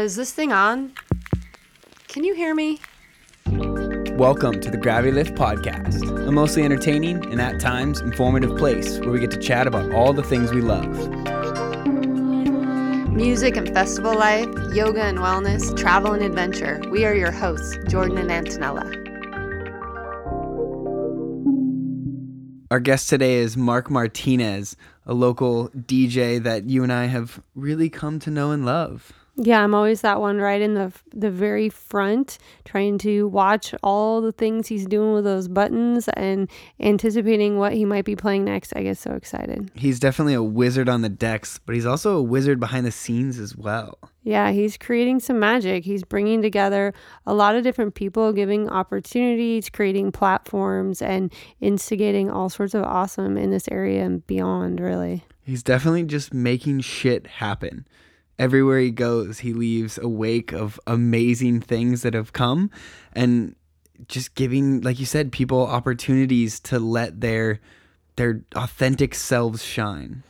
Is this thing on? Can you hear me? Welcome to the Gravity Lift Podcast, a mostly entertaining and at times informative place where we get to chat about all the things we love. Music and festival life, yoga and wellness, travel and adventure. We are your hosts, Jordan and Antonella. Our guest today is Mark Martinez, a local DJ that you and I have really come to know and love. Yeah, I'm always that one right in the very front, trying to watch all the things he's doing with those buttons and anticipating what he might be playing next. I get so excited. He's definitely a wizard on the decks, but he's also a wizard behind the scenes as well. Yeah, he's creating some magic. He's bringing together a lot of different people, giving opportunities, creating platforms, and instigating all sorts of awesome in this area and beyond, really. He's definitely just making shit happen. Everywhere he goes, he leaves a wake of amazing things that have come and just giving, like you said, people opportunities to let their authentic selves shine.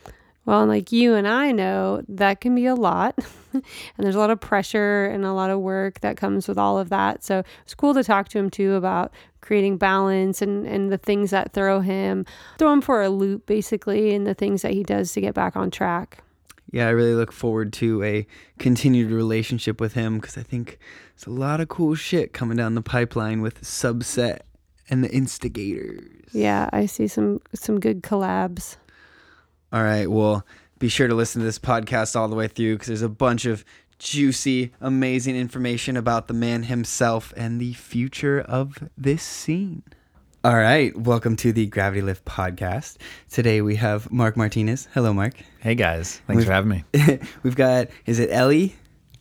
Well, and like you and I know, that can be a lot. And there's a lot of pressure and a lot of work that comes with all of that. So it's cool to talk to him, too, about creating balance and the things that throw him for a loop, basically, and the things that he does to get back on track. Yeah, I really look forward to a continued relationship with him because I think there's a lot of cool shit coming down the pipeline with Subset and the Instigators. Yeah, I see some good collabs. All right, well, be sure to listen to this podcast all the way through because there's a bunch of juicy, amazing information about the man himself and the future of this scene. All right, welcome to the Gravity Lift Podcast. Today we have Mark Martinez. Hello, Mark. Hey, guys. Thanks for having me. We've got, is it Ellie?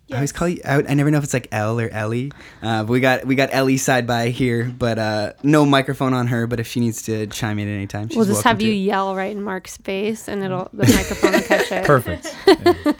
Yes. I always call you, I never know if it's like Elle or Ellie. But we got Ellie side by here, but no microphone on her, but if she needs to chime in at any time, she's welcome. We'll just have you yell right in Mark's face and the microphone will catch it. Perfect. Yeah.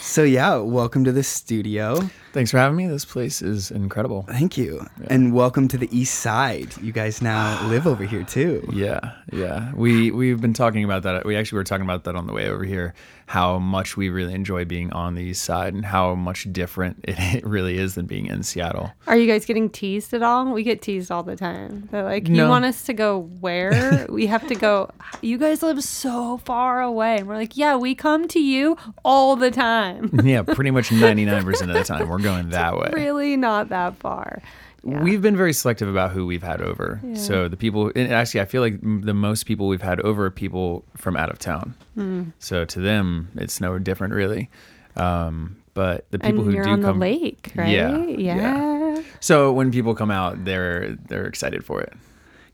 So yeah, welcome to the studio. Thanks for having me. This place is incredible. Thank you. Yeah. And welcome to the East Side. You guys now live over here too. Yeah. We've been talking about that. We actually were talking about that on the way over here, how much we really enjoy being on the East Side and how much different it really is than being in Seattle. Are you guys getting teased at all? We get teased all the time. They're like, no. You want us to go where? We have to go, you guys live so far away. And we're like, yeah, we come to you all the time. Yeah, pretty much 99% of the time. We're going that way. Really not that far. Yeah. We've been very selective about who we've had over. Yeah. So the people, and actually I feel like the most people we've had over are people from out of town. Mm. So to them, it's no different really. But the people who do come, on the lake, right? Yeah. So when people come out, they're excited for it.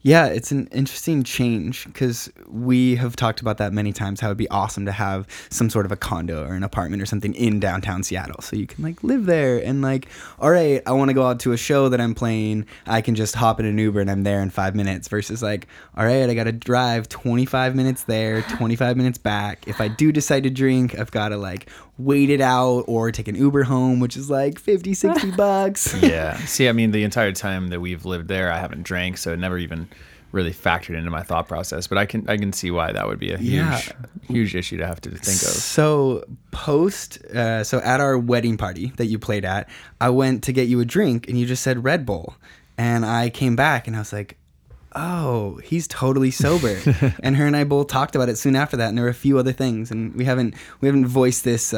Yeah, it's an interesting change because we have talked about that many times, how it'd be awesome to have some sort of a condo or an apartment or something in downtown Seattle. So you can like live there and like, all right, I want to go out to a show that I'm playing. I can just hop in an Uber and I'm there in 5 minutes versus like, all right, I got to drive 25 minutes there, 25 minutes back. If I do decide to drink, I've got to like wait it out or take an Uber home, which is like $50-$60. Yeah. See, I mean, the entire time that we've lived there, I haven't drank, so it never even really factored into my thought process, but I can see why that would be a huge issue to have to think of. So so at our wedding party that you played at, I went to get you a drink and you just said Red Bull, and I came back and I was like, oh, he's totally sober. And her and I both talked about it soon after that, and there were a few other things, and we haven't voiced this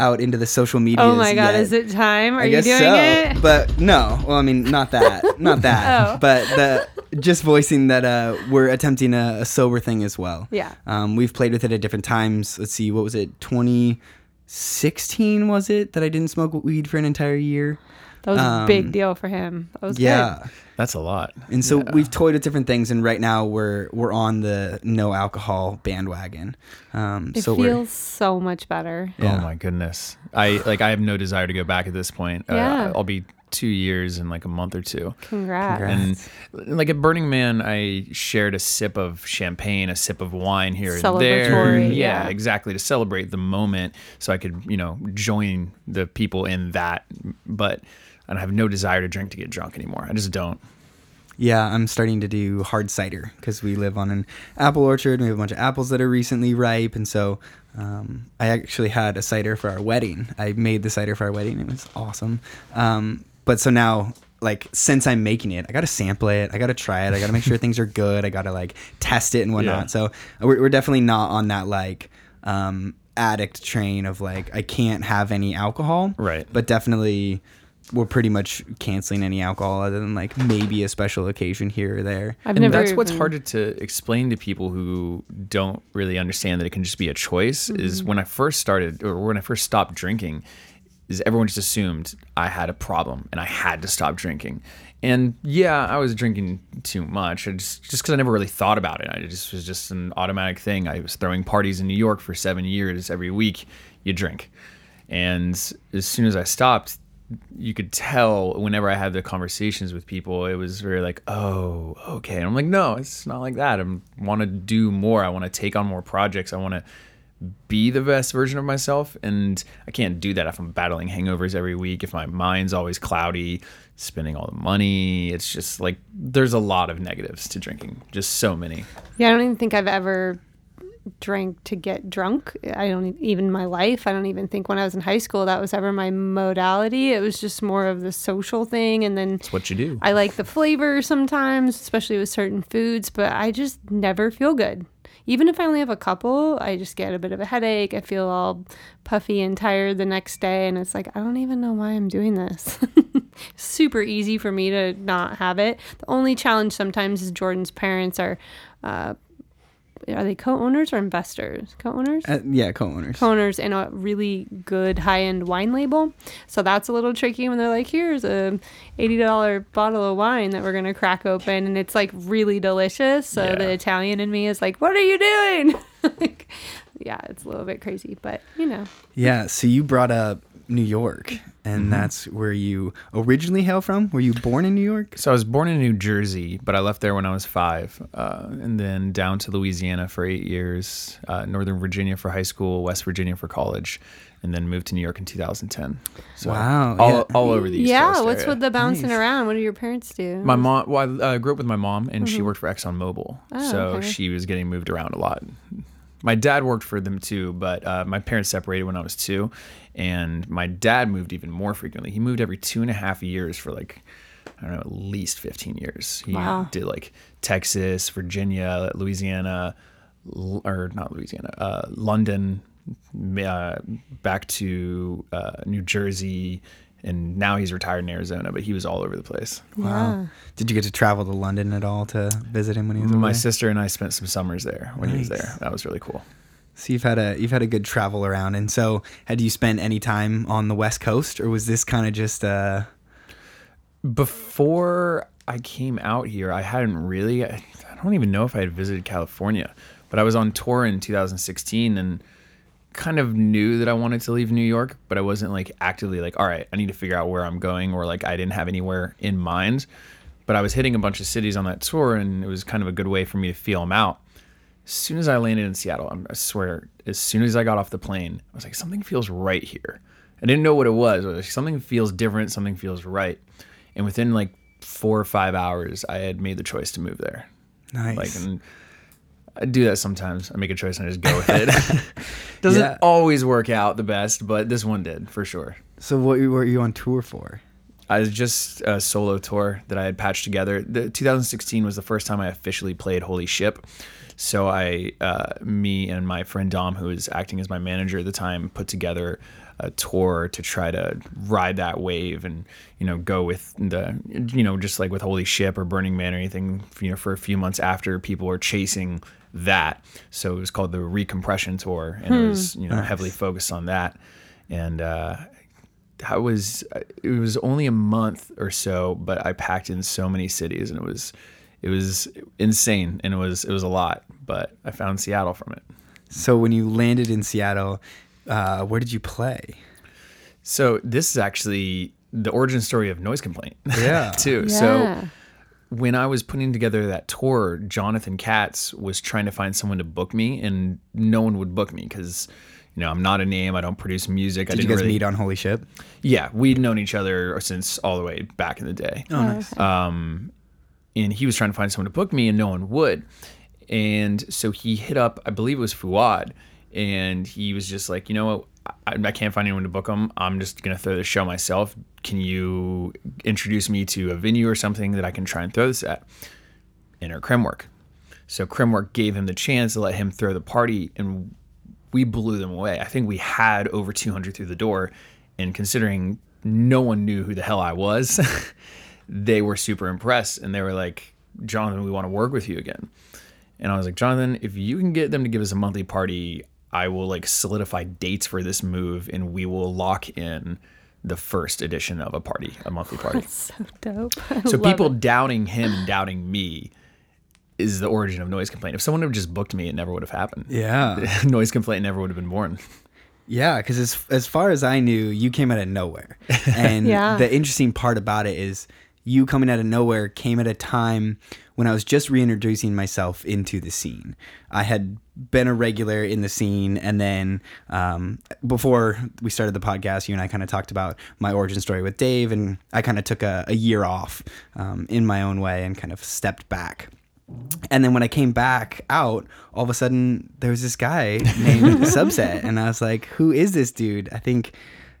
out into the social media. Oh my God, yet. Is it time? Are you doing it? But no, well, I mean, not that. Oh. But just voicing that we're attempting a sober thing as well. Yeah. We've played with it at different times. Let's see, what was it? 2016 was it that I didn't smoke weed for an entire year? That was a big deal for him. That was good. That's a lot. And so we've toyed with different things, and right now we're on the no alcohol bandwagon. It feels so much better. Yeah. Oh my goodness! I have no desire to go back at this point. Yeah. I'll be 2 years in like a month or two. Congrats. And like at Burning Man, I shared a sip of champagne, a sip of wine here and there. Yeah, exactly. To celebrate the moment, so I could join the people in that, but. And I have no desire to drink to get drunk anymore. I just don't. Yeah, I'm starting to do hard cider because we live on an apple orchard and we have a bunch of apples that are recently ripe. And so I actually had a cider for our wedding. I made the cider for our wedding. It was awesome. But so now, like, since I'm making it, I got to sample it. I got to try it. I got to make sure things are good. I got to, like, test it and whatnot. Yeah. So we're definitely not on that, like, addict train of, like, I can't have any alcohol. Right. But definitely... we're pretty much canceling any alcohol other than like maybe a special occasion here or there. What's harder to explain to people who don't really understand that it can just be a choice. Mm-hmm. Is when I first started, or when I first stopped drinking, is everyone just assumed I had a problem and I had to stop drinking. And yeah, I was drinking too much. Just because I never really thought about it. It was just an automatic thing. I was throwing parties in New York for 7 years. Every week you drink. And as soon as I stopped, you could tell whenever I had the conversations with people, it was very like, oh, okay. And I'm like, no, it's not like that. I want to do more. I want to take on more projects. I want to be the best version of myself. And I can't do that if I'm battling hangovers every week, if my mind's always cloudy, spending all the money. It's just like, there's a lot of negatives to drinking, just so many. Yeah, I don't even think I've ever drank to get drunk. I don't even think when I was in high school that was ever my modality. It was just more of the social thing, and then it's what you do. I like the flavor sometimes, especially with certain foods, but I just never feel good. Even if I only have a couple, I just get a bit of a headache. I feel all puffy and tired the next day, and it's like I don't even know why I'm doing this. Super easy for me to not have it. The only challenge sometimes is Jordan's parents are they co-owners or investors? Co-owners? Yeah, co-owners. Co-owners and a really good high-end wine label. So that's a little tricky when they're like, here's a $80 bottle of wine that we're going to crack open. And it's like really delicious. So yeah. The Italian in me is like, what are you doing? Like, yeah, it's a little bit crazy, but you know. Yeah, so you brought up New York, and mm-hmm. That's where you originally hail from. Were you born in New York? So I was born in New Jersey, but I left there when I was 5, and then down to Louisiana for 8 years, Northern Virginia for high school, West Virginia for college, and then moved to New York in 2010. So wow. All over the East Coast area. What's with the bouncing around? What do your parents do? My mom, I grew up with my mom, and mm-hmm. She worked for Exxon Mobil, She was getting moved around a lot. My dad worked for them too, but my parents separated when I was 2, and my dad moved even more frequently. He moved every 2.5 years for like, I don't know, at least 15 years. He did like Texas, Virginia, Louisiana, or not Louisiana, London, back to New Jersey, and now he's retired in Arizona, but he was all over the place. Wow. Yeah. Did you get to travel to London at all to visit him when he was away? My sister and I spent some summers there when he was there. That was really cool. So you've had a good travel around. And so had you spent any time on the West Coast, or was this kind of just a... Before I came out here, I hadn't really... I don't even know if I had visited California, but I was on tour in 2016 and... kind of knew that I wanted to leave New York, but I wasn't like actively like, all right, I need to figure out where I'm going, or like I didn't have anywhere in mind. But I was hitting a bunch of cities on that tour, and it was kind of a good way for me to feel them out. As soon as I landed in Seattle, I swear, as soon as I got off the plane, I was like, something feels right here. I didn't know what it was. I was like, something feels different, something feels right. And within like 4 or 5 hours, I had made the choice to move there. Nice. I do that sometimes. I make a choice and I just go with it. Doesn't always work out the best, but this one did for sure. So what were you on tour for? I was just a solo tour that I had patched together. 2016 was the first time I officially played Holy Ship. So me and my friend Dom, who was acting as my manager at the time, put together a tour to try to ride that wave and, you know, go with the, you know, just like with Holy Ship or Burning Man or anything, you know, for a few months after people were chasing that. So it was called the Recompression Tour, and it was, you know, heavily focused on that. And it was only a month or so, but I packed in so many cities, and it was insane, and it was a lot, but I found Seattle from it. So when you landed in Seattle, where did you play? So this is actually the origin story of Noise Complaint. Yeah. Too. Yeah. So when I was putting together that tour, Jonathan Katz was trying to find someone to book me, and no one would book me because, you know, I'm not a name. I don't produce music. Did you guys meet on Holy Ship? Yeah, we'd known each other since all the way back in the day. Oh, nice. and he was trying to find someone to book me and no one would. And so he hit up, I believe it was Fuad, and he was just like, you know, I can't find anyone to book them. I'm just going to throw this show myself. Can you introduce me to a venue or something that I can try and throw this at? Enter Kremwerk. So Kremwerk gave him the chance to let him throw the party, and we blew them away. I think we had over 200 through the door, and considering no one knew who the hell I was, they were super impressed, and they were like, Jonathan, we want to work with you again. And I was like, Jonathan, if you can get them to give us a monthly party, I will like solidify dates for this move, and we will lock in the first edition of a party, a monthly party. That's so dope. So people doubting him and doubting me is the origin of Noise Complaint. If someone had just booked me, it never would have happened. Yeah. Noise Complaint never would have been born. Yeah, because as far as I knew, you came out of nowhere. And yeah. The interesting part about it is you coming out of nowhere came at a time when I was just reintroducing myself into the scene. I had been a regular in the scene, and then before we started the podcast, you and I kind of talked about my origin story with Dave, and I kind of took a year off in my own way and kind of stepped back. And then when I came back out, all of a sudden there was this guy named Subset, and I was like, who is this dude? I think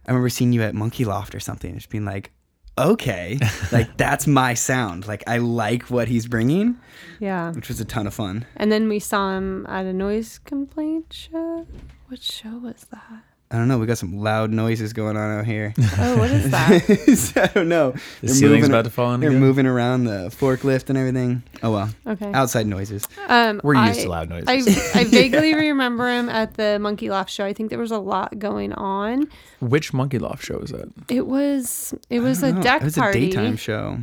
I remember seeing you at Monkey Loft or something, just being like, okay, like that's my sound. Like I like what he's bringing. Yeah. Which was a ton of fun. And then we saw him at a Noise Complaint show. What show was that? I don't know. We got some loud noises going on out here. Oh, what is that? I don't know. The ceiling's about to fall in. They're moving around the forklift and everything. Oh, well. Okay. Outside noises. We're used to loud noises. I vaguely remember him at the Monkey Loft show. I think there was a lot going on. Which Monkey Loft show was that? It was a deck party. It was a daytime show.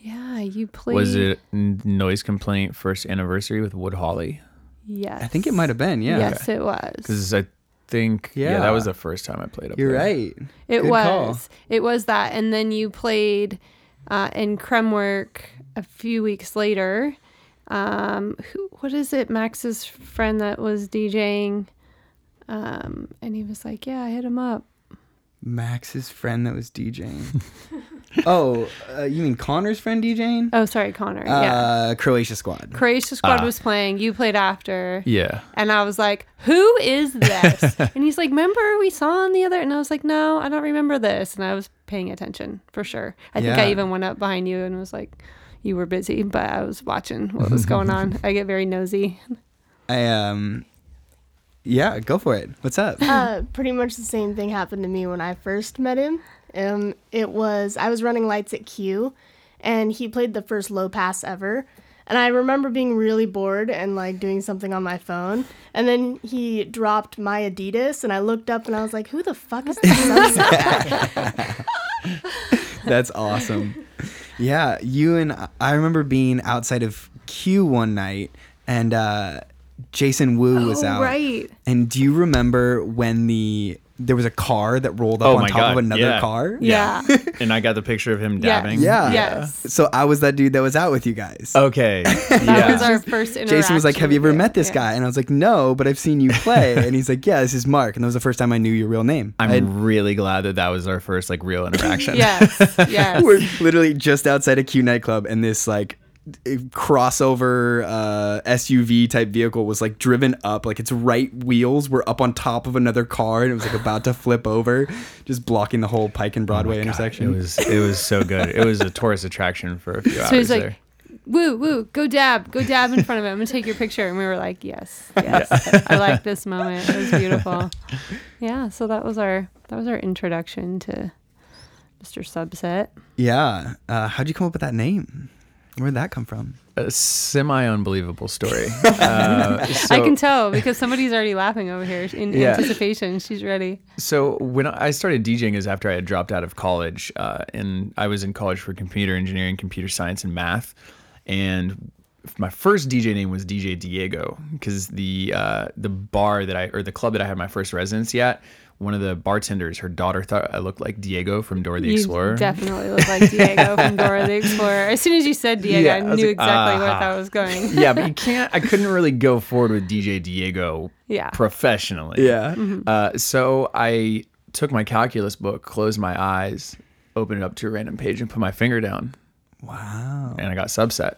Yeah, you played. Was it Noise Complaint first anniversary with Wood Holly? Yes. I think it might have been, yeah. Yes, it was. Because I think that was the first time I played up. You're there. Right. It Good was. Call. It was that. And then you played in Kremwerk a few weeks later. What is it? Max's friend that was DJing. And he was like, yeah, I hit him up. Max's friend that was DJing. You mean Connor's friend DJing? Oh, sorry, Connor. Yeah. Croatia Squad was playing. You played after. Yeah. And I was like, who is this? And he's like, remember we saw on the other? And I was like, no, I don't remember this. And I was paying attention for sure. I think I even went up behind you and was like, you were busy, but I was watching what was going on. I get very nosy. Yeah, go for it. What's up? Pretty much the same thing happened to me when I first met him. I was running lights at Q, and he played the first low pass ever. And I remember being really bored and like doing something on my phone. And then he dropped My Adidas, and I looked up and I was like, who the fuck is that? That's awesome. Yeah, you and I remember being outside of Q one night, and Jason Wu was out. Right. And do you remember when there was a car that rolled up on top of another car? Yeah. And I got the picture of him dabbing. Yeah. Yes. So I was that dude that was out with you guys. Okay. That was our first interaction. Jason was like, have you ever met this guy? And I was like, no, but I've seen you play. And he's like, yeah, this is Mark. And that was the first time I knew your real name. I'm really glad that was our first like real interaction. Yes. We're literally just outside a Q nightclub, and this like crossover SUV type vehicle was like driven up, like its right wheels were up on top of another car, and it was like about to flip over, just blocking the whole Pike and Broadway intersection. It was so good. It was a tourist attraction for a few hours. So he's like, there. Woo, go dab in front of him and take your picture. And we were like, yes. I like this moment. It was beautiful. Yeah. So that was our introduction to Mr. Subset. Yeah. How'd you come up with that name? Where'd that come from? A semi-unbelievable story. I can tell because somebody's already laughing over here in anticipation. She's ready. So when I started DJing is after I had dropped out of college, and I was in college for computer engineering, computer science, and math. And my first DJ name was DJ Diego because the bar the club that I had my first residency at, one of the bartenders, her daughter thought I looked like Diego from Dora the Explorer. You definitely look like Diego from Dora the Explorer. As soon as you said Diego, I knew exactly where that was going. Yeah, but I couldn't really go forward with DJ Diego professionally. Yeah. Mm-hmm. So I took my calculus book, closed my eyes, opened it up to a random page, and put my finger down. Wow. And I got Subset.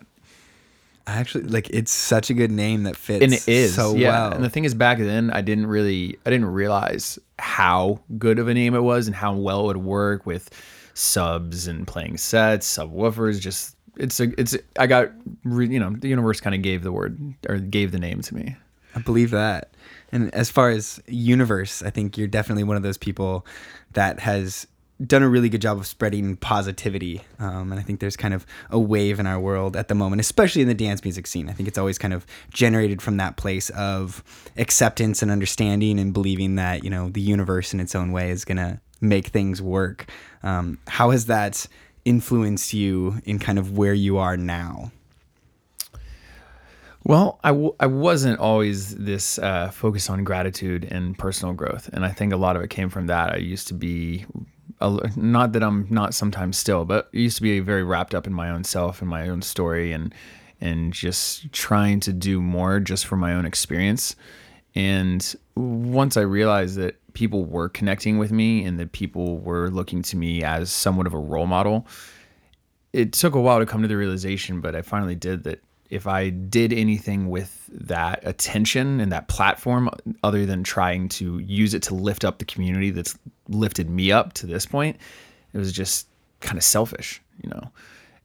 I actually like, it's such a good name that fits, and it is so well. And the thing is, back then I didn't realize how good of a name it was and how well it would work with subs and playing sets, subwoofers. Just the universe kind of gave the name to me. I believe that. And as far as universe, I think you're definitely one of those people that has done a really good job of spreading positivity. And I think there's kind of a wave in our world at the moment, especially in the dance music scene. I think it's always kind of generated from that place of acceptance and understanding and believing that, you know, the universe in its own way is going to make things work. How has that influenced you in kind of where you are now? Well, I wasn't always this focused on gratitude and personal growth. And I think a lot of it came from that. I used to be, not that I'm not sometimes still, but I used to be very wrapped up in my own self and my own story and just trying to do more just for my own experience. And once I realized that people were connecting with me and that people were looking to me as somewhat of a role model, it took a while to come to the realization, but I finally did that. If I did anything with that attention and that platform other than trying to use it to lift up the community that's lifted me up to this point, it was just kind of selfish, you know?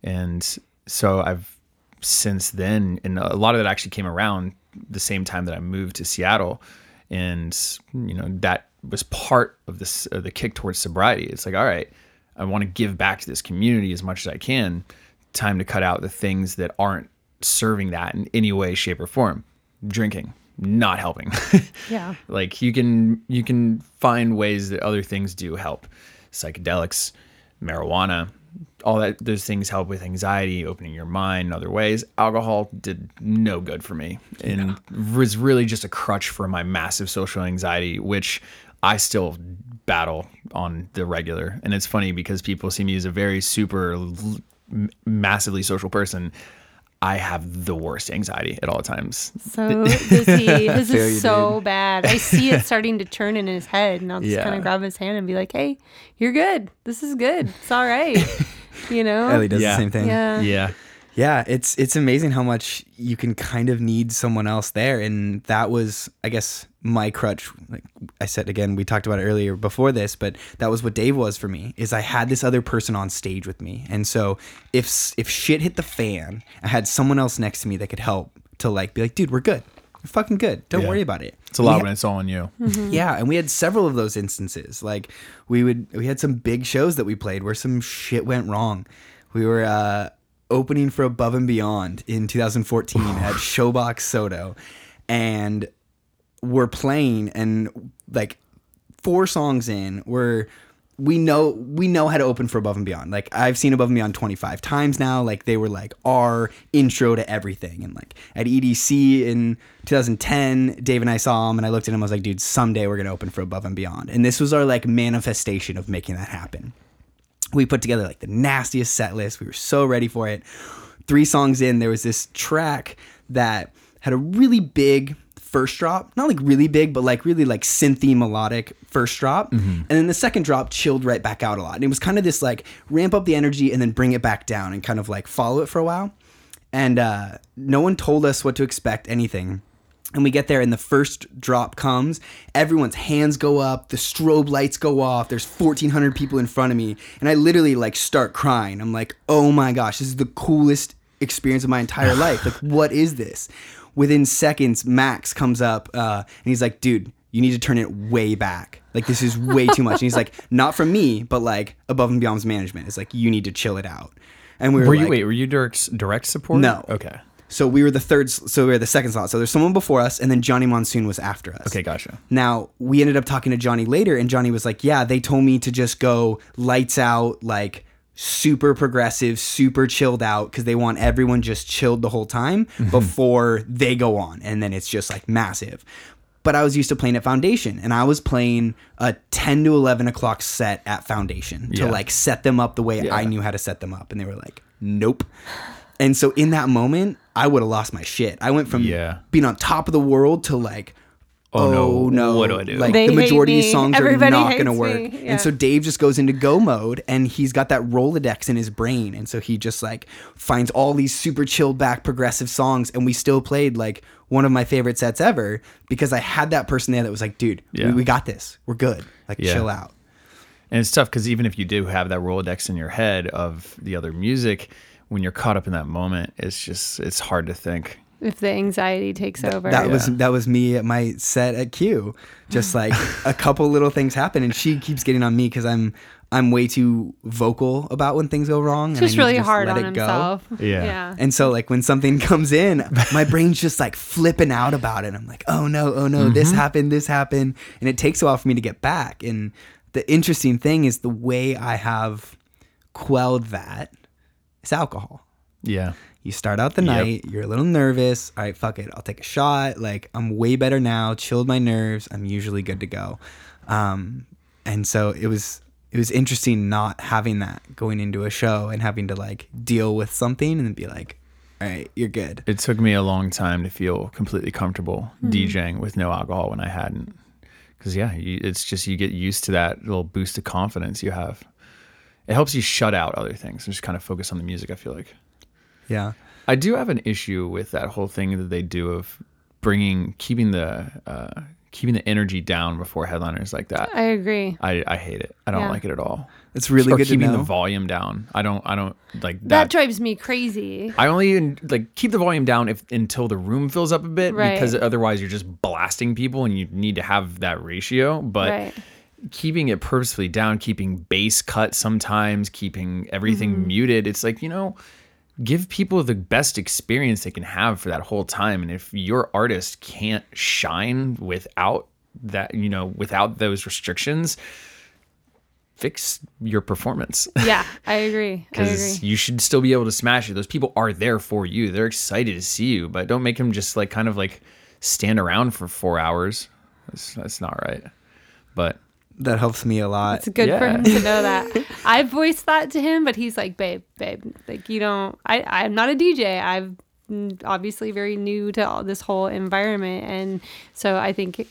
And so I've since then, and a lot of that actually came around the same time that I moved to Seattle. And, you know, that was part of this, the kick towards sobriety. It's like, all right, I want to give back to this community as much as I can. Time to cut out the things that aren't serving that in any way, shape, or form. Drinking not helping. Yeah. Like you can find ways that other things do help. Psychedelics, marijuana, all that, those things help with anxiety, opening your mind in other ways. Alcohol did no good for me and was really just a crutch for my massive social anxiety, which I still battle on the regular. And it's funny because people see me as a very super massively social person. I have the worst anxiety at all times. So busy. This is so bad. I see it starting to turn in his head, and I'll just kind of grab his hand and be like, hey, you're good. This is good. It's all right. You know? Ellie does the same thing. Yeah. Yeah, it's amazing how much you can kind of need someone else there. And that was, I guess, my crutch. Like I said, again, we talked about it earlier before this, but that was what Dave was for me, is I had this other person on stage with me. And so if shit hit the fan, I had someone else next to me that could help to like be like, dude, we're good. We're fucking good. Don't worry about it. It's a lot when it's all on you. Mm-hmm. Yeah, and we had several of those instances. Like we had some big shows that we played where some shit went wrong. We were opening for Above and Beyond in 2014 at Showbox Soto, and we're playing, and like 4 songs in, we know how to open for Above and Beyond. Like I've seen Above and Beyond 25 times now. Like they were like our intro to everything. And like at EDC in 2010, Dave and I saw him, and I looked at him, I was like, dude, someday we're gonna open for Above and Beyond. And this was our like manifestation of making that happen. We put together like the nastiest set list. We were so ready for it. 3 songs in, there was this track that had a really big first drop. Not like really big, but like really like synthy melodic first drop. Mm-hmm. And then the second drop chilled right back out a lot. And it was kind of this like ramp up the energy and then bring it back down and kind of like follow it for a while. And no one told us what to expect, anything. And we get there, and the first drop comes. Everyone's hands go up. The strobe lights go off. There's 1,400 people in front of me. And I literally, like, start crying. I'm like, oh, my gosh, this is the coolest experience of my entire life. Like, what is this? Within seconds, Max comes up, and he's like, dude, you need to turn it way back. Like, this is way too much. And he's like, not from me, but, like, Above and Beyond's management. It's like, you need to chill it out. And we were like... Wait, were you direct support? No. Okay. So we were the second slot. So there's someone before us, and then Johnny Monsoon was after us. Okay, gotcha. Now, we ended up talking to Johnny later, and Johnny was like, yeah, they told me to just go lights out, like super progressive, super chilled out, because they want everyone just chilled the whole time before they go on. And then it's just like massive. But I was used to playing at Foundation, and I was playing a 10 to 11 o'clock set at Foundation to like set them up the way I knew how to set them up. And they were like, nope. And so in that moment, I would have lost my shit. I went from being on top of the world to like oh no, what do I do? Like the majority of songs Everybody are not going to work. Yeah. And so Dave just goes into go mode, and he's got that Rolodex in his brain. And so he just like finds all these super chill back progressive songs. And we still played like one of my favorite sets ever because I had that person there that was like, dude, we got this. We're good. Like chill out. And it's tough because even if you do have that Rolodex in your head of the other music, when you're caught up in that moment, it's hard to think. If the anxiety takes over. That was me at my set at Q. Just like a couple little things happen, and she keeps getting on me because I'm way too vocal about when things go wrong. She's really hard on himself. Yeah. And so like when something comes in, my brain's just like flipping out about it. I'm like, oh no, mm-hmm. this happened. And it takes a while for me to get back. And the interesting thing is the way I have quelled that is alcohol. Yeah. You start out the night, you're a little nervous. All right, fuck it. I'll take a shot. Like, I'm way better now. Chilled my nerves. I'm usually good to go. And so it was interesting not having that going into a show and having to like deal with something and be like, all right, you're good. It took me a long time to feel completely comfortable DJing with no alcohol when I hadn't. Because, it's just you get used to that little boost of confidence you have. It helps you shut out other things and just kind of focus on the music, I feel like. Yeah, I do have an issue with that whole thing that they do of keeping the energy down before headliners like that. I agree. I hate it. I don't like it at all. It's really good to know. Keeping the volume down. I don't like that. That drives me crazy. I only keep the volume down until the room fills up a bit, right? Because otherwise you're just blasting people, and you need to have that ratio. But keeping it purposefully down, keeping bass cut sometimes, keeping everything muted. It's like, give people the best experience they can have for that whole time. And if your artist can't shine without that, without those restrictions, fix your performance. Yeah, I agree. Because you should still be able to smash it. Those people are there for you. They're excited to see you, but don't make them just like kind of like stand around for 4 hours. That's not right. But that helps me a lot. It's good for him to know that. I voiced that to him, but he's like, babe, like, you don't, I'm not a DJ. I'm obviously very new to all this whole environment. And so I think,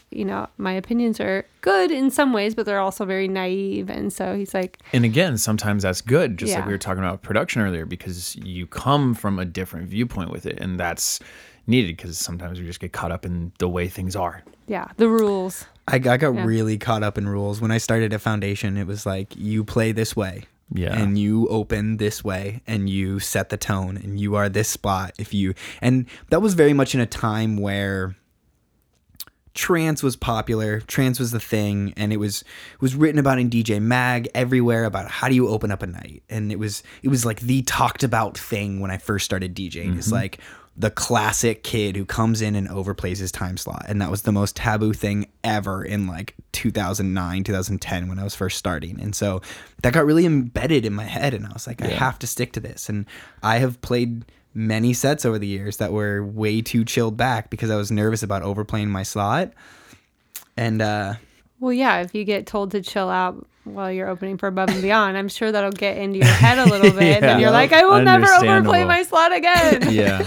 my opinions are good in some ways, but they're also very naive. And so he's like. And again, sometimes that's good. Just like we were talking about production earlier, because you come from a different viewpoint with it. And that's needed because sometimes we just get caught up in the way things are. Yeah, the rules. I got really caught up in rules. When I started at Foundation, it was like, you play this way, and you open this way, and you set the tone, and you are this spot. And that was very much in a time where trance was popular, trance was the thing, and it was written about in DJ Mag everywhere about how do you open up a night. And it was like the talked about thing when I first started DJing. Mm-hmm. It's like, the classic kid who comes in and overplays his time slot. And that was the most taboo thing ever in like 2009, 2010 when I was first starting. And so that got really embedded in my head, and I was like, I have to stick to this. And I have played many sets over the years that were way too chilled back because I was nervous about overplaying my slot. And if you get told to chill out while you're opening for Above and Beyond, I'm sure that'll get into your head a little bit. And you're like, I will never overplay my slot again. Yeah.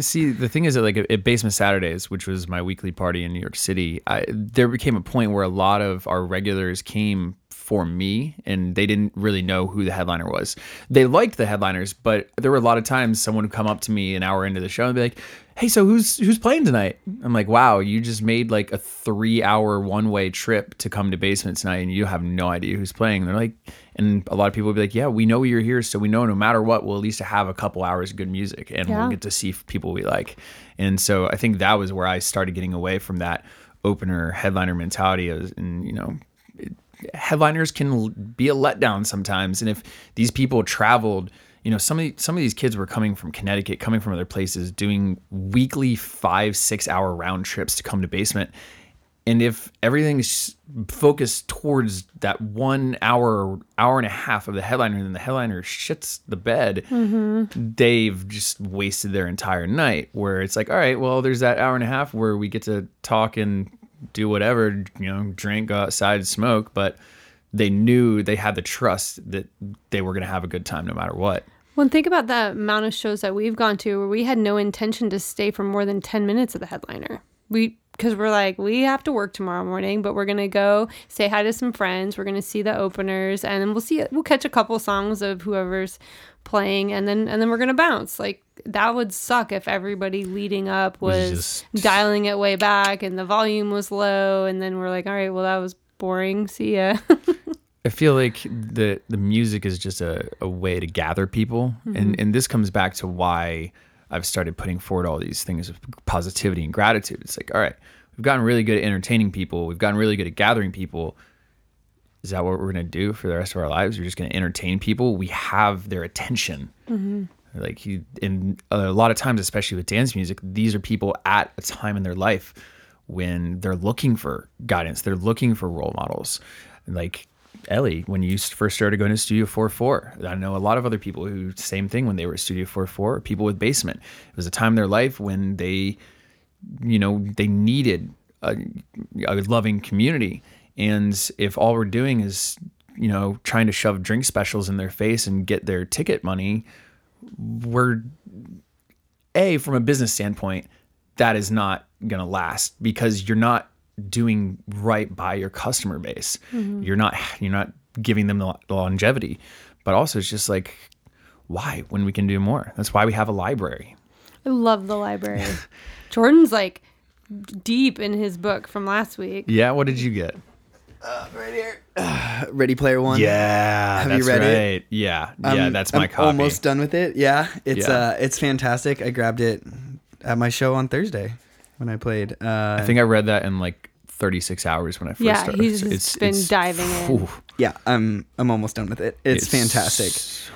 See, the thing is that like at Basement Saturdays, which was my weekly party in New York City, there became a point where a lot of our regulars came for me, and they didn't really know who the headliner was. They liked the headliners, but there were a lot of times someone would come up to me an hour into the show and be like, hey, so who's playing tonight? I'm like, wow, you just made like a 3-hour one-way trip to come to Basement tonight, and you have no idea who's playing. And they're like, and a lot of people would be like, yeah, we know you're here, so we know no matter what, we'll at least have a couple hours of good music, and we'll get to see people we like. And so I think that was where I started getting away from that opener headliner mentality. And headliners can be a letdown sometimes. And if these people traveled, some of these kids were coming from Connecticut, coming from other places, doing weekly 5-6 hour round trips to come to Basement. And if everything's focused towards that 1 hour, hour and a half of the headliner, and then the headliner shits the bed, they've just wasted their entire night. Where it's like, all right, well, there's that hour and a half where we get to talk and do whatever, drink, go outside, smoke, but they knew they had the trust that they were going to have a good time no matter what. Well, think about the amount of shows that we've gone to where we had no intention to stay for more than 10 minutes of the headliner. We because we're like, we have to work tomorrow morning, but we're going to go say hi to some friends. We're going to see the openers, and then we'll catch a couple songs of whoever's playing, and then we're going to bounce. Like, that would suck if everybody leading up was just dialing it way back and the volume was low, and then we're like, all right, well, that was boring. See ya. I feel like the music is just a way to gather people. Mm-hmm. And this comes back to why I've started putting forward all these things of positivity and gratitude. It's like, all right, we've gotten really good at entertaining people. We've gotten really good at gathering people. Is that what we're going to do for the rest of our lives? We're just going to entertain people. We have their attention. Mm-hmm. Like, and a lot of times, especially with dance music, these are people at a time in their life when they're looking for guidance. They're looking for role models. And like Ellie, when you first started going to Studio 4-4, I know a lot of other people who, same thing when they were at Studio 4-4, people with Basement. It was a time in their life when they needed a loving community. And if all we're doing is, trying to shove drink specials in their face and get their ticket money, we're, from a business standpoint, that is not going to last, because you're not doing right by your customer base. Mm-hmm. You're not giving them the longevity. But also, it's just like, why, when we can do more? That's why we have a library. I love the library. Jordan's like deep in his book from last week. Yeah, what did you get? Right here. Ready Player One. Yeah, have you read it? Yeah, that's my copy. I'm almost done with it. Yeah, it's fantastic. I grabbed it at my show on Thursday when I played. I think I read that in like 36 hours when I first started. Yeah, he's been diving in. Oof. Yeah, I'm almost done with it. It's fantastic.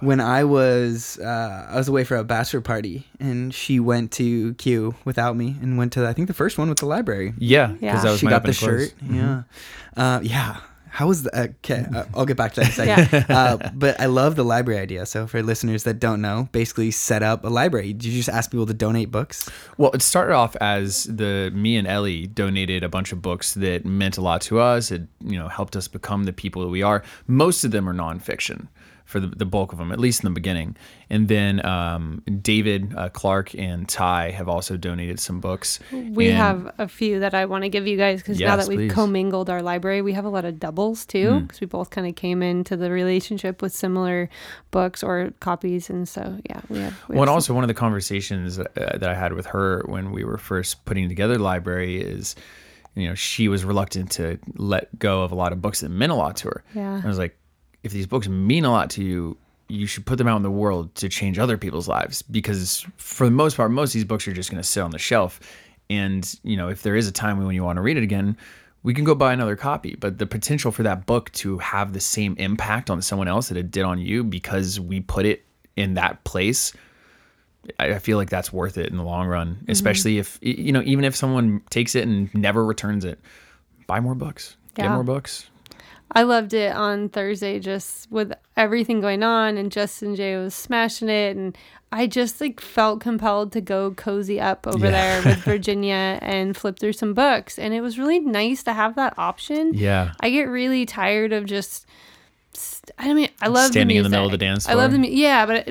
When I was away for a bachelor party, and she went to Q without me, and went to, I think, the first one with the library. Yeah, because that was she got the shirt. Mm-hmm. Yeah, How was that? Okay, I'll get back to that in a second. But I love the library idea. So for listeners that don't know, basically set up a library. Did you just ask people to donate books? Well, it started off as me and Ellie donated a bunch of books that meant a lot to us. It helped us become the people that we are. Most of them are nonfiction, for the bulk of them, at least in the beginning. And then David, Clark, and Ty have also donated some books. We have a few that I want to give you guys, because now that we've commingled our library, we have a lot of doubles too, because we both kind of came into the relationship with similar books or copies. And so, we have also one of the conversations that I had with her when we were first putting together the library is, she was reluctant to let go of a lot of books that meant a lot to her. Yeah. I was like, if these books mean a lot to you, you should put them out in the world to change other people's lives, because for the most part, most of these books are just going to sit on the shelf. And, if there is a time when you want to read it again, we can go buy another copy. But the potential for that book to have the same impact on someone else that it did on you, because we put it in that place, I feel like that's worth it in the long run, mm-hmm. especially if, even if someone takes it and never returns it, buy more books, get more books. I loved it on Thursday, just with everything going on, and Justin Jay was smashing it, and I just felt compelled to go cozy up over there with Virginia and flip through some books, and it was really nice to have that option. Yeah, I get really tired of just. I love standing in the middle of the dance floor. I love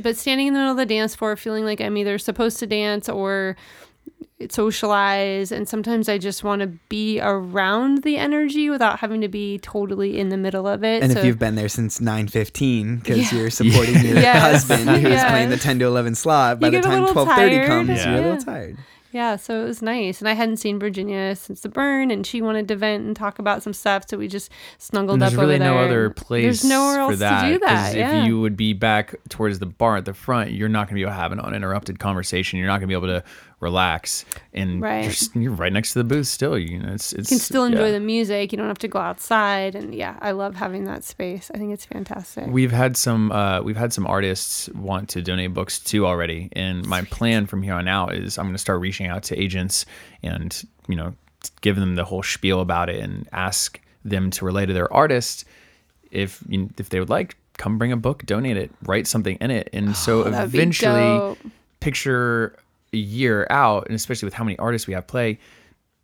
but standing in the middle of the dance floor, feeling like I'm either supposed to dance or socialize, and sometimes I just want to be around the energy without having to be totally in the middle of it. And so, if you've been there since 9:15 because you're supporting your husband who's playing the 10 to 11 slot, by the time 12:30 comes, you're a little tired. Yeah, so it was nice. And I hadn't seen Virginia since the burn, and she wanted to vent and talk about some stuff, so we just snuggled up over there. There's really no other place for that, to do that. If you would be back towards the bar at the front, you're not going to be able to have an uninterrupted conversation. You're not going to be able to relax. And you're right next to the booth still. You can still enjoy the music. You don't have to go outside. And I love having that space. I think it's fantastic. We've had some artists want to donate books too already. And my plan from here on out is I'm going to start reaching out to agents and give them the whole spiel about it, and ask them to relay to their artists if they would like, come bring a book, donate it, write something in it. And so eventually, picture a year out, and especially with how many artists we have play,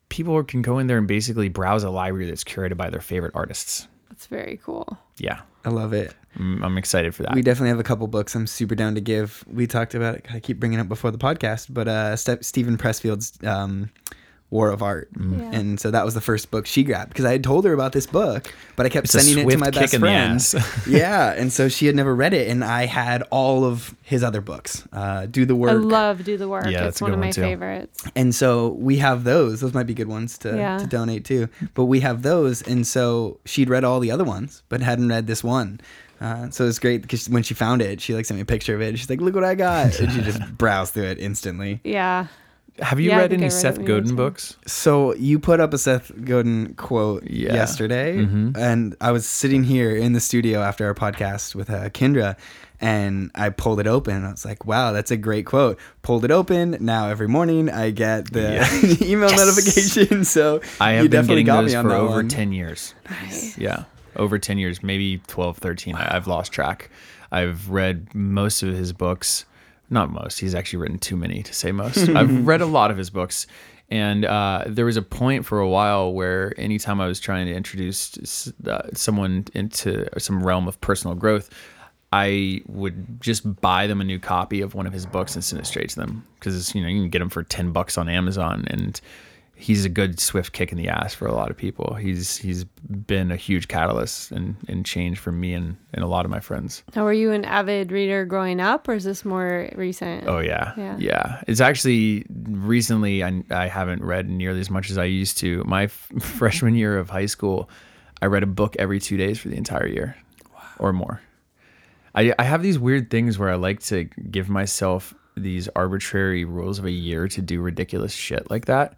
people can go in there and basically browse a library that's curated by their favorite artists. That's very cool. Yeah, I love it. I'm excited for that. We definitely have a couple books I'm super down to give. We talked about it, I keep bringing it up before the podcast, but Stephen Pressfield's War of Art. Mm-hmm. Yeah. And so that was the first book she grabbed because I had told her about this book, but I kept sending it to my best friend. Yeah. And so she had never read it. And I had all of his other books. Do the Work. I love Do the Work. Yeah, it's one of my favorites. And so we have those. Those might be good ones to donate too. But we have those. And so she'd read all the other ones, but hadn't read this one. So it's great because when she found it, she like sent me a picture of it. And she's like, look what I got. And she just browsed through it instantly. Yeah. Have you read any Seth Godin books? So you put up a Seth Godin quote yesterday, mm-hmm. and I was sitting here in the studio after our podcast with Kendra, and I pulled it open, and I was like, wow, that's a great quote. Pulled it open. Now every morning I get the email notification, so I have definitely got me on that one. I have been getting those for over 10 years. Nice. Yeah, over 10 years, maybe 12, 13. Wow. I've lost track. I've read most of his books. Not most. He's actually written too many to say most. I've read a lot of his books. And there was a point for a while where anytime I was trying to introduce someone into some realm of personal growth, I would just buy them a new copy of one of his books and send it straight to them. Because you can get them for $10 on Amazon. And he's a good swift kick in the ass for a lot of people. He's been a huge catalyst and change for me and a lot of my friends. Now, were you an avid reader growing up, or is this more recent? Oh, yeah. It's actually recently I haven't read nearly as much as I used to. My freshman year of high school, I read a book every 2 days for the entire year. Wow. Or more. I have these weird things where I like to give myself these arbitrary rules of a year to do ridiculous shit like that.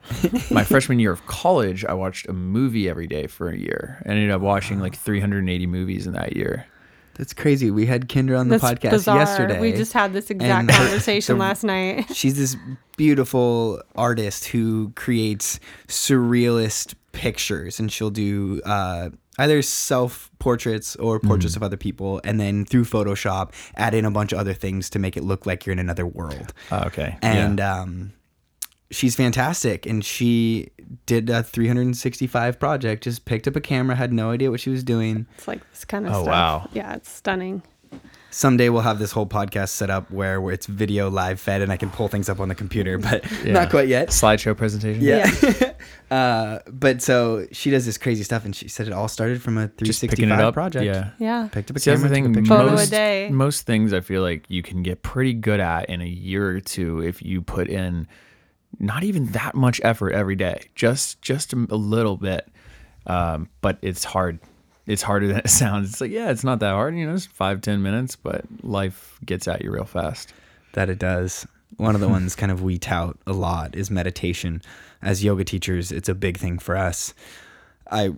My freshman year of college, I watched a movie every day for a year. I ended up watching like 380 movies in that year. That's crazy. We had Kendra on the podcast yesterday. We just had this exact conversation last night. She's this beautiful artist who creates surrealist pictures, and she'll do either self-portraits or portraits of other people, and then through Photoshop, add in a bunch of other things to make it look like you're in another world. Oh, okay. And she's fantastic, and she did a 365 project, just picked up a camera, had no idea what she was doing. It's like this kind of stuff. Oh, wow. Yeah, it's stunning. Someday we'll have this whole podcast set up where it's video live fed and I can pull things up on the computer, but not quite yet. Slideshow presentation. Yeah. But so she does this crazy stuff, and she said it all started from a 365 project. Yeah. Picked up a camera, took a picture. Most things I feel like you can get pretty good at in a year or two if you put in not even that much effort every day, just a little bit. But it's hard. It's harder than it sounds. It's like, it's not that hard. It's 5-10 minutes, but life gets at you real fast. That it does. One of the ones kind of we tout a lot is meditation. As yoga teachers, it's a big thing for us. I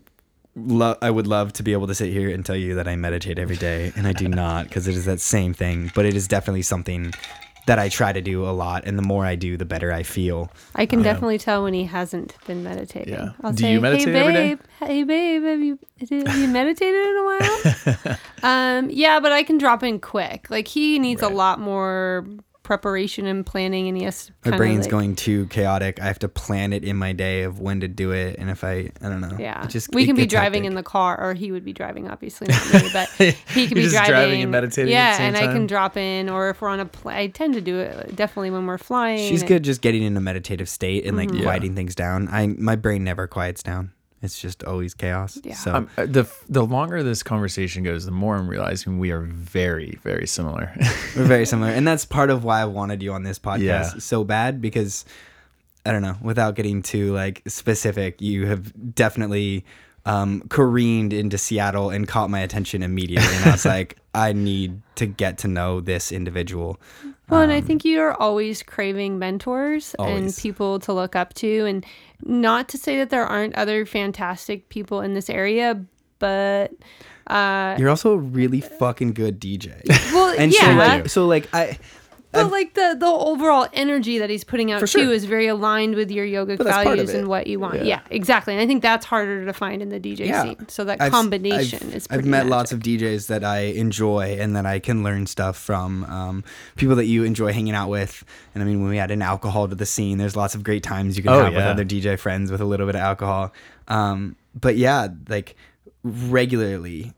would love to be able to sit here and tell you that I meditate every day, and I do not, because it is that same thing. But it is definitely something that I try to do a lot, and the more I do, the better I feel. I can definitely tell when he hasn't been meditating. Yeah. I'll do say, you meditate every day? Hey babe, have you meditated in a while? Yeah, but I can drop in quick. Like, he needs a lot more preparation and planning, and he has to my brain's going too chaotic. I have to plan it in my day of when to do it, and if I don't know. Yeah, we can be driving in the car, or he would be driving, obviously not me, but he could be driving and meditating. Yeah, at the same time. I can drop in, or if we're on a plane, I tend to do it definitely when we're flying. She's good just getting in a meditative state and quieting things down. My brain never quiets down. It's just always chaos. Yeah. So the longer this conversation goes, the more I'm realizing we are very, very similar. We're very similar. And that's part of why I wanted you on this podcast so bad, because, I don't know, without getting too specific, you have definitely careened into Seattle and caught my attention immediately. And I was like, I need to get to know this individual. Well, and I think you are always craving mentors and people to look up to. And not to say that there aren't other fantastic people in this area, but you're also a really fucking good DJ. Well, and the overall energy that he's putting out too is very aligned with your yogic values and what you want. Yeah, exactly. And I think that's harder to find in the DJ scene. So that combination is pretty magic. I've met lots of DJs that I enjoy and that I can learn stuff from. People that you enjoy hanging out with. And I mean, when we add in alcohol to the scene, there's lots of great times you can have with other DJ friends with a little bit of alcohol. But regularly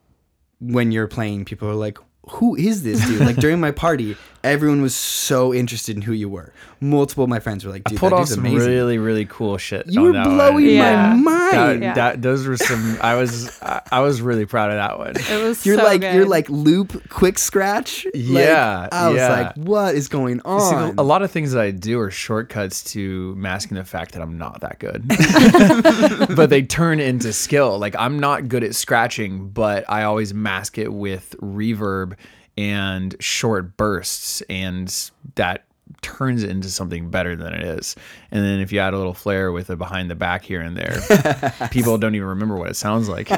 when you're playing, people are like, who is this dude? Like, during my party, everyone was so interested in who you were. Multiple of my friends were like, dude, I pulled off some amazing, really, really cool shit. You were blowing my mind. Those were some, I was really proud of that one. It was good. You're like loop, quick scratch. Yeah. Like, I was like, what is going on? See, a lot of things that I do are shortcuts to masking the fact that I'm not that good. But they turn into skill. Like, I'm not good at scratching, but I always mask it with reverb and short bursts, and that turns it into something better than it is. And then if you add a little flair with a behind the back here and there, people don't even remember what it sounds like.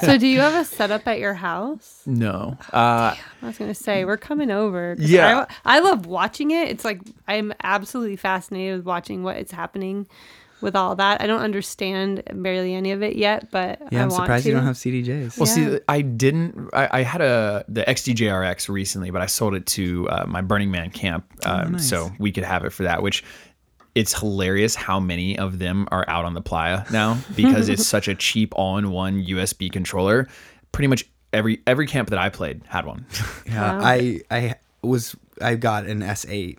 So do you have a setup at your house? No. I was gonna say, we're coming over. Yeah, I love watching it. It's like, I'm absolutely fascinated with watching what is happening with all that. I don't understand barely any of it yet, but I want to. I'm surprised you don't have CDJs. Well, see, I had the XDJRX recently, but I sold it to my Burning Man camp, so we could have it for that, which it's hilarious how many of them are out on the playa now, because it's such a cheap all-in-one USB controller. Pretty much every camp that I played had one. Yeah, wow. I got an S8,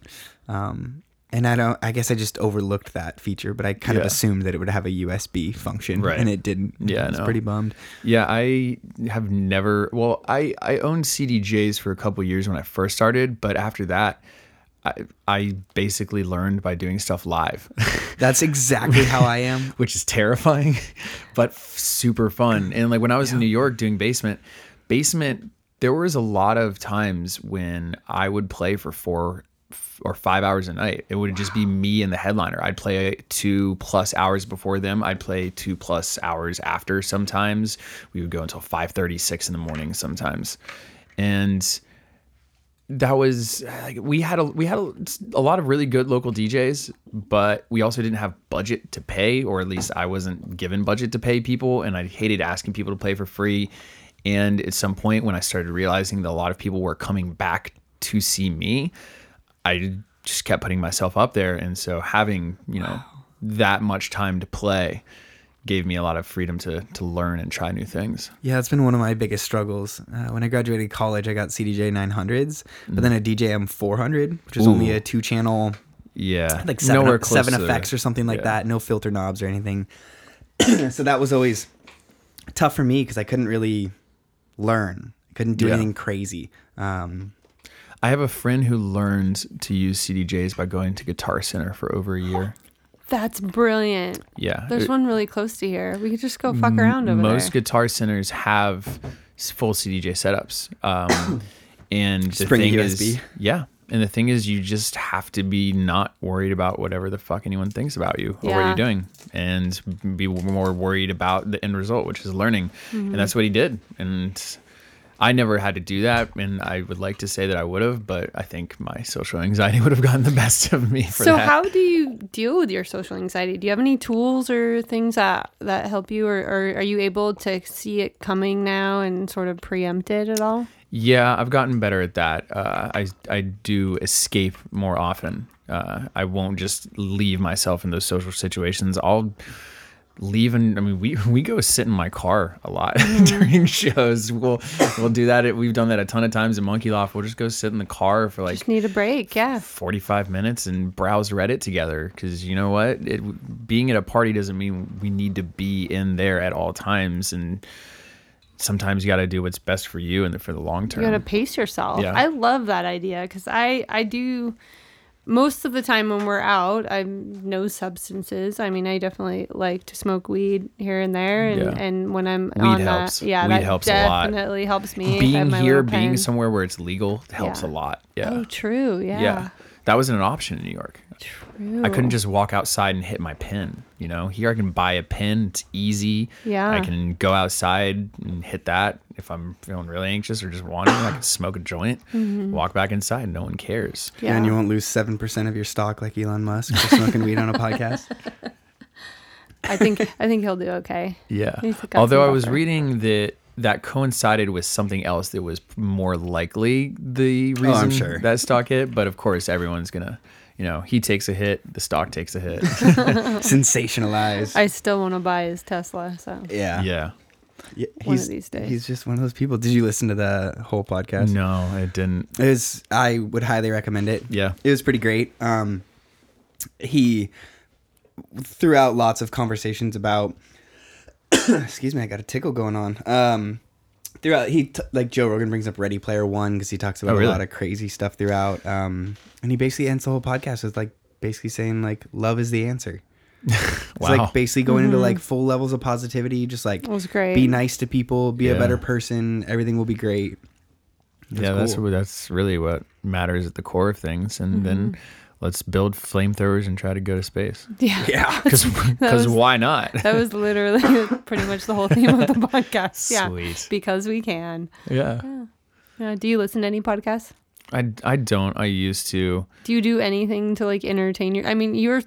and I guess I just overlooked that feature, but I kind of assumed that it would have a USB function, and it didn't. Yeah, I was pretty bummed. Yeah, I have never. Well, I owned CDJs for a couple of years when I first started, but after that, I basically learned by doing stuff live. That's exactly how I am, which is terrifying, but super fun. And like when I was in New York doing basement, there was a lot of times when I would play for 4 or 5 hours a night. It would just be me and the headliner. I'd play 2+ hours before them. I'd play 2+ hours after sometimes. We would go until 5:30, 6 in the morning sometimes. And that was like, we had a lot of really good local DJs, but we also didn't have budget to pay, or at least I wasn't given budget to pay people, and I hated asking people to play for free. And at some point when I started realizing that a lot of people were coming back to see me, I just kept putting myself up there. And so having, that much time to play gave me a lot of freedom to learn and try new things. Yeah, it's been one of my biggest struggles. When I graduated college, I got CDJ 900s, but then a DJM 400, which is only a 2-channel, like 7 effects or something like that, no filter knobs or anything. So that was always tough for me because I couldn't really learn. I couldn't do anything crazy. I have a friend who learned to use CDJs by going to Guitar Center for over a year. That's brilliant. Yeah. There's one really close to here. We could just go fuck around over there. Most Guitar Centers have full CDJ setups. And the thing is, and the thing is, you just have to be not worried about whatever the fuck anyone thinks about you or what you're doing, and be more worried about the end result, which is learning. Mm-hmm. And that's what he did. And I never had to do that, and I would like to say that I would have, but I think my social anxiety would have gotten the best of me for that. So how do you deal with your social anxiety? Do you have any tools or things that help you, or are you able to see it coming now and sort of preempt it at all? Yeah, I've gotten better at that. I do escape more often. I won't just leave myself in those social situations. I'll leave, and I mean, we go sit in my car a lot during shows. We'll do that. We've done that a ton of times at Monkey Loft. We'll just go sit in the car for like, just need a break, 45 minutes and browse Reddit together, because you know what, being at a party doesn't mean we need to be in there at all times, and sometimes you got to do what's best for you and for the long term. You got to pace yourself. I love that idea, because I do. Most of the time when we're out, I'm no substances. I mean, I definitely like to smoke weed here and there, and when I'm weed on helps. That, yeah, weed that helps definitely a lot. Helps me. Being here, being somewhere where it's legal helps a lot. Yeah. Oh, true. Yeah. Yeah. That wasn't an option in New York. True. I couldn't just walk outside and hit my pen. You know, here I can buy a pen. It's easy. Yeah. I can go outside and hit that if I'm feeling really anxious or just wandering. I can smoke a joint, walk back inside, no one cares. Yeah. And you won't lose 7% of your stock like Elon Musk for smoking weed on a podcast. I think he'll do okay. Yeah. Although I was reading that coincided with something else that was more likely the reason that stock hit. But of course, everyone's gonna. He takes a hit, the stock takes a hit. Sensationalized. I still want to buy his Tesla, so. Yeah. Yeah. Yeah, one of these days. He's just one of those people. Did you listen to the whole podcast? No, I didn't. I would highly recommend it. Yeah. It was pretty great. He threw out lots of conversations about, excuse me, I got a tickle going on. Throughout, like Joe Rogan brings up Ready Player One because he talks about a lot of crazy stuff throughout. And he basically ends the whole podcast with basically saying love is the answer. It's wow. Basically going into full levels of positivity, just be nice to people, be a better person, everything will be great. That's cool. That's really what matters at the core of things. And then let's build flamethrowers and try to go to space. Yeah. Because why not? That was literally pretty much the whole theme of the podcast. Yeah. Sweet. Because we can. Yeah. Do you listen to any podcasts? I don't. I used to. Do you do anything to entertain your... I mean, you're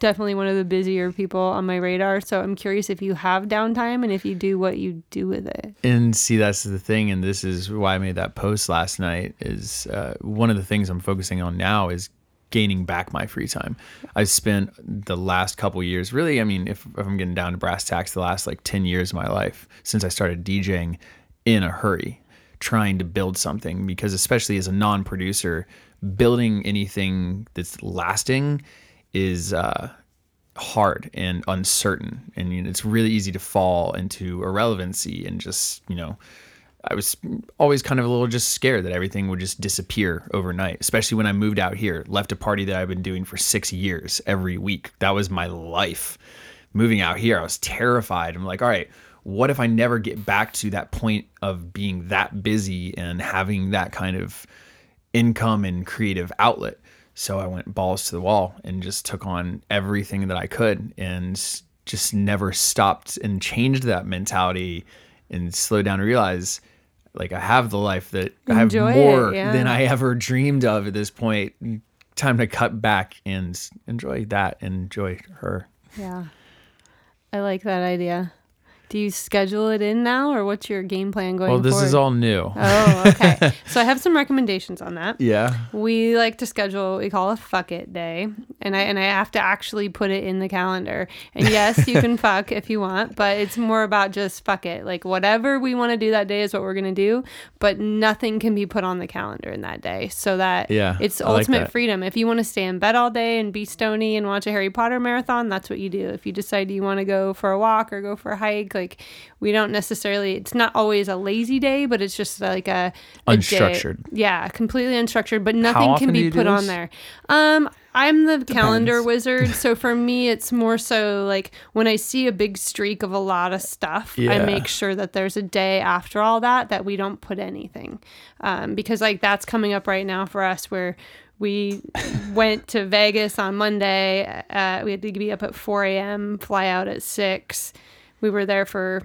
definitely one of the busier people on my radar. So I'm curious if you have downtime and if you do, what you do with it. And see, that's the thing. And this is why I made that post last night is one of the things I'm focusing on now is gaining back my free time. I've spent the last couple years, really, I mean, if I'm getting down to brass tacks, the last 10 years of my life since I started DJing in a hurry, trying to build something, because especially as a non-producer, building anything that's lasting is hard and uncertain. And it's really easy to fall into irrelevancy and just, I was always kind of a little just scared that everything would just disappear overnight, especially when I moved out here, left a party that I've been doing for 6 years every week. That was my life. Moving out here, I was terrified. I'm all right, what if I never get back to that point of being that busy and having that kind of income and creative outlet? So I went balls to the wall and just took on everything that I could and just never stopped and changed that mentality and slowed down to realize I have the life that I have more than I ever dreamed of at this point. Time to cut back and enjoy that, enjoy her. Yeah. I like that idea. Do you schedule it in now, or what's your game plan going forward? Well, this is all new. Oh, okay. So I have some recommendations on that. Yeah. We like to schedule what we call a fuck it day, and I have to actually put it in the calendar. And yes, you can fuck if you want, but it's more about just fuck it. Whatever we want to do that day is what we're going to do, but nothing can be put on the calendar in that day, so that it's ultimate freedom. If you want to stay in bed all day and be stony and watch a Harry Potter marathon, that's what you do. If you decide you want to go for a walk or go for a hike, we don't necessarily, it's not always a lazy day, but it's just a unstructured day. Yeah, completely unstructured, but nothing can be put on there. I'm the calendar wizard, so for me it's more so when I see a big streak of a lot of stuff, I make sure that there's a day after all that we don't put anything, because that's coming up right now for us where we went to Vegas on Monday. We had to be up at 4 a.m., fly out at 6. We were there for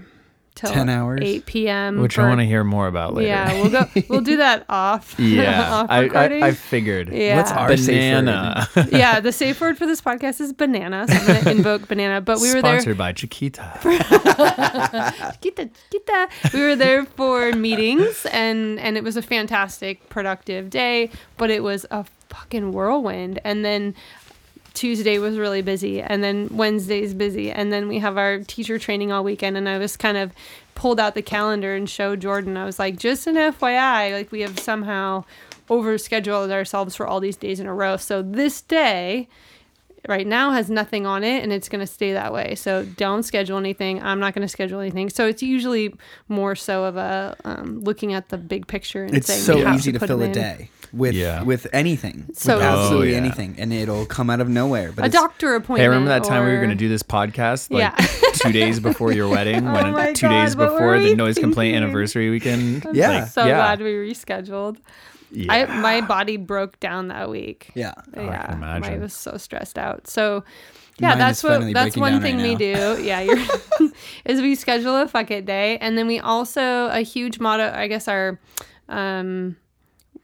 till 10 hours, 8 p.m. Which I want to hear more about later. Yeah, we'll do that off. Yeah, off I figured. Yeah. What's our banana? Safe word? Yeah, the safe word for this podcast is banana. So I'm going to invoke banana. But we were there. Sponsored by Chiquita. Chiquita. We were there for meetings, and it was a fantastic, productive day. But it was a fucking whirlwind, and then Tuesday was really busy, and then Wednesday's busy, and then we have our teacher training all weekend, and I was kind of pulled out the calendar and showed Jordan. I was just an FYI, we have somehow overscheduled ourselves for all these days in a row. So this day right now has nothing on it, and it's going to stay that way. So don't schedule anything. I'm not going to schedule anything. So it's usually more so of a looking at the big picture and saying, it's so easy to fill a day with anything, so with absolutely anything, and it'll come out of nowhere. But a doctor appointment. Hey, remember that time we were going to do this podcast 2 days before your wedding? Oh my God, 2 days before the Noise Complaint anniversary weekend. I'm so glad we rescheduled. Yeah. My body broke down that week. Yeah, I can imagine. I was so stressed out. So that's one thing we do. Yeah, is we schedule a fuck it day, and then we also a huge motto. I guess our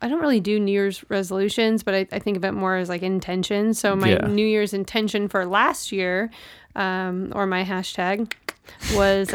I don't really do New Year's resolutions, but I think of it more as intention. So my New Year's intention for last year, or my hashtag, was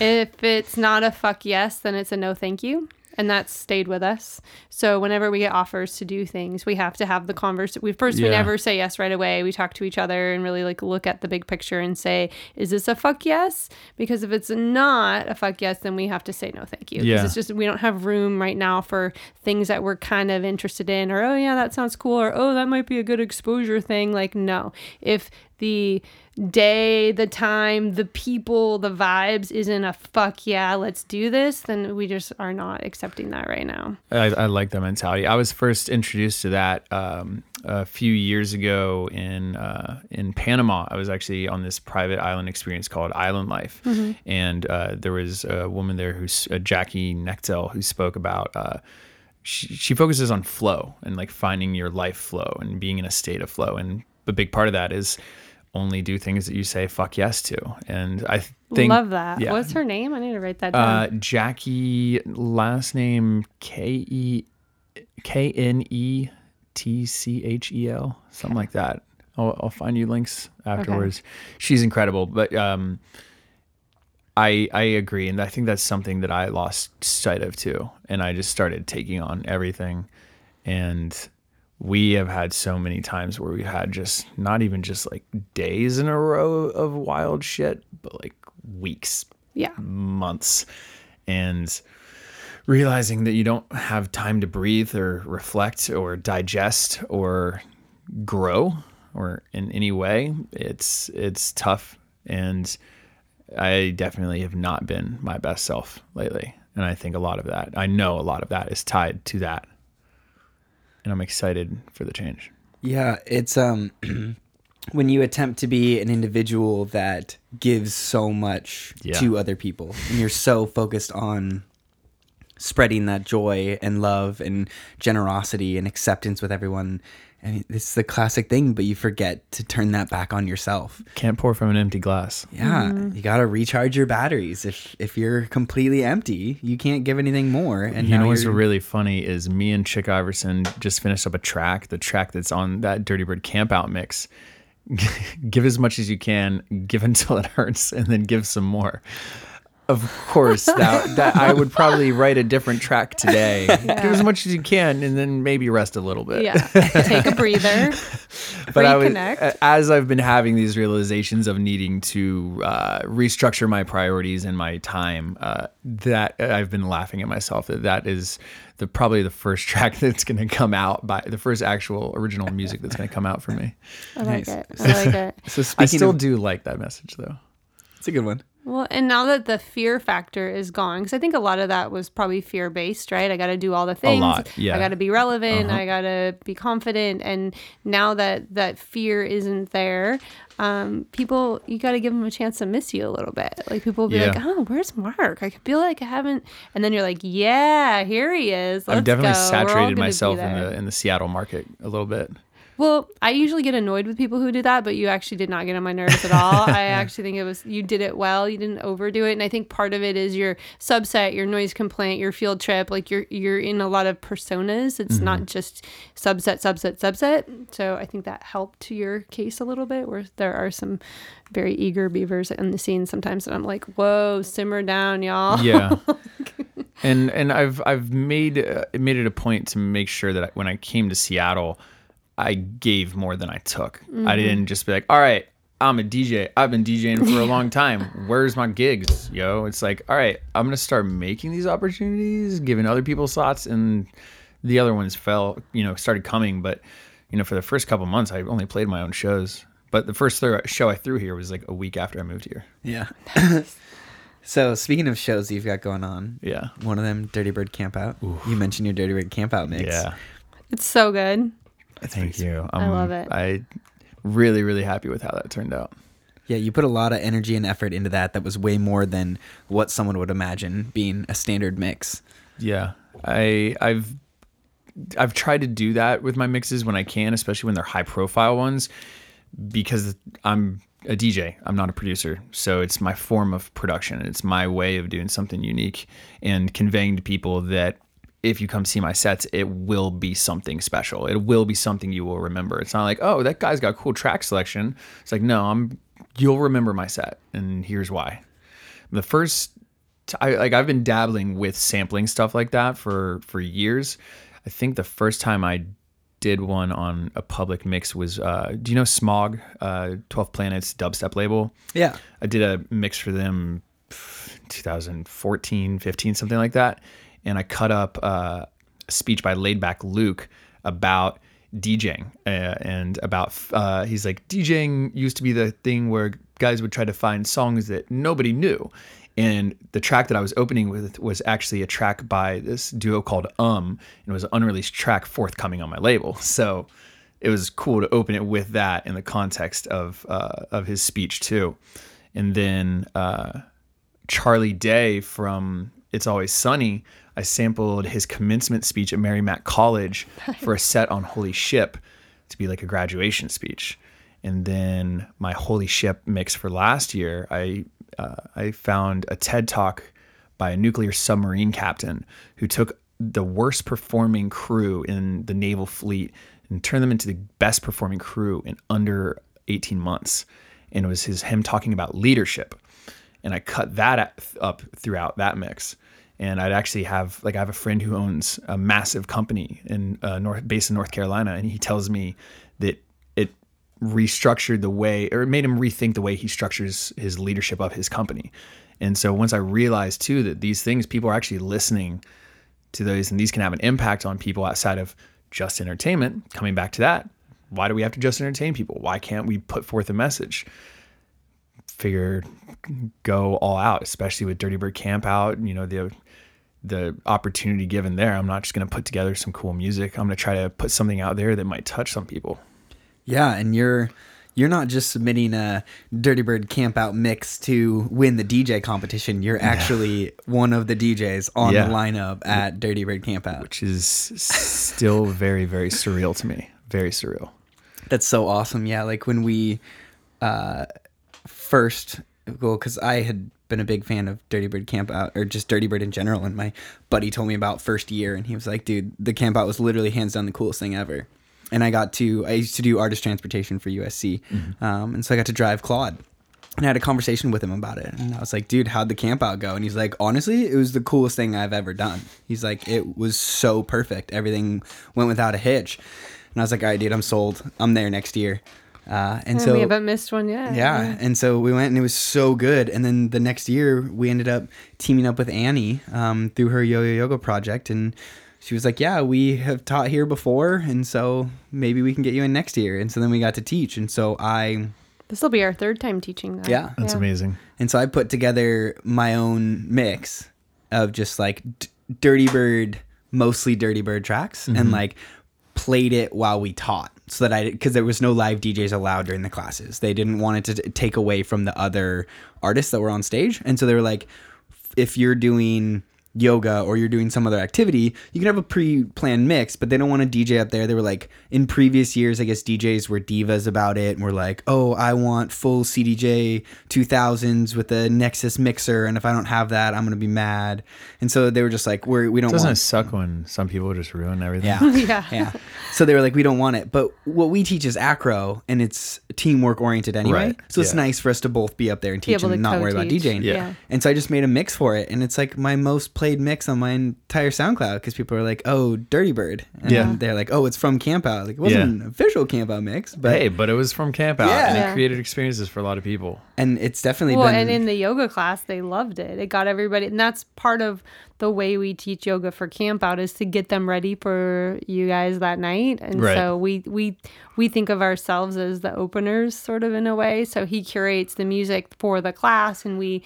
if it's not a fuck yes, then it's a no thank you. And that's stayed with us. So whenever we get offers to do things, we have to have the conversation. We never say yes right away. We talk to each other and really like look at the big picture and say, is this a fuck yes? Because if it's not a fuck yes, then we have to say no, thank you. Because it's just, we don't have room right now for things that we're kind of interested in, or, oh yeah, that sounds cool, or, oh, that might be a good exposure thing. Like, no. If the day, the time, the people, the vibes isn't a fuck yeah, let's do this, then we just are not accepting that right now. I like that mentality. I was first introduced to that a few years ago in Panama. I was actually on this private island experience called Island Life. Mm-hmm. And there was a woman there who's Jackie Nechtel, who spoke about she focuses on flow and like finding your life flow and being in a state of flow. And a big part of that is only do things that you say fuck yes to. And I think... Love that. Yeah. What's her name? I need to write that down. Jackie, last name K-N-E-T-C-H-E-L, something like that. I'll find you links afterwards. Okay. She's incredible. But I agree. And I think that's something that I lost sight of too. And I just started taking on everything. And... we have had so many times where we had just not even just like days in a row of wild shit, but like weeks, months, and realizing that you don't have time to breathe or reflect or digest or grow or in any way. It's tough. And I definitely have not been my best self lately. And I think a lot of that is tied to that. And I'm excited for the change. Yeah, it's when you attempt to be an individual that gives so much to other people, and you're so focused on spreading that joy and love and generosity and acceptance with everyone. And it's the classic thing, but you forget to turn that back on yourself. Can't pour from an empty glass. Yeah, mm-hmm. You got to recharge your batteries. If you're completely empty, you can't give anything more. And you know what's really funny is me and Chick Iverson just finished up the track that's on that Dirty Bird Campout mix. Give as much as you can, give until it hurts, and then give some more. Of course, that I would probably write a different track today. Yeah. Do as much as you can, and then maybe rest a little bit. Yeah, take a breather. But reconnect. As I've been having these realizations of needing to restructure my priorities and my time, that I've been laughing at myself. That is probably the first track that's going to come out, by the first actual original music that's going to come out for me. I like it. So I still do like that message though. It's a good one. Well, and now that the fear factor is gone, because I think a lot of that was probably fear-based, right? I got to do all the things. A lot, yeah. I got to be relevant. Uh-huh. I got to be confident. And now that fear isn't there, people, you got to give them a chance to miss you a little bit. Like people will be like, oh, where's Mark? I feel like I haven't. And then you're like, yeah, here he is. Let's I've definitely go. Saturated myself in the Seattle market a little bit. Well, I usually get annoyed with people who do that, but you actually did not get on my nerves at all. I actually think you did it well. You didn't overdo it. And I think part of it is your subset, your noise complaint, your field trip. Like you're in a lot of personas. It's not just subset. So I think that helped your case a little bit, where there are some very eager beavers in the scene sometimes. And I'm like, whoa, simmer down, y'all. Yeah. And I've made it a point to make sure that when I came to Seattle, I gave more than I took. Mm-hmm. I didn't just be like, all right, I'm a DJ. I've been DJing for a long time. Where's my gigs, yo? It's like, all right, I'm going to start making these opportunities, giving other people slots. And the other ones started coming. But, for the first couple months, I only played my own shows. But the first show I threw here was like a week after I moved here. Yeah. So speaking of shows you've got going on. Yeah. One of them, Dirty Bird Campout. Oof. You mentioned your Dirty Bird Campout mix. Yeah. It's so good. Thank you. I love it. I really, really happy with how that turned out. Yeah, you put a lot of energy and effort into that. That was way more than what someone would imagine being a standard mix. Yeah, I've tried to do that with my mixes when I can, especially when they're high profile ones, because I'm a DJ. I'm not a producer. So it's my form of production. It's my way of doing something unique and conveying to people that if you come see my sets, it will be something special. It will be something you will remember. It's not like, oh, that guy's got cool track selection. It's like, no, you'll remember my set, and here's why. The first I've been dabbling with sampling stuff like that for years. I think the first time I did one on a public mix was, do you know Smog, 12 Planets dubstep label? Yeah. I did a mix for them 2014, 15, something like that. And I cut up a speech by Laidback Luke about DJing and about, he's like, DJing used to be the thing where guys would try to find songs that nobody knew. And the track that I was opening with was actually a track by this duo called and it was an unreleased track forthcoming on my label. So it was cool to open it with that in the context of his speech too. And then Charlie Day from It's Always Sunny, I sampled his commencement speech at Merrimack College for a set on Holy Ship to be like a graduation speech. And then my Holy Ship mix for last year, I found a TED Talk by a nuclear submarine captain who took the worst performing crew in the naval fleet and turned them into the best performing crew in under 18 months. And it was him talking about leadership. And I cut that up throughout that mix. And I'd actually I have a friend who owns a massive company based in North Carolina. And he tells me that restructured the way, or it made him rethink the way he structures his leadership of his company. And so once I realized too that these things, people are actually listening to those, and these can have an impact on people outside of just entertainment. Coming back to that, why do we have to just entertain people? Why can't we put forth a message? Go all out, especially with Dirty Bird Campout, you know, the opportunity given there. I'm not just going to put together some cool music. I'm going to try to put something out there that might touch some people. Yeah, and you're not just submitting a Dirty Bird Campout mix to win the DJ competition. You're actually one of the DJs on the lineup at Dirty Bird Campout, which is still very, very surreal to me. Very surreal. That's so awesome. Yeah, like when we because I had been a big fan of Dirty Bird Campout, or just Dirty Bird in general, and my buddy told me about first year, and he was like, dude, the campout was literally hands down the coolest thing ever. And I used to do artist transportation for USC. Mm-hmm. And so I got to drive Claude. And I had a conversation with him about it. And I was like, dude, how'd the camp out go? And he's like, honestly, it was the coolest thing I've ever done. He's like, it was so perfect. Everything went without a hitch. And I was like, all right, dude, I'm sold. I'm there next year. And so we haven't missed one yet. Yeah. And so we went and it was so good. And then the next year we ended up teaming up with Annie through her Yo-Yo Yoga project. And she was like, yeah, we have taught here before, and so maybe we can get you in next year. And so then we got to teach. And so this will be our third time teaching, though. Yeah. That's amazing. And so I put together my own mix of just like mostly Dirty Bird tracks, mm-hmm. and like played it while we taught. So that because there was no live DJs allowed during the classes. They didn't want it to take away from the other artists that were on stage. And so they were like, if you're doing yoga or you're doing some other activity, you can have a pre-planned mix, but they don't want a DJ up there. They were like, in previous years, I guess DJs were divas about it and were like, oh, I want full CDJ 2000s with a Nexus mixer, and if I don't have that, I'm going to be mad. And so they were just like, we don't want it. Doesn't it suck when some people just ruin everything? Yeah. Yeah. So they were like, we don't want it. But what we teach is acro, and it's teamwork oriented anyway. Right. So it's nice for us to both be up there and teach and not worry about DJing. Yeah. And so I just made a mix for it, and it's like my most played mix on my entire SoundCloud, because people are like, oh, Dirty Bird, and they're like, oh, it's from Campout. Like, it wasn't an official Campout mix, but hey, but it was from Campout, and it created experiences for a lot of people, and it's definitely been. And in the yoga class, they loved it. It got everybody, and that's part of the way we teach yoga for Campout, is to get them ready for you guys that night. And so we think of ourselves as the openers, sort of, in a way. So he curates the music for the class, and we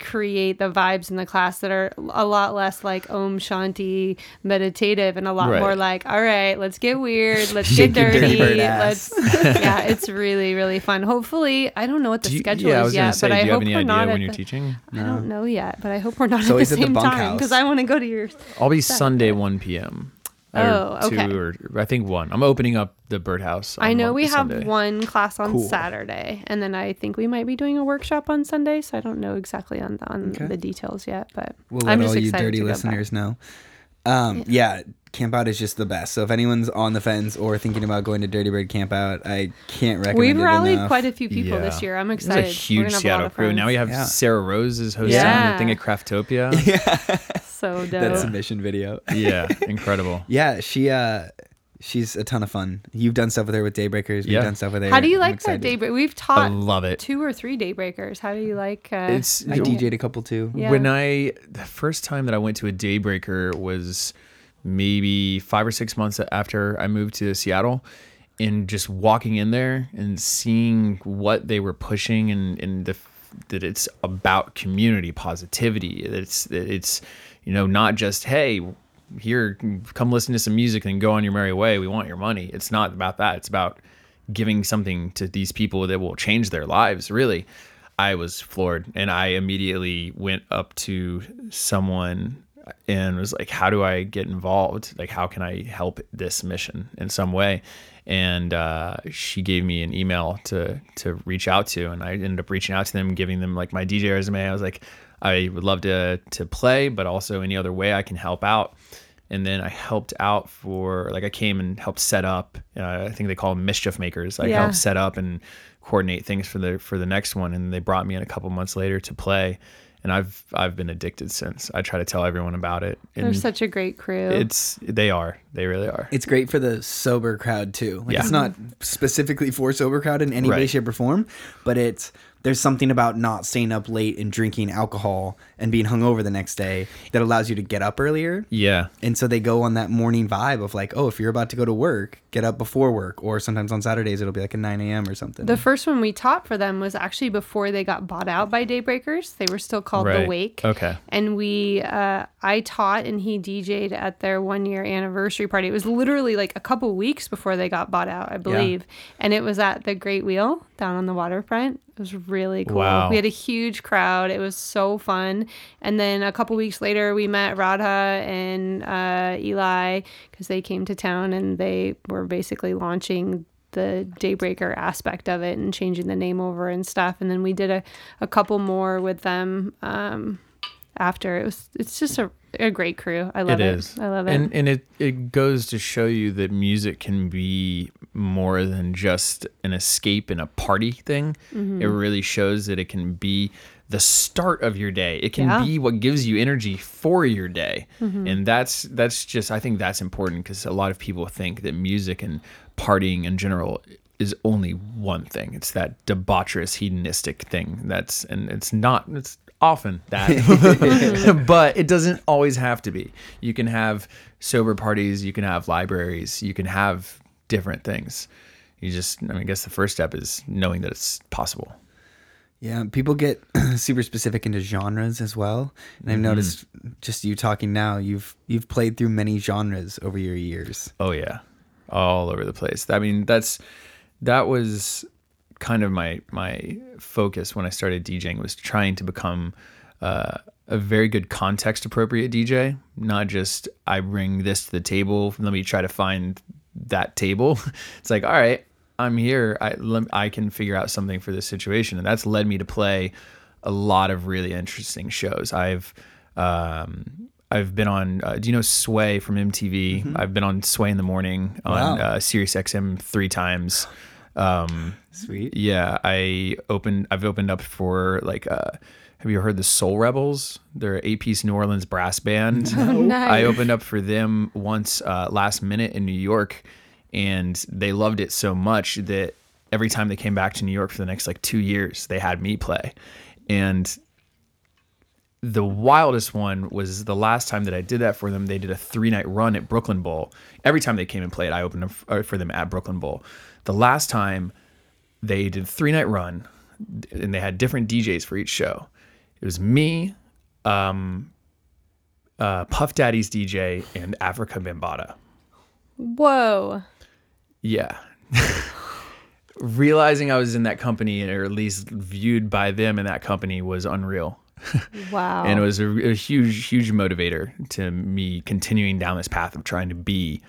create the vibes in the class that are a lot less like Om Shanti meditative, and a lot more like, all right, let's get weird, let's get dirty. It's really, really fun. Hopefully, I don't know what the schedule is yet, but I hope we're not. Do you have any idea when you're teaching? No. I don't know yet, but I hope we're not at the same time, because I want to go to yours. I'll be Sunday 1 p.m. I think 1. I'm opening up the birdhouse. I know we have Sunday. One class on Saturday, and then I think we might be doing a workshop on Sunday. So I don't know exactly on the details yet, but we'll let all you dirty listeners know. Yeah, Campout is just the best. So if anyone's on the fence or thinking about going to Dirty Bird Campout, I can't recommend it. We've rallied enough. Quite a few people this year. I'm excited. There's a huge Seattle crew. Now we have Sarah Rose is hosting the thing at Craftopia. Yeah. So dope. That submission video. Yeah, incredible. Yeah, she's a ton of fun. You've done stuff with her with Daybreakers. We've done stuff with her. How do you like that Daybreaker? We've taught 2 or 3 Daybreakers. How do you like I DJ'd a couple too. Yeah. The first time that I went to a Daybreaker was maybe 5 or 6 months after I moved to Seattle, and just walking in there and seeing what they were pushing and that it's about community positivity. It's not just, hey, here, come listen to some music and go on your merry way. We want your money. It's not about that. It's about giving something to these people that will change their lives, really. I was floored, and I immediately went up to someone and was like, how do I get involved? Like, how can I help this mission in some way? And she gave me an email to reach out to, and I ended up reaching out to them, giving them like my DJ resume. I was like, I would love to play, but also any other way I can help out. And then I helped out I came and helped set up. I think they call them mischief makers. I helped set up and coordinate things for the next one. And they brought me in a couple months later to play. And I've been addicted since. I try to tell everyone about it. And they're such a great crew. They really are. It's great for the sober crowd too. It's not specifically for sober crowd in any way, shape, or form, but there's something about not staying up late and drinking alcohol and being hungover the next day that allows you to get up earlier. Yeah. And so they go on that morning vibe of like, oh, if you're about to go to work, get up before work. Or sometimes on Saturdays, it'll be like a 9 a.m. or something. The first one we taught for them was actually before they got bought out by Daybreakers. They were still called The Wake. Okay. And I taught and he DJ'd at their 1-year anniversary party. It was literally like a couple weeks before they got bought out, I believe. Yeah. And it was at the Great Wheel down on the waterfront. It was really cool. Wow. We had a huge crowd. It was so fun. And then a couple weeks later, we met Radha and Eli because they came to town and they were basically launching the Daybreaker aspect of it and changing the name over and stuff. And then we did a couple more with them after. It's just a great crew. I love it. It is. I love it. And it goes to show you that music can be more than just an escape and a party thing. Mm-hmm. It really shows that it can be the start of your day. It can be what gives you energy for your day. Mm-hmm. And that's just, I think that's important because a lot of people think that music and partying in general is only one thing. It's that debaucherous, hedonistic thing. It's often that, but it doesn't always have to be. You can have sober parties, you can have libraries, you can have different things. I guess the first step is knowing that it's possible. Yeah, people get super specific into genres as well. And I've noticed just you talking now, you've played through many genres over your years. Oh yeah, all over the place. I mean, that was kind of my focus when I started DJing, was trying to become a very good context appropriate DJ, not just I bring this to the table, let me try to find that table. It's like, all right, I'm here, I can figure out something for this situation. And that's led me to play a lot of really interesting shows. I've been on, do you know Sway from MTV? Mm-hmm. I've been on Sway in the Morning on Sirius XM 3 times. Sweet. Yeah, I've opened up for like, have you heard the Soul Rebels? They're an 8-piece New Orleans brass band. No. Nice. I opened up for them once last minute in New York, and they loved it so much that every time they came back to New York for the next like 2 years, they had me play. And the wildest one was the last time that I did that for them, they did a 3-night run at Brooklyn Bowl. Every time they came and played, I opened up for them at Brooklyn Bowl. The last time they did a 3-night run, and they had different DJs for each show. It was me, Puff Daddy's DJ, and Afrika Bambaataa. Whoa. Yeah. Realizing I was in that company, or at least viewed by them in that company, was unreal. Wow. And it was a huge, huge motivator to me continuing down this path of trying to be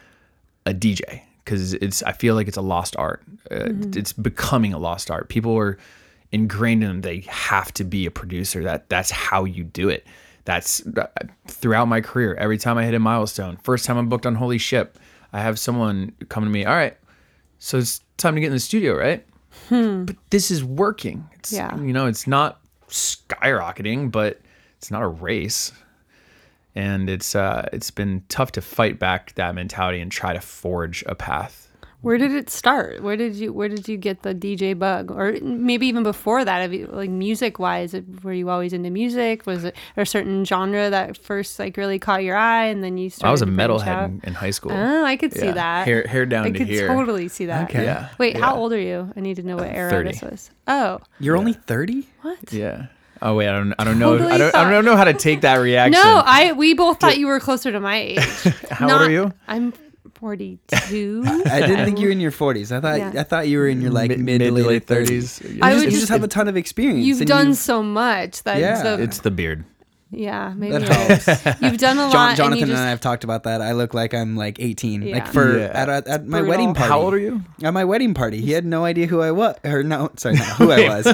a DJ. Because I feel like it's a lost art. Mm-hmm. It's becoming a lost art. People are ingrained in them. They have to be a producer. That's how you do it. That's throughout my career. Every time I hit a milestone, first time I'm booked on Holy Ship, I have someone come to me, all right, so it's time to get in the studio, right? But this is working. It's, you know, it's not skyrocketing, but it's not a race. And it's been tough to fight back that mentality and try to forge a path. Where did it start? Where did you get the DJ bug? Or maybe even before that, like music wise, were you always into music? Was it a certain genre that first like really caught your eye, and then you started? I was a metalhead in high school. Oh, I could see that. Hair down to here. I could totally see that. Okay. Yeah. Wait, how old are you? I need to know what era 30. This was. Oh, you're only 30? What? Yeah. Oh wait, I don't know. Totally I don't know how to take that reaction. No, we both thought you were closer to my age. How old are you? I'm 42. I didn't think you were in your 40s. I thought you were in your like mid to late 30s. You just have a ton of experience. You've done so much. It's the beard. Yeah, maybe that helps. You've done a lot. Jonathan and I have talked about that. I look like I'm like 18. Yeah. Like at my wedding party. How old are you? At my wedding party, he had no idea who I was. Who I was.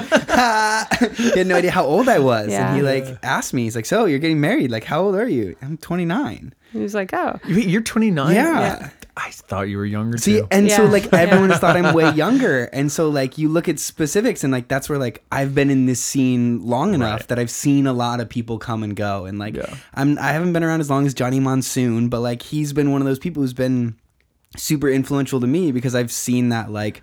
He had no idea how old I was, and he like asked me. He's like, "So you're getting married? Like, how old are you?" I'm 29. He was like, "Oh, you're 29." Yeah. I thought you were younger too. And so like everyone thought I'm way younger. And so like you look at specifics and like that's where like I've been in this scene long enough that I've seen a lot of people come and go. And like I haven't been around as long as Johnny Monsoon, but like he's been one of those people who's been super influential to me because I've seen that like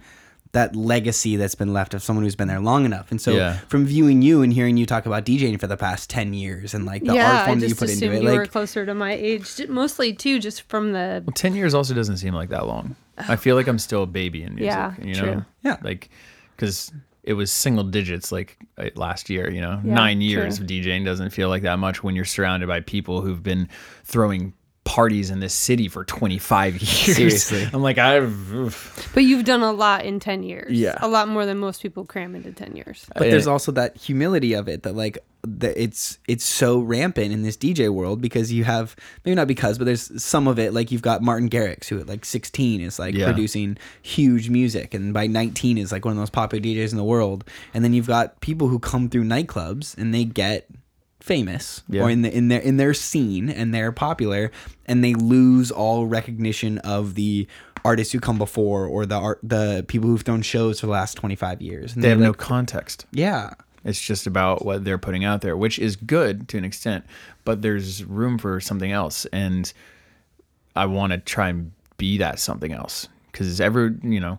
that legacy that's been left of someone who's been there long enough. And so from viewing you and hearing you talk about DJing for the past 10 years and like the art form that you put into it. You were closer to my age, mostly too, just from the... Well, 10 years also doesn't seem like that long. I feel like I'm still a baby in music, you know? True. Yeah. Like, because it was single digits like last year, you know? 9 years of DJing doesn't feel like that much when you're surrounded by people who've been throwing parties in this city for 25 years. Seriously. I'm like, But you've done a lot in 10 years. Yeah. A lot more than most people cram into 10 years. But there's also that humility of it that like, it's so rampant in this DJ world because you have, maybe not because, but there's some of it, like you've got Martin Garrix who at like 16 is like producing huge music and by 19 is like one of the most popular DJs in the world. And then you've got people who come through nightclubs and they get famous or in their scene and they're popular and they lose all recognition of the artists who come before or the people who've thrown shows for the last 25 years. And they have like, no context. Yeah. It's just about what they're putting out there, which is good to an extent, but there's room for something else. And I want to try and be that something else because the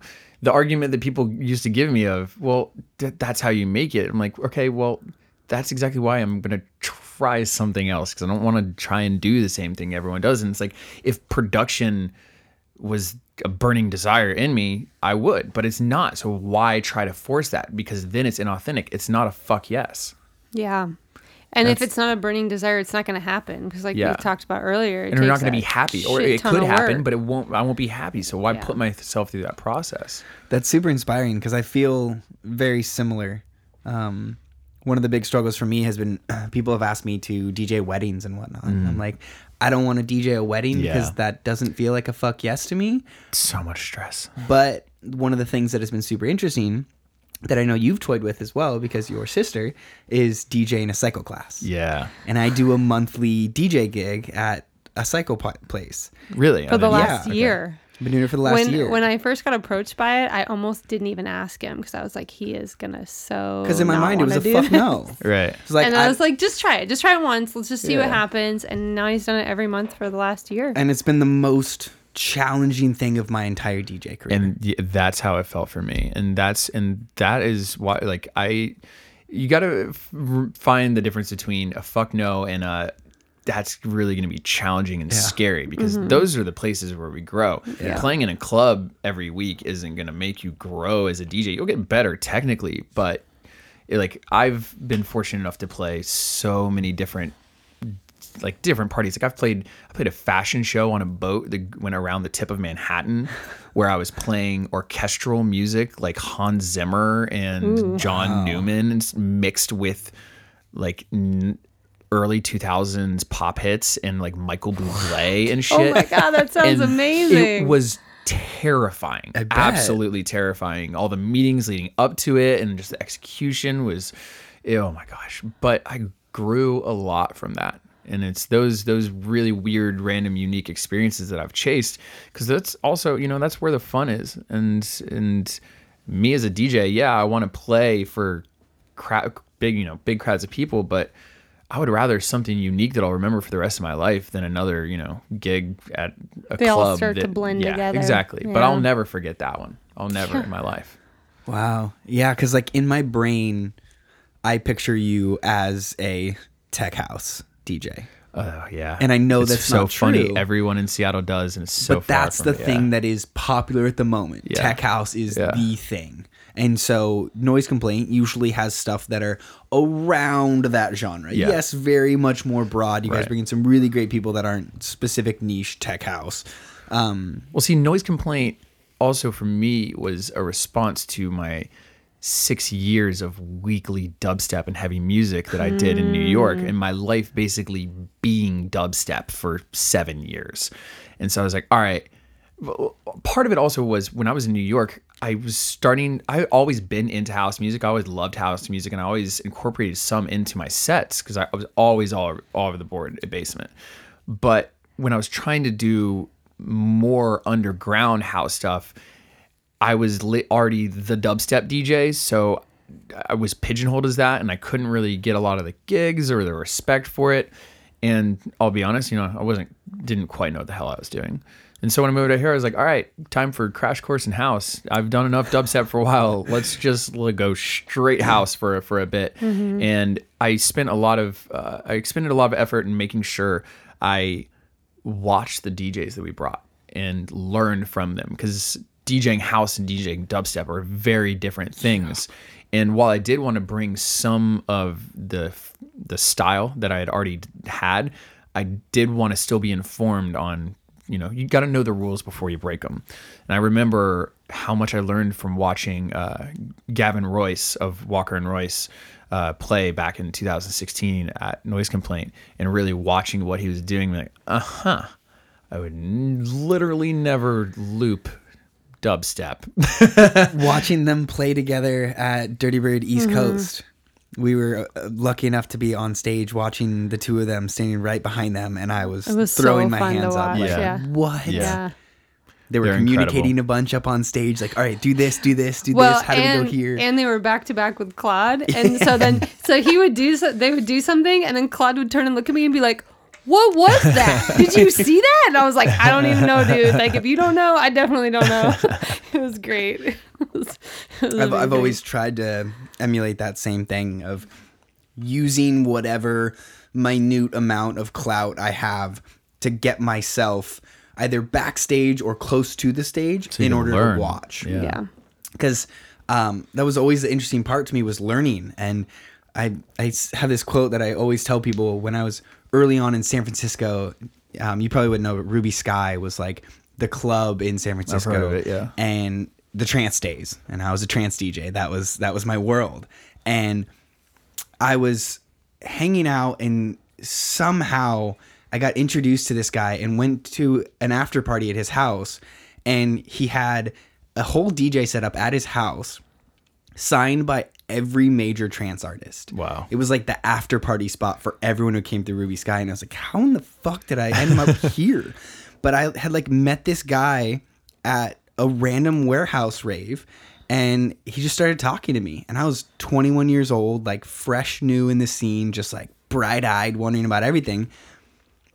argument that people used to give me of, well, that's how you make it. I'm like, okay, well, that's exactly why I'm going to try something else because I don't want to try and do the same thing everyone does. And it's like, if production was a burning desire in me, I would, but it's not. So why try to force that? Because then it's inauthentic. It's not a fuck yes. Yeah. And if it's not a burning desire, it's not going to happen because like we talked about earlier. And we're not going to be happy or it could happen, but I won't be happy. So why put myself through that process? That's super inspiring because I feel very similar. One of the big struggles for me has been people have asked me to DJ weddings and whatnot. And I'm like, I don't want to DJ a wedding because that doesn't feel like a fuck yes to me. So much stress. But one of the things that has been super interesting that I know you've toyed with as well because your sister is DJing a cycle class. Yeah. And I do a monthly DJ gig at a cycle place. Really? For the last year. Okay. Been doing it for the last year. When I first got approached by it, I almost didn't even ask him because I was like, he is gonna because in my mind it was a fuck no, right? Like, and I was like, just try it once, let's just see what happens. And now he's done it every month for the last year, and it's been the most challenging thing of my entire DJ career. And that's how it felt for me, and that is why like you gotta find the difference between a fuck no and a. That's really going to be challenging and scary because those are the places where we grow. Yeah. Playing in a club every week isn't going to make you grow as a DJ. You'll get better technically, but I've been fortunate enough to play so many different parties. Like I played a fashion show on a boat that went around the tip of Manhattan where I was playing orchestral music like Hans Zimmer and John Newman mixed with like early 2000s pop hits and like Michael Bublé and shit. Oh my God, that sounds amazing. It was terrifying. Absolutely terrifying. All the meetings leading up to it and just the execution was, oh my gosh. But I grew a lot from that. And it's those really weird, random, unique experiences that I've chased, because that's also, you know, that's where the fun is. And me as a DJ, yeah, I want to play for big crowds of people, but I would rather something unique that I'll remember for the rest of my life than another, you know, gig at a club. They all start to blend together. Exactly. Yeah. But I'll never forget that one. I'll never in my life. Wow. Yeah, because like in my brain, I picture you as a tech house DJ. Oh yeah. And I know that's so funny. Everyone in Seattle does, and it's so funny. But that's the thing that is popular at the moment. Yeah. Tech house is the thing. And so Noise Complaint usually has stuff that are around that genre. Yeah. Yes, very much more broad. You guys bring in some really great people that aren't specific niche tech house. Well, see, Noise Complaint also for me was a response to my 6 years of weekly dubstep and heavy music that I did in New York, and my life basically being dubstep for 7 years. And so I was like, all right. Part of it also was when I was in New York, I had always been into house music. I always loved house music, and I always incorporated some into my sets because I was always all over the board at Basement. But when I was trying to do more underground house stuff, I was already the dubstep DJ, so I was pigeonholed as that, and I couldn't really get a lot of the gigs or the respect for it. And I'll be honest, you know, I didn't quite know what the hell I was doing. And so when I moved out here, I was like, all right, time for crash course in house. I've done enough dubstep for a while. Let's just go straight house for a bit. Mm-hmm. And I spent I expended a lot of effort in making sure I watched the DJs that we brought and learned from them, because DJing house and DJing dubstep are very different things. Yeah. And while I did want to bring some of the style that I had already had, I did want to still be informed on, you know, you got to know the rules before you break them. And I remember how much I learned from watching Gavin Royce of Walker & Royce play back in 2016 at Noise Complaint, and really watching what he was doing. Like, I would literally never loop dubstep. Watching them play together at Dirty Bird East Coast, we were lucky enough to be on stage watching the two of them, standing right behind them, and I was throwing so my hands up. What? Yeah. They were communicating a bunch up on stage, like, all right, do this, how do we go here? And they were back to back with Claude, and so he would they would do something, and then Claude would turn and look at me and be like, what was that? Did you see that? And I was like, I don't even know, dude. Like, if you don't know, I definitely don't know. It was great. I've always tried to emulate that same thing of using whatever minute amount of clout I have to get myself either backstage or close to the stage in order to watch. Yeah. Because that was always the interesting part to me, was learning. And I have this quote that I always tell people when I was early on in San Francisco. You probably wouldn't know, but Ruby Sky was like the club in San Francisco. I've heard of it, yeah. And the trance days, and I was a trance DJ. That was my world. And I was hanging out, and somehow I got introduced to this guy and went to an after party at his house, and he had a whole DJ set up at his house, signed by every major trance artist. Wow. It was like the after party spot for everyone who came through Ruby Sky. And I was like, how in the fuck did I end up here? But I had like met this guy at a random warehouse rave, and he just started talking to me. And I was 21 years old, like fresh new in the scene, just like bright eyed, wondering about everything.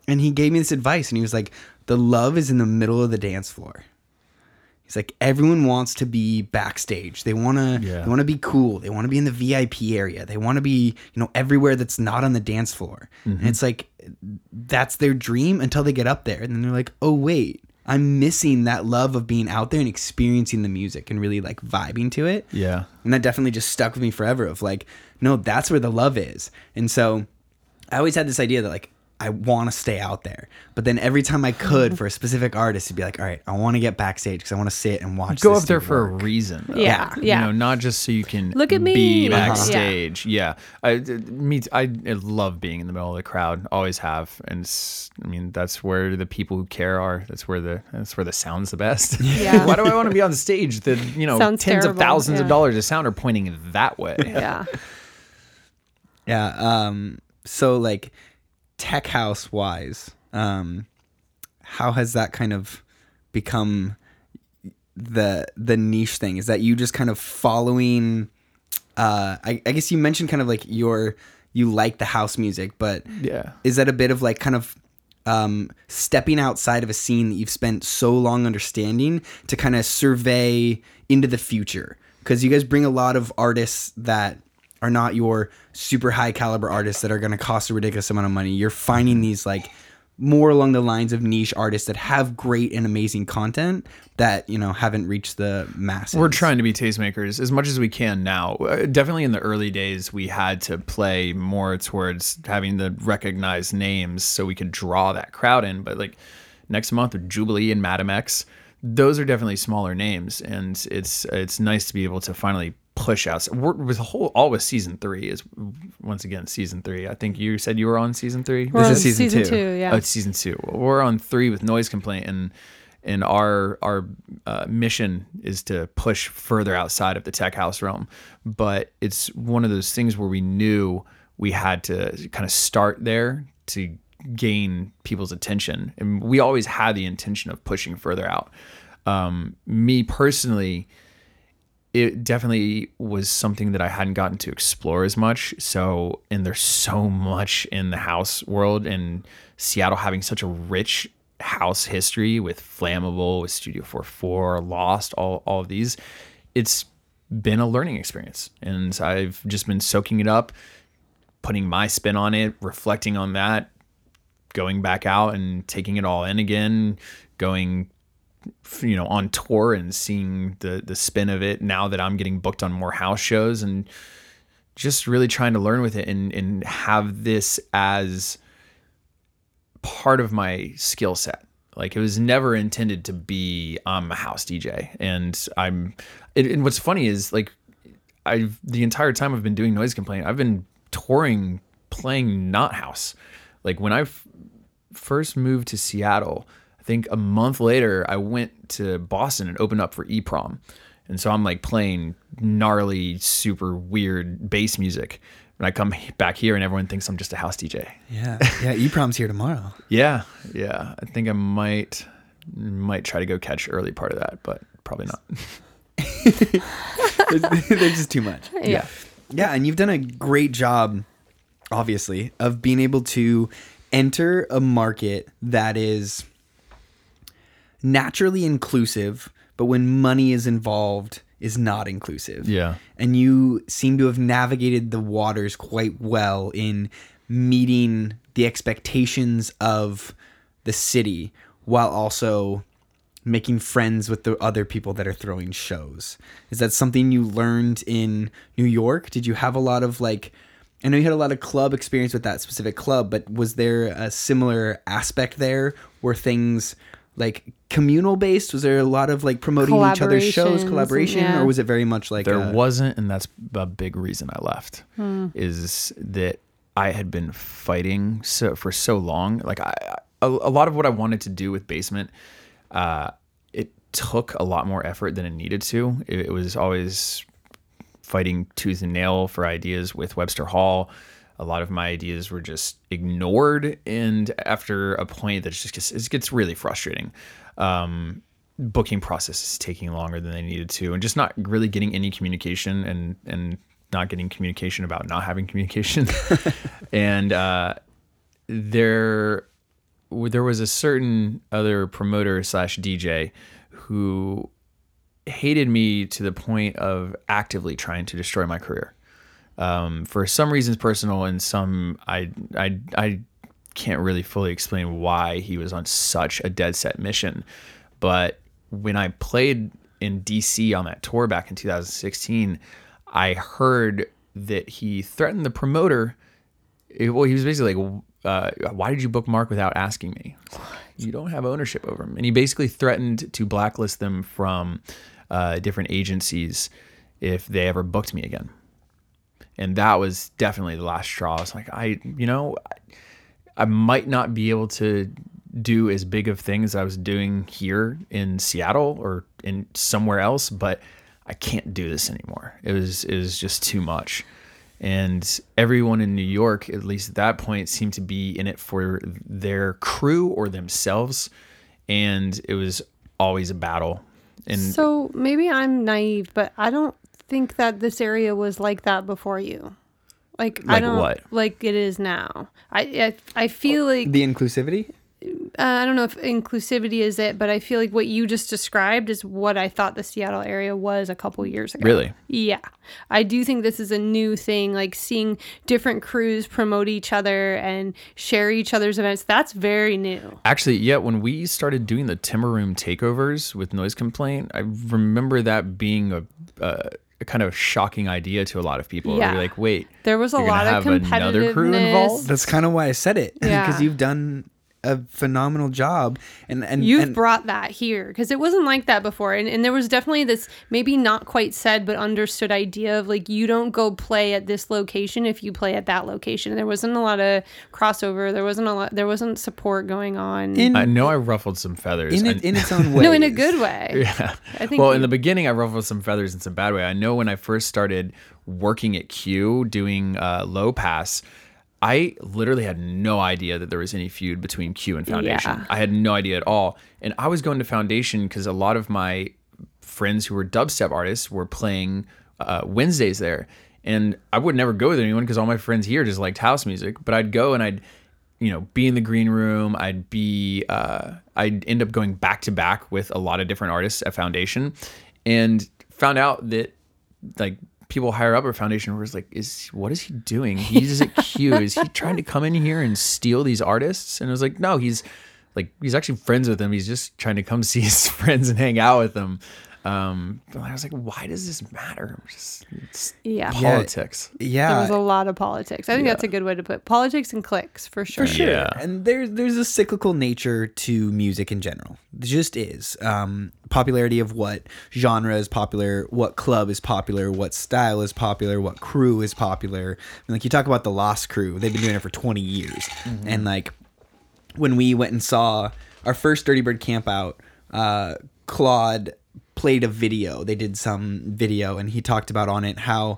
And he gave me this advice, and he was like, the love is in the middle of the dance floor. He's like, everyone wants to be backstage. They want to They want to be cool. They want to be in the VIP area. They want to be, you know, everywhere that's not on the dance floor. Mm-hmm. And it's like, that's their dream until they get up there. And then they're like, oh, wait, I'm missing that love of being out there and experiencing the music and really like vibing to it. Yeah. And that definitely just stuck with me forever of like, no, that's where the love is. And so I always had this idea that like, I want to stay out there. But then every time I could for a specific artist, it'd be like, all right, I want to get backstage because I want to sit and watch. Go up there for a reason. Though. Yeah. You know, not just so you can look at me be backstage. Yeah. I love being in the middle of the crowd. Always have. And I mean, that's where the people who care are. That's where the sound's the best. Yeah. Why do I want to be on stage? The, you know, sounds tens terrible. Of thousands of dollars of sound are pointing that way. Yeah. Yeah. So like tech house wise, how has that kind of become the niche thing? Is that you just kind of following, I guess you mentioned kind of like you like the house music, but yeah, is that a bit of like kind of stepping outside of a scene that you've spent so long understanding to kind of survey into the future? Because you guys bring a lot of artists that are not your super high caliber artists that are going to cost a ridiculous amount of money. You're finding these like more along the lines of niche artists that have great and amazing content that, you know, haven't reached the masses. We're trying to be tastemakers as much as we can now. Definitely in the early days, we had to play more towards having the recognized names so we could draw that crowd in. But like next month with Jubilee and Madam X, those are definitely smaller names. And it's nice to be able to finally push out. All with season 3 is once again season 3. I think you said you were on season 3. This is season two. Yeah, oh, it's season 2. We're on 3 with Noise Complaint, and our mission is to push further outside of the tech house realm. But it's one of those things where we knew we had to kind of start there to gain people's attention, and we always had the intention of pushing further out. Me personally, it definitely was something that I hadn't gotten to explore as much. So, and there's so much in the house world, and Seattle having such a rich house history with Flammable, with Studio 4-4, Lost, all of these. It's been a learning experience, and I've just been soaking it up, putting my spin on it, reflecting on that, going back out and taking it all in again, going, you know, on tour and seeing the spin of it now that I'm getting booked on more house shows, and just really trying to learn with it and have this as part of my skill set. Like, it was never intended to be I'm a house DJ, and and what's funny is like the entire time I've been doing Noise Complaint, I've been touring, playing not house. Like when I first moved to Seattle, I think a month later, I went to Boston and opened up for EPROM. And so I'm like playing gnarly, super weird bass music. And I come back here and everyone thinks I'm just a house DJ. Yeah. Yeah. EPROM's here tomorrow. Yeah. Yeah. I think I might try to go catch early part of that, but probably not. They're just too much. Yeah. Yeah. And you've done a great job, obviously, of being able to enter a market that is naturally inclusive, but when money is involved, is not inclusive. Yeah. And you seem to have navigated the waters quite well in meeting the expectations of the city while also making friends with the other people that are throwing shows. Is that something you learned in New York? Did you have a lot of like, I know you had a lot of club experience with that specific club, but was there a similar aspect there where things like communal based? Was there a lot of like promoting each other's shows, collaboration? Yeah. Or was it very much like there wasn't? And that's a big reason I left, is that I had been fighting for so long. Like a lot of what I wanted to do with Basement, it took a lot more effort than it needed to. It was always fighting tooth and nail for ideas with Webster Hall. A lot of my ideas were just ignored, and after a point that it gets really frustrating. Booking process is taking longer than they needed to, and just not really getting any communication, and not getting communication about not having communication. And there was a certain other promoter / DJ who hated me to the point of actively trying to destroy my career. For some reasons personal, and some I can't really fully explain why he was on such a dead set mission. But when I played in DC on that tour back in 2016, I heard that he threatened the promoter. He was basically like, why did you book Mark without asking me? You don't have ownership over him. And he basically threatened to blacklist them from different agencies if they ever booked me again. And that was definitely the last straw. It's like, I might not be able to do as big of things I was doing here in Seattle or in somewhere else, but I can't do this anymore. It was just too much. And everyone in New York, at least at that point, seemed to be in it for their crew or themselves. And it was always a battle. And so maybe I'm naive, but I don't think that this area was like that before you. Like I don't what? Like it is now. I feel like the inclusivity. I don't know if inclusivity is it, but I feel like what you just described is what I thought the Seattle area was a couple years ago. Really? Yeah. I do think this is a new thing, like seeing different crews promote each other and share each other's events. That's very new. Actually, yeah, when we started doing the Timber Room takeovers with Noise Complaint, I remember that being a kind of shocking idea to a lot of people. Yeah. You're like, wait, there was a lot of competitiveness. Another crew involved? That's kind of why I said it. Yeah. Because you've done a phenomenal job and you've brought that here because it wasn't like that before, and there was definitely this maybe not quite said but understood idea of like, you don't go play at this location if you play at that location. There wasn't a lot of crossover, there wasn't support going on. I know I ruffled some feathers in its own way. No, in a good way. Yeah, I think in the beginning I ruffled some feathers in some bad way. I know when I first started working at Q doing low pass, I literally had no idea that there was any feud between Q and Foundation. Yeah. I had no idea at all. And I was going to Foundation because a lot of my friends who were dubstep artists were playing Wednesdays there. And I would never go with anyone because all my friends here just liked house music. But I'd go and I'd, be in the green room. I'd end up going back to back with a lot of different artists at Foundation, and found out that like, people higher up at Foundation was like, what is he doing? He's at Q. Is he trying to come in here and steal these artists? And I was like, no, he's actually friends with them. He's just trying to come see his friends and hang out with them. But I was like, why does this matter? It's politics. Yeah. There was a lot of politics. I think that's a good way to put it. Politics and cliques, for sure. For sure. Yeah. And there's a cyclical nature to music in general. It just is. Popularity of what genre is popular, what club is popular, what style is popular, what crew is popular. And like you talk about the Lost crew, they've been doing it for 20 years. Mm-hmm. And like when we went and saw our first Dirty Bird Campout, Claude played a video. They did some video and he talked about on it how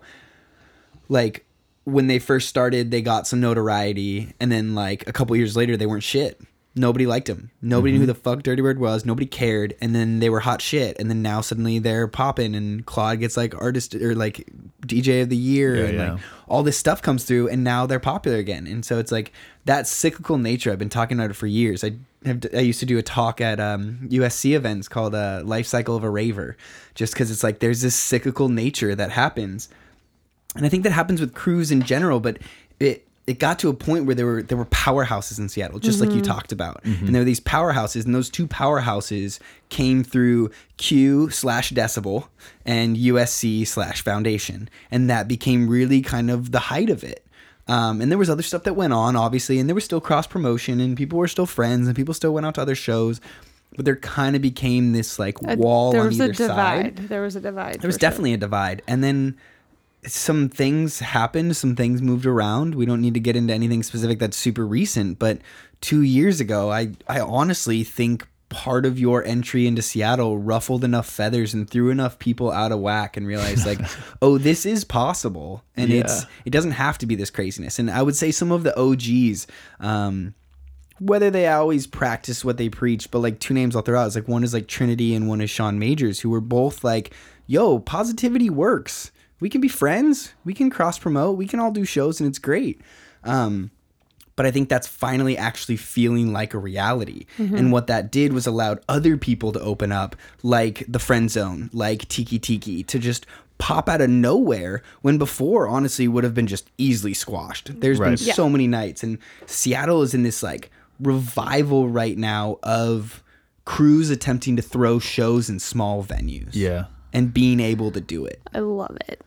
like when they first started they got some notoriety and then like a couple years later they weren't shit. Nobody liked him. Nobody knew who the fuck Dirty Bird was. Nobody cared. And then they were hot shit. And then now suddenly they're popping and Claude gets like artist or like DJ of the year like all this stuff comes through and now they're popular again. And so it's like that cyclical nature. I've been talking about it for years. I used to do a talk at USC events called Life Cycle of a Raver, just because it's like there's this cyclical nature that happens. And I think that happens with crews in general, but it got to a point where there were powerhouses in Seattle, just like you talked about. Mm-hmm. And there were these powerhouses, and those two powerhouses came through Q/Decibel and USC/Foundation. And that became really kind of the height of it. And there was other stuff that went on, obviously, and there was still cross-promotion, and people were still friends, and people still went out to other shows. But there kind of became this, like, wall on either side. There was a divide. There was definitely a divide. And then some things happened, some things moved around. We don't need to get into anything specific that's super recent, but 2 years ago, I honestly think part of your entry into Seattle ruffled enough feathers and threw enough people out of whack and realized like, oh, this is possible. And it doesn't have to be this craziness. And I would say some of the OGs, whether they always practice what they preach, but like two names I'll throw out is like, one is like Trinity and one is Sean Majors, who were both like, yo, positivity works. We can be friends. We can cross promote. We can all do shows and it's great. But I think that's finally actually feeling like a reality. Mm-hmm. And what that did was allowed other people to open up, like the Friend Zone, like Tiki Tiki, to just pop out of nowhere when before, honestly, would have been just easily squashed. There's been so many nights. And Seattle is in this like revival right now of crews attempting to throw shows in small venues. Yeah. And being able to do it. I love it.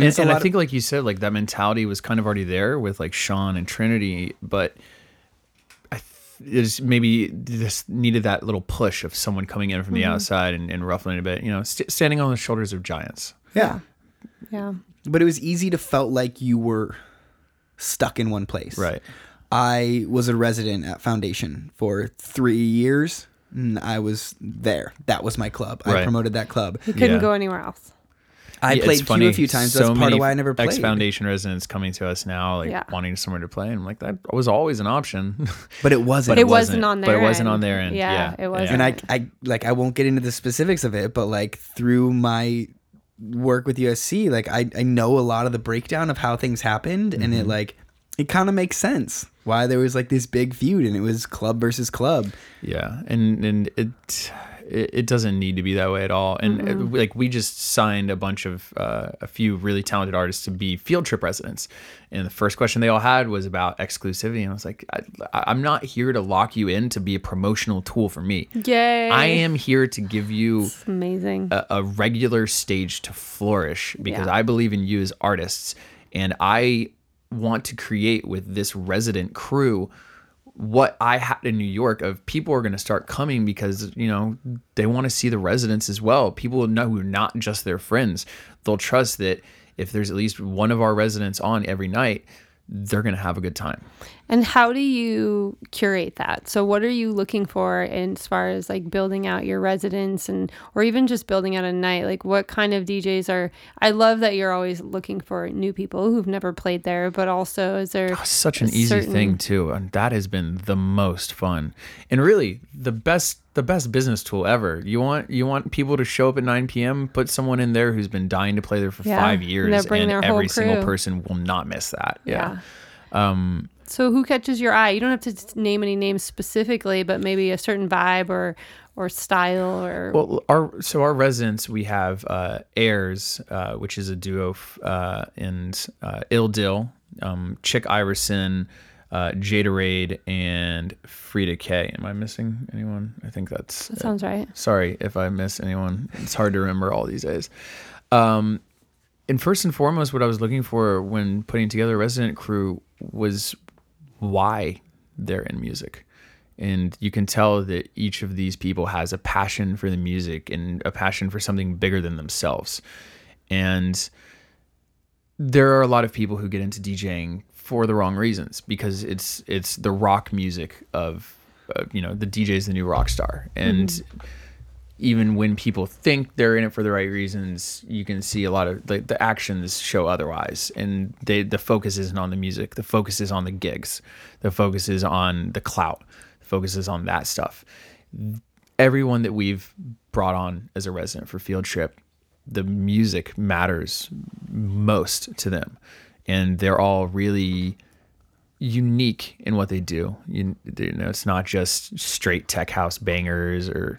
And I think, like you said, like that mentality was kind of already there with like Sean and Trinity, but maybe just needed that little push of someone coming in from the outside and ruffling a bit, standing on the shoulders of giants. Yeah. Yeah. But it was easy to felt like you were stuck in one place. Right. I was a resident at Foundation for 3 years. And I was there. That was my club. Right. I promoted that club. You couldn't go anywhere else. I played Q a few times. So that's part of why I never played. Ex-Foundation residents coming to us now, like wanting somewhere to play. And I'm like, that was always an option. But it wasn't. But it wasn't on their end. Yeah, it wasn't. And I won't get into the specifics of it, but like through my work with USC, like I know a lot of the breakdown of how things happened. Mm-hmm. And it like, it kind of makes sense why there was like this big feud and it was club versus club. Yeah. And it doesn't need to be that way at all. And mm-hmm. Like we just signed a bunch of a few really talented artists to be Field Trip residents. And the first question they all had was about exclusivity. And I was like, I'm not here to lock you in to be a promotional tool for me. Yay. I am here to give you a regular stage to flourish because I believe in you as artists. And I want to create with this resident crew what I had in New York of people are going to start coming because, you know, they want to see the residents as well. People know who are not just their friends. They'll trust that if there's at least one of our residents on every night, they're going to have a good time. And how do you curate that? So what are you looking for as far as like building out your residents and, or even just building out a night? Like what kind of DJs are, I love that you're always looking for new people who've never played there, but also is there such an easy thing too. And that has been the most fun and really the best business tool ever. You want people to show up at 9 p.m., put someone in there who's been dying to play there for 5 years and every single person will not miss that. Yeah. So who catches your eye? You don't have to name any names specifically, but maybe a certain vibe or style or... Well, our residents, we have Ayers, which is a duo, and Il Dill, Chick Iverson, Jada Raid, and Frida K. Am I missing anyone? I think that sounds right. Sorry if I miss anyone. It's hard to remember all these days. And first and foremost, what I was looking for when putting together a resident crew was why they're in music. And you can tell that each of these people has a passion for the music and a passion for something bigger than themselves. And there are a lot of people who get into DJing for the wrong reasons because it's the rock music of the DJ's the new rock star. And even when people think they're in it for the right reasons, you can see a lot of the actions show otherwise. And the focus isn't on the music. The focus is on the gigs. The focus is on the clout. The focus is on that stuff. Everyone that we've brought on as a resident for Field Trip, the music matters most to them. And they're all really unique in what they do. You know, it's not just straight tech house bangers or,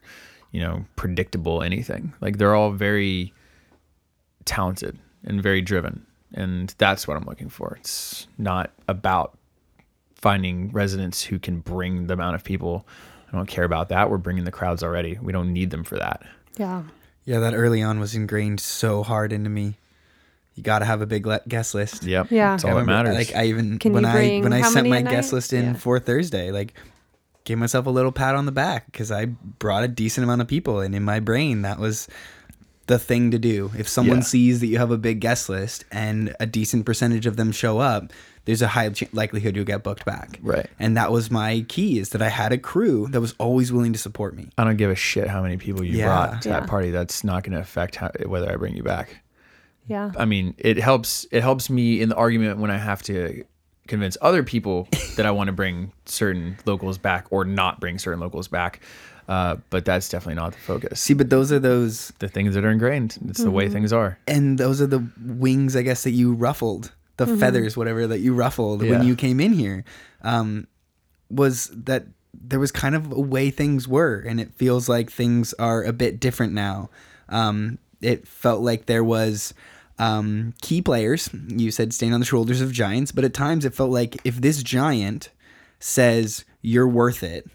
you know, predictable anything. Like they're all very talented and very driven. And that's what I'm looking for. It's not about finding residents who can bring the amount of people. I don't care about that. We're bringing the crowds already. We don't need them for that. Yeah. Yeah, that early on was ingrained so hard into me. You got to have a big guest list. Yep. Yeah. That's all that matters. Like I even, when I sent my guest list in for Thursday, like gave myself a little pat on the back because I brought a decent amount of people. And in my brain, that was the thing to do. If someone sees that you have a big guest list and a decent percentage of them show up, there's a high likelihood you'll get booked back. Right. And that was my key, is that I had a crew that was always willing to support me. I don't give a shit how many people you brought to that party. That's not going to affect whether I bring you back. Yeah. I mean, it helps me in the argument when I have to convince other people that I want to bring certain locals back or not bring certain locals back. But that's definitely not the focus. See, but those are the things that are ingrained. It's the way things are. And those are the wings, I guess, that you ruffled, the feathers, whatever, that you ruffled when you came in here, was that there was kind of a way things were. And it feels like things are a bit different now. It felt like there was key players. You said stand on the shoulders of giants, but at times it felt like if this giant says you're worth it,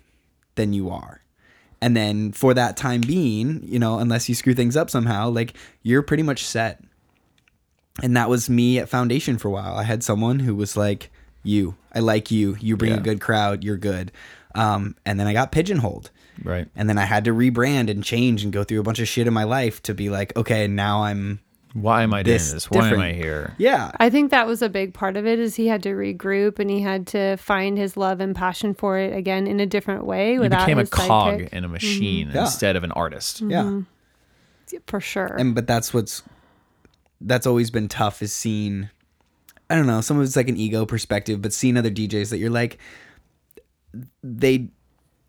then you are. And then for that time being, you know, unless you screw things up somehow, like you're pretty much set. And that was me at Foundation for a while. I had someone who was like, I like you. You bring a good crowd. You're good. And then I got pigeonholed. Right. And then I had to rebrand and change and go through a bunch of shit in my life to be like, okay, now I'm... Why am I doing this? Why am I here? Yeah. I think that was a big part of it, is he had to regroup and he had to find his love and passion for it again in a different way. He became a cog in a machine instead of an artist. Yeah. For sure. But that's what's that's always been tough, is seeing, I don't know, some of it's like an ego perspective, but seeing other DJs that you're like, they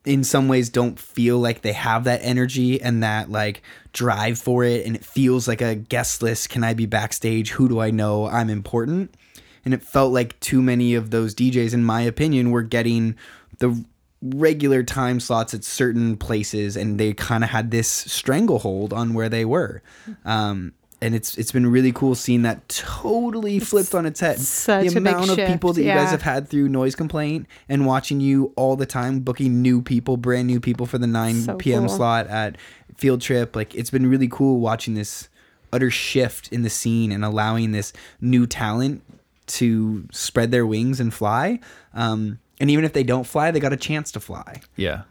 in some ways don't feel like they have that energy and that like drive for it. And it feels like a guest list. Can I be backstage? Who do I know? I'm important. And it felt like too many of those DJs, in my opinion, were getting the regular time slots at certain places, and they kind of had this stranglehold on where they were. And it's been really cool seeing that totally flipped on its head. The amount of people that you guys have had through Noise Complaint, and watching you all the time booking new people, brand new people for the 9 p.m. slot at Field Trip. Like, it's been really cool watching this utter shift in the scene and allowing this new talent to spread their wings and fly. And even if they don't fly, they got a chance to fly. Yeah.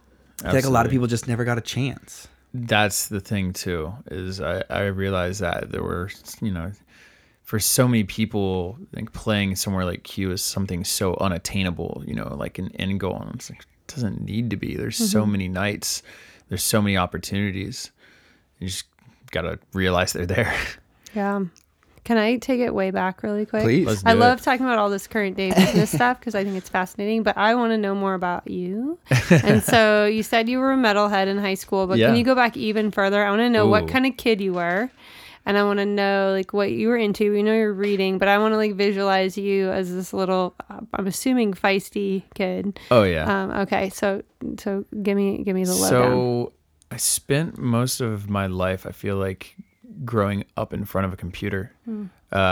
I think a lot of people just never got a chance. That's the thing too, is I realized that there were, you know, for so many people, I think playing somewhere like Q is something so unattainable, you know, like an end goal. And it's like, it doesn't need to be. There's so many nights. There's so many opportunities. You just got to realize they're there. Yeah. Can I take it way back really quick? Please. I love talking about all this current day business stuff because I think it's fascinating, but I want to know more about you. And so you said you were a metalhead in high school, but can you go back even further? I want to know what kind of kid you were, and I want to know like what you were into. We know you're reading, but I want to like visualize you as this little, I'm assuming feisty kid. Oh yeah. Okay. So give me the lowdown. So I spent most of my life, I feel like, growing up in front of a computer.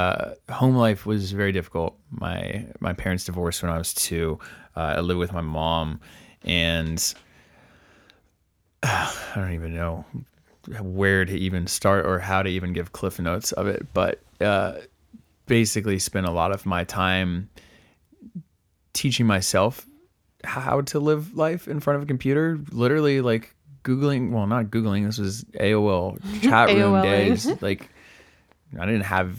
Home life was very difficult. My parents divorced when I was 2. I lived with my mom, and I don't even know where to even start or how to even give cliff notes of it, but basically spent a lot of my time teaching myself how to live life in front of a computer, literally like Googling, well, not Googling, this was AOL chat room days. Like, I didn't have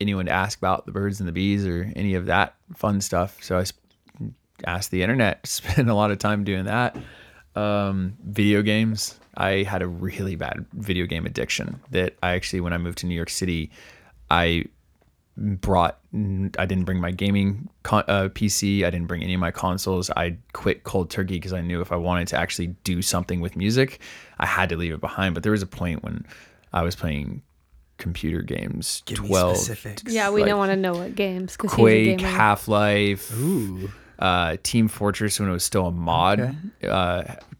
anyone to ask about the birds and the bees or any of that fun stuff. So I asked the internet, spent a lot of time doing that. Video games. I had a really bad video game addiction that I actually, when I moved to New York City, I didn't bring my gaming PC. I didn't bring any of my consoles. I quit cold turkey because I knew if I wanted to actually do something with music, I had to leave it behind. But there was a point when I was playing computer games. Give 12 me specifics. Yeah, we don't want to know what games. Quake, Half-Life, Team Fortress when it was still a mod,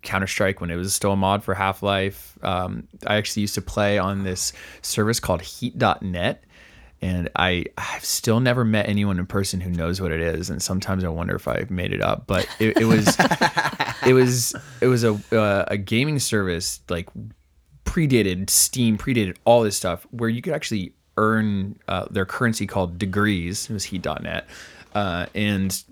Counter-Strike when it was still a mod for Half-Life. I actually used to play on this service called Heat.net. And I've still never met anyone in person who knows what it is. And sometimes I wonder if I made it up, but it was a gaming service, like predated Steam, predated all this stuff, where you could actually earn their currency called degrees. It was Heat.net, and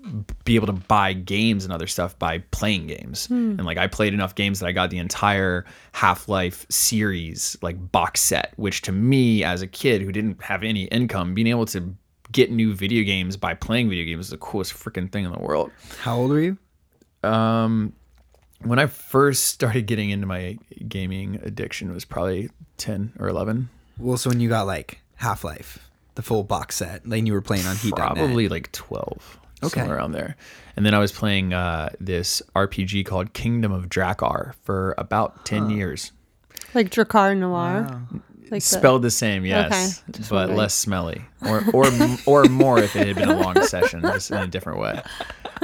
be able to buy games and other stuff by playing games. And like I played enough games that I got the entire Half-Life series like box set, which to me as a kid who didn't have any income, being able to get new video games by playing video games is the coolest freaking thing in the world. How old were you? When I first started getting into my gaming addiction was probably 10 or 11. Well, so when you got like Half-Life, the full box set, like you were playing on Heat.net. Probably like 12, somewhere around there. And then I was playing this RPG called Kingdom of Drakkar for about 10 years. Like Drakkar Noir? Wow. Like spelled the same, yes, okay. But wondering. Less smelly. Or more if it had been a long session, just in a different way.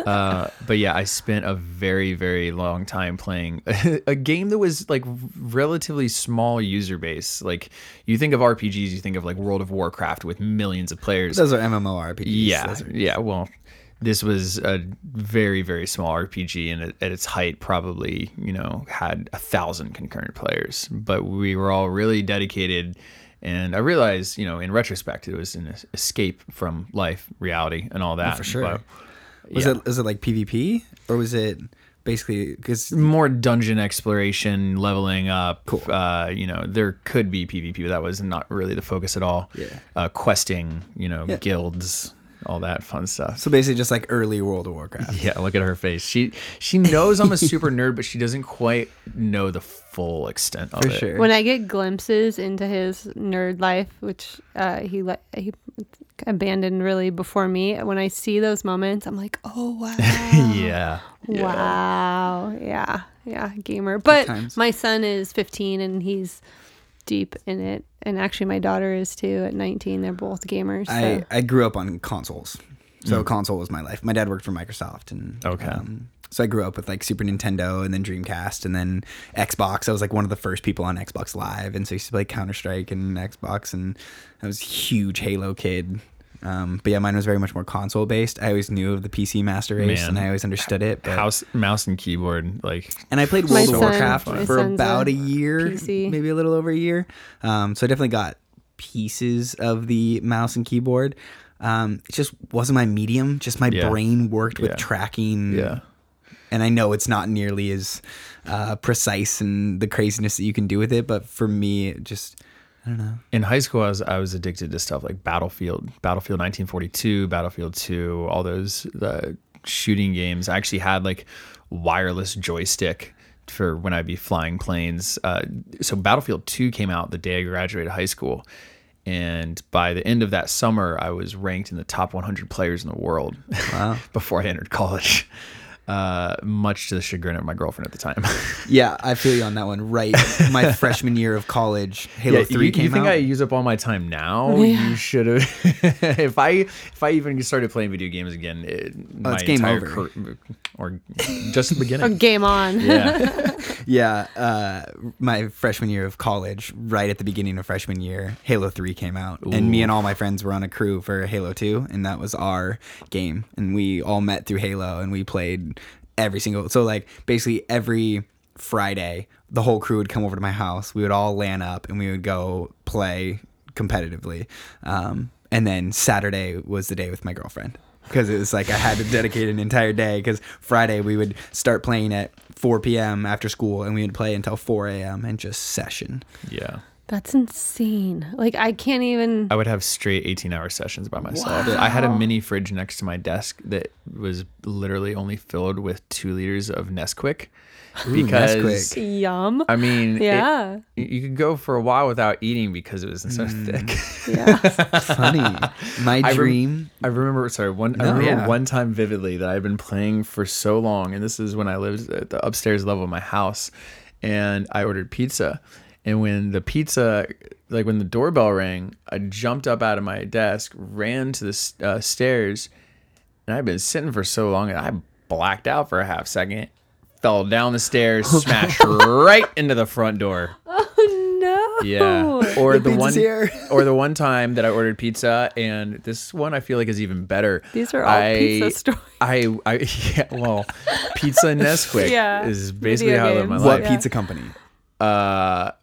But yeah, I spent a very, very long time playing a game that was like relatively small user base. Like you think of RPGs, you think of like World of Warcraft with millions of players. Those are MMORPGs. Yeah, yeah. Well, this was a very, very small RPG, and at its height probably, you know, had 1,000 concurrent players. But we were all really dedicated. And I realized, you know, in retrospect, it was an escape from life, reality, and all that. Oh, for sure. But, Was it like PvP, or was it basically because more dungeon exploration, leveling up? Cool. You know, there could be PvP, but that was not really the focus at all. Yeah. Questing, you know, guilds. all that fun stuff. So basically just like early World of Warcraft. Yeah, look at her face. She knows I'm a super nerd, but she doesn't quite know the full extent of it. For sure. When I get glimpses into his nerd life, which he abandoned really before me, when I see those moments, I'm like, oh, wow. Yeah. Wow. Yeah. Yeah. Gamer. But my son is 15 and he's deep in it, and actually my daughter is too at 19. They're both gamers. So. I grew up on consoles, so console was my life. My dad worked for Microsoft, and so I grew up with like Super Nintendo and then Dreamcast and then Xbox. I was like one of the first people on Xbox Live, and so I used to play Counter-Strike and Xbox, and I was a huge Halo kid. But yeah, mine was very much more console based. I always knew of the PC Master Race, and I always understood it. But... mouse and keyboard, like. And I played World of Warcraft for about a year, PC. Maybe a little over a year. So I definitely got pieces of the mouse and keyboard. It just wasn't my medium. Just my brain worked with tracking. Yeah. And I know it's not nearly as precise and the craziness that you can do with it, but for me, it just. I don't know. In high school, I was addicted to stuff like Battlefield 1942, Battlefield 2, all those shooting games. I actually had like wireless joystick for when I'd be flying planes. So Battlefield 2 came out the day I graduated high school. And by the end of that summer, I was ranked in the top 100 players in the world. Wow. Before I entered college. Much to the chagrin of my girlfriend at the time. Yeah, I feel you on that one. Right, my freshman year of college, Halo 3 came out. You think I use up all my time now? Yeah. You should have. If I even started playing video games again, it's game over, or just the beginning. Or game on. Yeah, yeah. My freshman year of college, right at the beginning of freshman year, Halo 3 came out, and me and all my friends were on a crew for Halo 2, and that was our game, and we all met through Halo, and we played. Basically every Friday, the whole crew would come over to my house. We would all LAN up and we would go play competitively. And then Saturday was the day with my girlfriend, because it was like I had to dedicate an entire day, because Friday we would start playing at 4 p.m. after school and we would play until 4 a.m. and just session. Yeah. That's insane. Like, I can't even... I would have straight 18-hour sessions by myself. Wow. I had a mini fridge next to my desk that was literally only filled with 2 liters of Nesquik. Because... Nesquik. Yum. I mean... Yeah. You could go for a while without eating because it was so thick. Yeah. Funny. My dream... I remember one time vividly that I've been playing for so long, and this is when I lived at the upstairs level of my house, and I ordered pizza. And when the doorbell rang, I jumped up out of my desk, ran to the stairs, and I'd been sitting for so long, and I blacked out for a half second, fell down the stairs, smashed right into the front door. Oh no! Yeah. Or the one time that I ordered pizza, and this one I feel like is even better. These are all pizza stories. Pizza and Nesquik is basically how I live my life. What pizza company?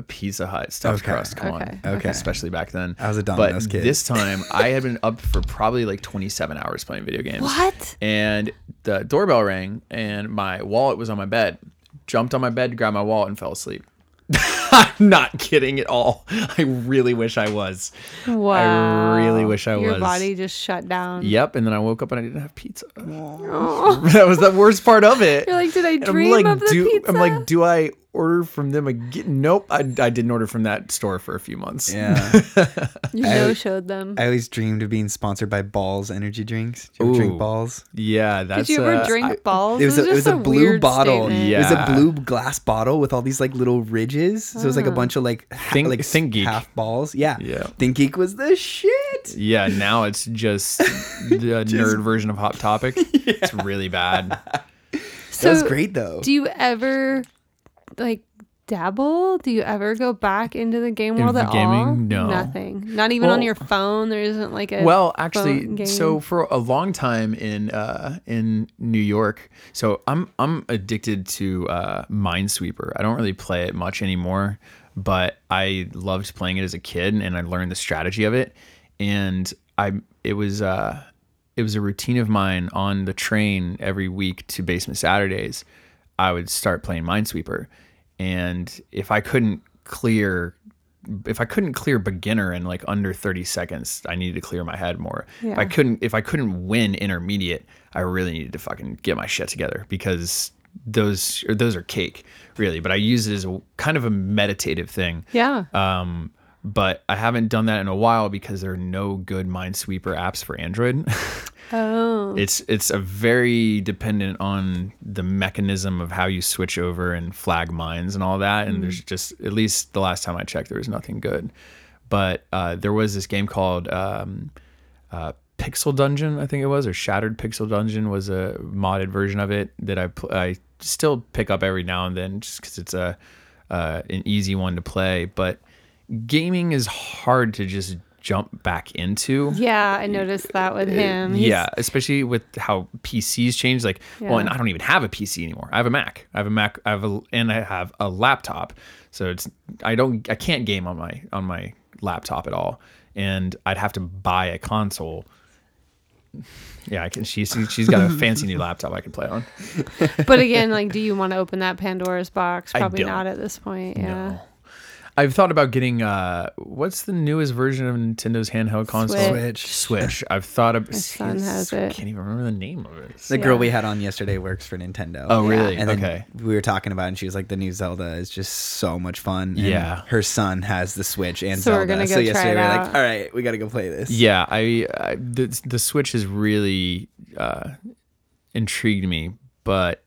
Pizza Hut stuffed crust. Come on, especially back then. I was a Domino's kid. But this time, I had been up for probably like 27 hours playing video games. What? And the doorbell rang, and my wallet was on my bed. Jumped on my bed, grabbed my wallet, and fell asleep. I'm not kidding at all. I really wish I was. Wow. Your body just shut down. Yep. And then I woke up and I didn't have pizza. Aww. That was the worst part of it. You're like, did I dream of the pizza? I'm like, do I order from them again? Nope. I didn't order from that store for a few months. Yeah. You no-showed them. I always dreamed of being sponsored by Balls energy drinks. Did you ever drink Balls? Yeah. Did you ever drink Balls? It was a blue bottle. Yeah. It was a blue glass bottle with all these like little ridges. So it was like a bunch of like Think Geek half balls. Yeah. Think Geek was the shit. Yeah. Now it's just the nerd version of Hot Topic. Yeah. It's really bad. So that was great though. Do you ever like dabble? Do you ever go back into the game world at all? No. Nothing. Not even on your phone. There isn't like a phone game. So for a long time in New York, so I'm addicted to Minesweeper. I don't really play it much anymore, but I loved playing it as a kid, and I learned the strategy of it. And it was a routine of mine on the train every week to Basement Saturdays. I would start playing Minesweeper. And if I couldn't clear if I couldn't clear beginner in like under 30 seconds, I needed to clear my head more. Yeah. If I couldn't win intermediate, I really needed to fucking get my shit together, because those are cake, really. But I use it as a kind of a meditative thing. Yeah. But I haven't done that in a while because there are no good Minesweeper apps for Android. Oh. It's a very dependent on the mechanism of how you switch over and flag mines and all that. And there's just, at least the last time I checked, there was nothing good. But there was this game called Pixel Dungeon, I think it was, or Shattered Pixel Dungeon was a modded version of it that I still pick up every now and then just because it's an easy one to play. But gaming is hard to just jump back into. Yeah, I noticed that with him. Yeah, especially with how PCs change. Like, yeah. Well, and I don't even have a PC anymore. I have a Mac. And I have a laptop. So I can't game on my laptop at all. And I'd have to buy a console. Yeah, I can. She's got a fancy new laptop I can play on. But again, like, do you want to open that Pandora's box? Probably not at this point. Yeah. No. I've thought about getting what's the newest version of Nintendo's handheld console? Switch. I've thought of. My son has it. I can't even remember the name of it. The girl we had on yesterday works for Nintendo. Oh, really? And okay. We were talking about it, and she was like, "The new Zelda is just so much fun." And her son has the Switch and Zelda. So yesterday we were like, "All right, we got to go play this." Yeah, the Switch has really intrigued me, but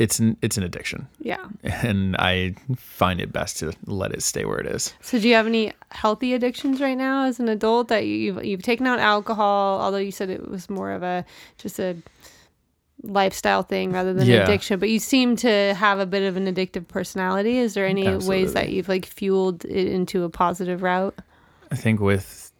it's an addiction. Yeah. And I find it best to let it stay where it is. So do you have any healthy addictions right now as an adult that you've taken out alcohol, although you said it was more of just a lifestyle thing rather than addiction, but you seem to have a bit of an addictive personality. Is there any ways that you've like fueled it into a positive route? I think with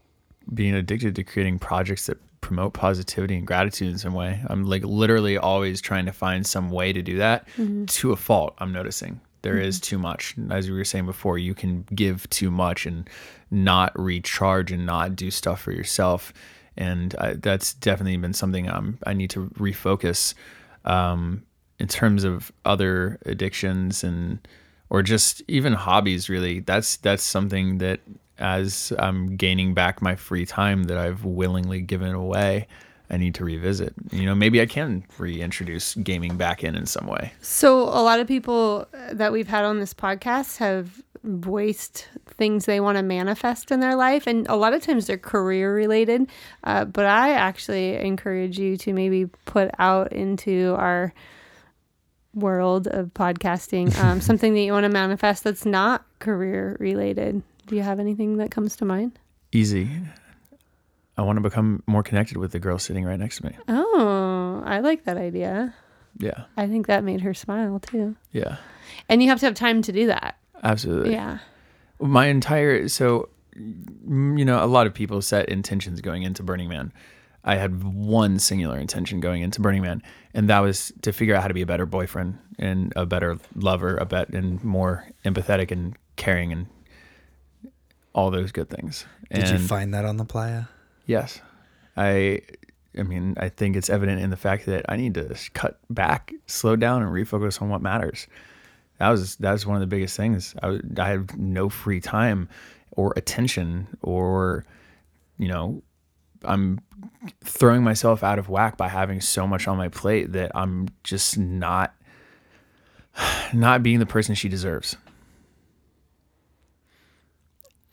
being addicted to creating projects that promote positivity and gratitude in some way. I'm like literally always trying to find some way to do that to a fault. I'm noticing there is too much. As we were saying before, you can give too much and not recharge and not do stuff for yourself. And that's definitely been something I need to refocus in terms of other addictions or just even hobbies, really. That's something that, as I'm gaining back my free time that I've willingly given away, I need to revisit. You know, maybe I can reintroduce gaming back in some way. So a lot of people that we've had on this podcast have voiced things they want to manifest in their life, and a lot of times they're career related. But I actually encourage you to maybe put out into our world of podcasting something that you want to manifest that's not career related. Do you have anything that comes to mind? Easy. I want to become more connected with the girl sitting right next to me. Oh, I like that idea. Yeah. I think that made her smile too. Yeah. And you have to have time to do that. Absolutely. Yeah. A lot of people set intentions going into Burning Man. I had one singular intention going into Burning Man, and that was to figure out how to be a better boyfriend and a better lover, and more empathetic and caring and all those good things. Did you find that on the playa? Yes. I think it's evident in the fact that I need to cut back, slow down, and refocus on what matters. That was one of the biggest things. I have no free time or attention, or, you know, I'm throwing myself out of whack by having so much on my plate that I'm just not being the person she deserves.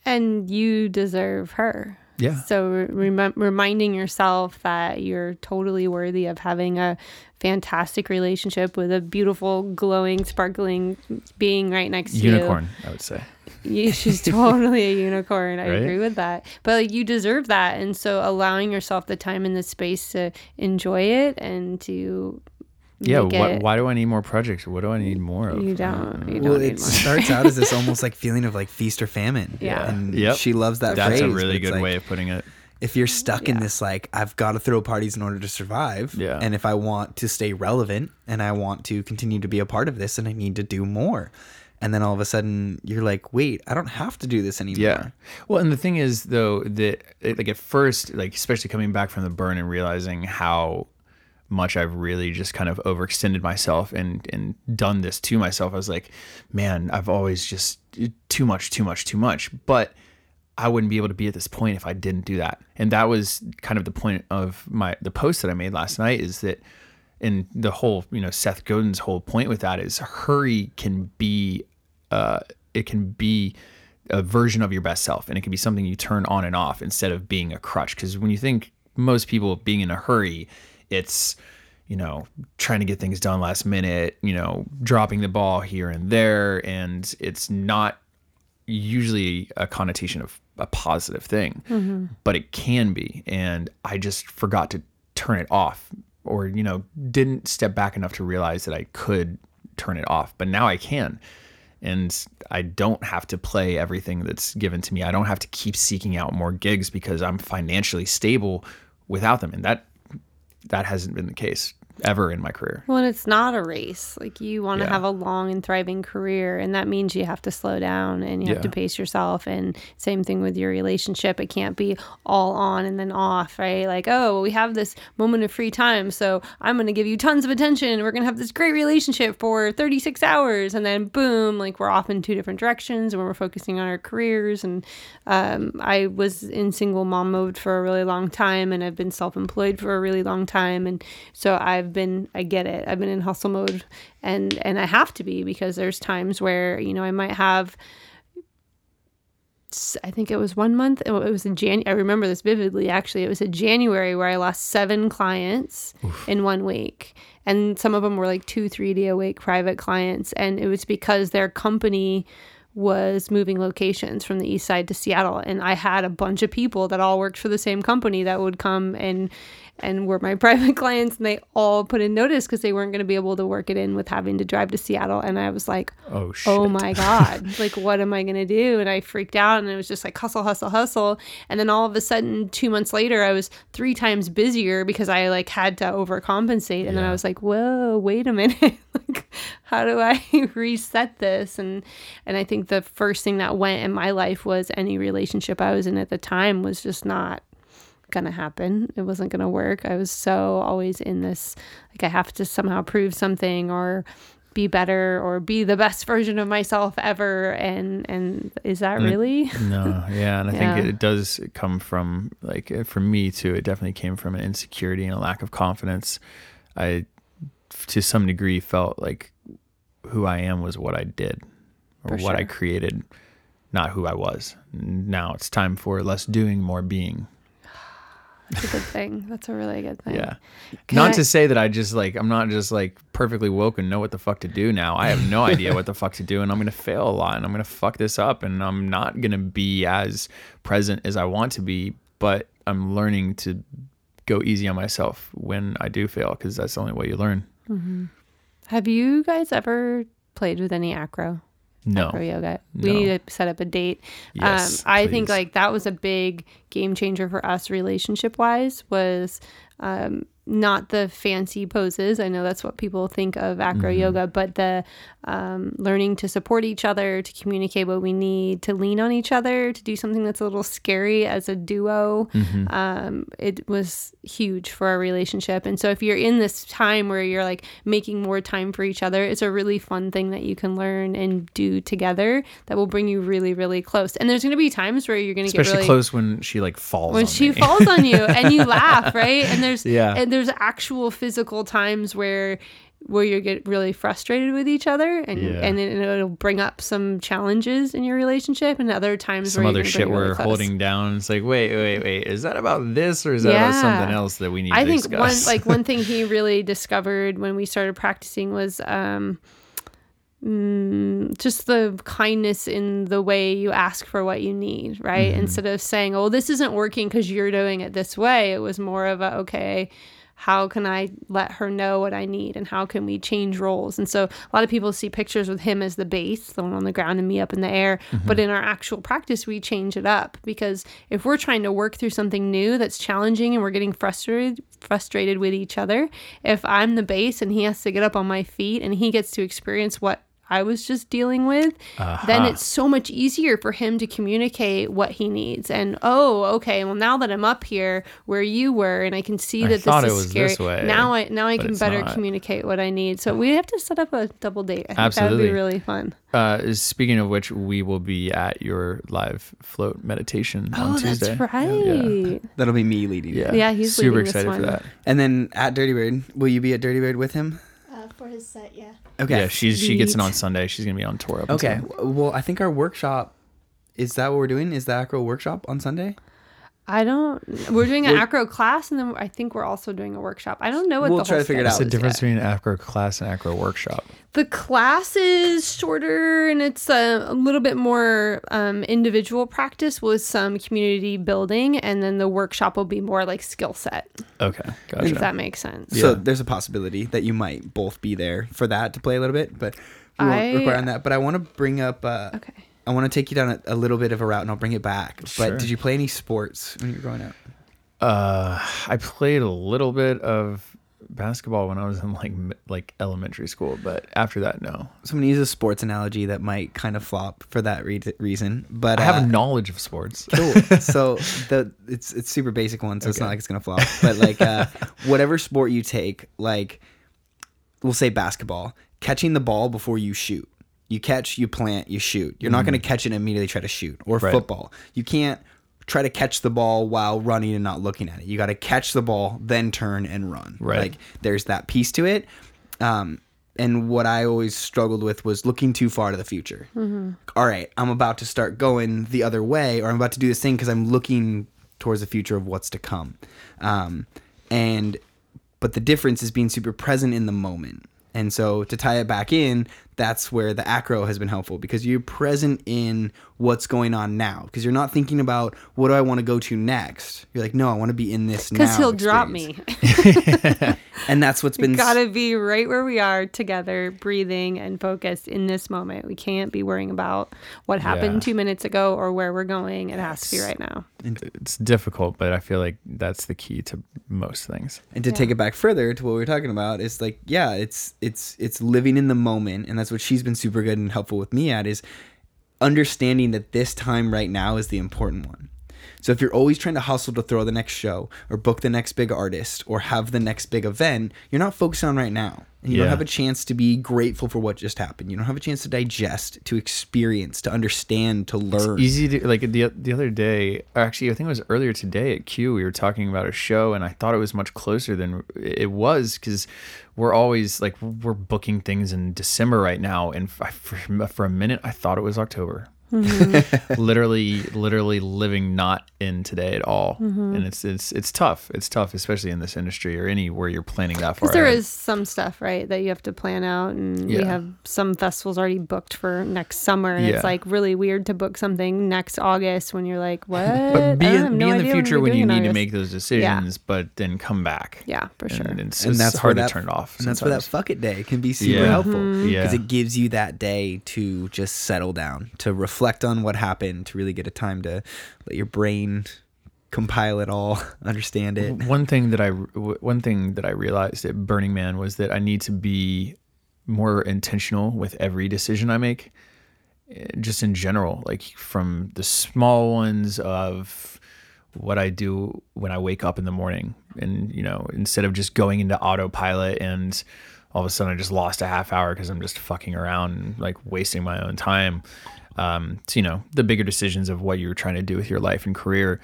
And you deserve her. Yeah. So reminding yourself that you're totally worthy of having a fantastic relationship with a beautiful, glowing, sparkling being right next to you. Unicorn, I would say. She's totally a unicorn. I agree with that. But like, you deserve that. And so allowing yourself the time and the space to enjoy it and to... Yeah, why do I need more projects? What do I need more of? You don't need more. Starts out as this almost like feeling of like feast or famine. Yeah. And she loves that phrase. That's a really good way of putting it. If you're stuck in this, like, I've got to throw parties in order to survive. Yeah. And if I want to stay relevant and I want to continue to be a part of this, and I need to do more. And then all of a sudden you're like, wait, I don't have to do this anymore. Yeah. Well, and the thing is though, that at first, like, especially coming back from the burn and realizing how much I've really just kind of overextended myself and done this to myself. I was like, man, I've always just too much. But I wouldn't be able to be at this point if I didn't do that. And that was kind of the point of the post that I made last night, is that, and the whole, you know, Seth Godin's whole point with that is hurry can be, it can be a version of your best self, and it can be something you turn on and off instead of being a crutch. Because when you think most people being in a hurry, it's, you know, trying to get things done last minute, you know, dropping the ball here and there, and it's not usually a connotation of a positive thing, mm-hmm. but it can be. And I just forgot to turn it off, or, you know, didn't step back enough to realize that I could turn it off, but now I can. And I don't have to play everything that's given to me. I don't have to keep seeking out more gigs because I'm financially stable without them. And that hasn't been the case ever in my career. Well, and it's not a race. Like, you want to have a long and thriving career, and that means you have to slow down and you have to pace yourself. And same thing with your relationship. It can't be all on and then off, right? Like, oh, we have this moment of free time, so I'm going to give you tons of attention. We're going to have this great relationship for 36 hours. And then boom, like, we're off in two different directions when we're focusing on our careers. And I was in single mom mode for a really long time, and I've been self-employed for a really long time. And so I get it. I've been in hustle mode, and I have to be, because there's times where, you know, I might have, I think it was 1 month. It was in January. I remember this vividly, actually. It was in January where I lost 7 clients in 1 week. And some of them were like 2-3 day a week private clients. And it was because their company was moving locations from the east side to Seattle. And I had a bunch of people that all worked for the same company that would come and were my private clients, and they all put in notice because they weren't going to be able to work it in with having to drive to Seattle. And I was like, oh my God, like, what am I going to do? And I freaked out, and it was just like hustle. And then all of a sudden, 2 months later, I was 3 times busier because I like had to overcompensate. And then I was like, whoa, wait a minute. Like, how do I reset this? And I think the first thing that went in my life was any relationship I was in at the time was just not gonna happen. It wasn't gonna work. I was so always in this, like, I have to somehow prove something or be better or be the best version of myself ever. And is that really? No. Yeah. And I think it does come from, like, for me too, it definitely came from an insecurity and a lack of confidence. I, to some degree, felt like who I am was what I did or what I created, not who I was. Now it's time for less doing, more being. That's a good thing. That's a really good thing. Yeah. To say that I just, like, I'm not just like perfectly woke and know what the fuck to do now. I have no idea what the fuck to do, and I'm going to fail a lot, and I'm going to fuck this up, and I'm not going to be as present as I want to be, but I'm learning to go easy on myself when I do fail, because that's the only way you learn. Mm-hmm. Have you guys ever played with any acro? No. Acro yoga. We need to set up a date. Yes, I think, like, that was a big game changer for us relationship wise was not the fancy poses. I know that's what people think of acro yoga, but the learning to support each other, to communicate what we need, to lean on each other, to do something that's a little scary as a duo. Mm-hmm. It was huge for our relationship. And so if you're in this time where you're like making more time for each other, it's a really fun thing that you can learn and do together that will bring you really, really close. And there's going to be times where you're going to get really close when she like falls. When she falls on you and you laugh, right? And there's actual physical times where you get really frustrated with each other, and it'll bring up some challenges in your relationship, and other times some where other shit we're really holding down. It's like, wait, is that about this or is that about something else that we need to discuss? I think one thing he really discovered when we started practicing was just the kindness in the way you ask for what you need, right? Mm-hmm. Instead of saying, oh, this isn't working because you're doing it this way, it was more of a, okay, how can I let her know what I need, and how can we change roles? And so a lot of people see pictures with him as the base, the one on the ground and me up in the air. Mm-hmm. But in our actual practice, we change it up, because if we're trying to work through something new that's challenging and we're getting frustrated with each other, if I'm the base and he has to get up on my feet and he gets to experience what I was just dealing with, then it's so much easier for him to communicate what he needs. And, oh, okay, well, now that I'm up here where you were and I can see that this is scary, now I can better communicate what I need. So we have to set up a double date. I think that would be really fun. Speaking of which, we will be at your live float meditation on Tuesday. That's right. Yeah. That'll be me leading. Yeah, he's super excited for that. And then at Dirty Bird, will you be at Dirty Bird with him? For his set, yeah. Okay. Yeah, she gets in on Sunday. She's going to be on tour. Okay. Well, I think our workshop, is that what we're doing? Is the acro workshop on Sunday? We're doing an acro class, and then I think we're also doing a workshop. I don't know what we'll try to figure it out. What's the difference between an acro class and acro workshop? The class is shorter, and it's a little bit more individual practice with some community building, and then the workshop will be more like skill set. Okay, gotcha. If that makes sense. Yeah. So there's a possibility that you might both be there for that to play a little bit, but we won't require on that. But I want to bring up... okay. I want to take you down a little bit of a route, and I'll bring it back. Sure. But did you play any sports when you were growing up? I played a little bit of basketball when I was in like elementary school, but after that, no. So I'm gonna use a sports analogy that might kind of flop for that reason. But I have a knowledge of sports. Cool. So it's super basic one, so it's not like it's gonna flop. But like whatever sport you take, like we'll say basketball, catching the ball before you shoot. You catch, you plant, you shoot. You're not going to catch it and immediately try to shoot. Or football. You can't try to catch the ball while running and not looking at it. You got to catch the ball, then turn and run. Right. Like there's that piece to it. And what I always struggled with was looking too far to the future. Mm-hmm. All right, I'm about to start going the other way, or I'm about to do this thing because I'm looking towards the future of what's to come. But the difference is being super present in the moment. And so to tie it back in, that's where the acro has been helpful, because you're present in what's going on now, because you're not thinking about what do I want to go to next. You're like, no, I want to be in this now. Because he'll drop me. And that's what's been... Got to be right where we are together, breathing and focused in this moment. We can't be worrying about what happened 2 minutes ago or where we're going. It has to be right now. It's difficult, but I feel like that's the key to most things. And to take it back further to what we were talking about, it's like, it's living in the moment. And that's what she's been super good and helpful with me at, is understanding that this time right now is the important one. So if you're always trying to hustle to throw the next show or book the next big artist or have the next big event, you're not focused on right now. And you don't have a chance to be grateful for what just happened. You don't have a chance to digest, to experience, to understand, to learn. It's easy to, like the other day, actually, I think it was earlier today at Q, we were talking about a show, and I thought it was much closer than it was, because we're always like, we're booking things in December right now. And for a minute, I thought it was October. Mm-hmm. literally living not in today at all. Mm-hmm. And it's tough. It's tough, especially in this industry or anywhere you're planning that far. Because there is some stuff, right, that you have to plan out, and we have some festivals already booked for next summer, and it's like really weird to book something next August when you're like, what? But be in the future when you need to make those decisions, but then come back. Yeah, for sure. And that's hard to turn it off. And sometimes. That's where that fuck it day can be super helpful, because it gives you that day to just settle down, to reflect on what happened, to really get a time to let your brain compile it all, understand it. One thing that I realized at Burning Man was that I need to be more intentional with every decision I make, just in general, like from the small ones of what I do when I wake up in the morning, and instead of just going into autopilot and all of a sudden I just lost a half hour because I'm just fucking around and like wasting my own time. So, the bigger decisions of what you're trying to do with your life and career,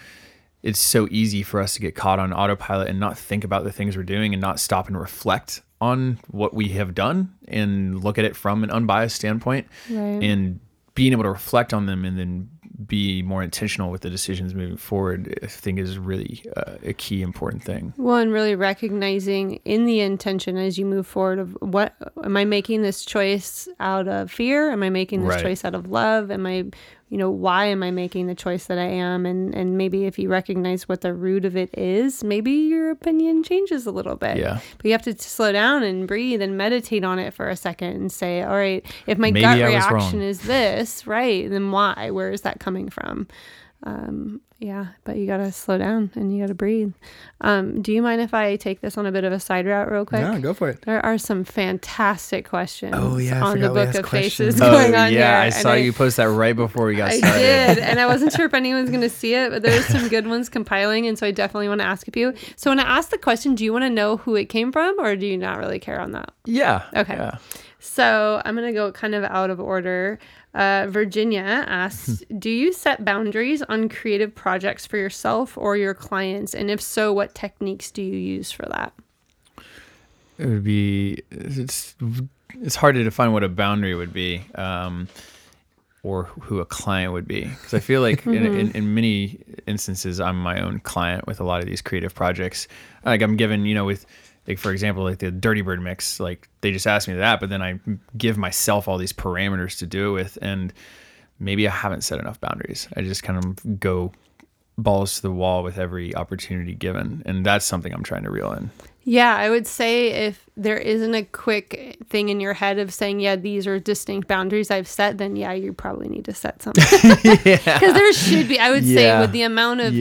it's so easy for us to get caught on autopilot and not think about the things we're doing and not stop and reflect on what we have done and look at it from an unbiased standpoint, and being able to reflect on them and then be more intentional with the decisions moving forward, I think is really a key important thing. Well, and really recognizing in the intention as you move forward of, what am I making this choice out of fear? Am I making this choice out of love? Am I, why am I making the choice that I am? And maybe if you recognize what the root of it is, maybe your opinion changes a little bit. Yeah. But you have to slow down and breathe and meditate on it for a second and say, all right, if my gut reaction is this, then why? Where is that coming from? Yeah, but you got to slow down and you got to breathe. Do you mind if I take this on a bit of a side route real quick? No, go for it. There are some fantastic questions on the Book of Faces going on here. Yeah, I saw you post that right before we got started. I did, and I wasn't sure if anyone's going to see it, but there's some good ones compiling, and so I definitely want to ask of you. So when I ask the question, do you want to know who it came from, or do you not really care on that? Yeah. Okay. Yeah. So I'm going to go kind of out of order. Virginia asks, do you set boundaries on creative projects for yourself or your clients? And if so, what techniques do you use for that? It would be, it's hard to define what a boundary would be, or who a client would be. Because I feel like in many instances, I'm my own client with a lot of these creative projects. Like I'm given, you know, with... Like, for example, like the Dirty Bird mix, like they just asked me that, but then I give myself all these parameters to do it with, and maybe I haven't set enough boundaries. I just kind of go balls to the wall with every opportunity given, and that's something I'm trying to reel in. Yeah, I would say if there isn't a quick thing in your head of saying, yeah, these are distinct boundaries I've set, then yeah, you probably need to set something. Because there should be, I would say, with the amount of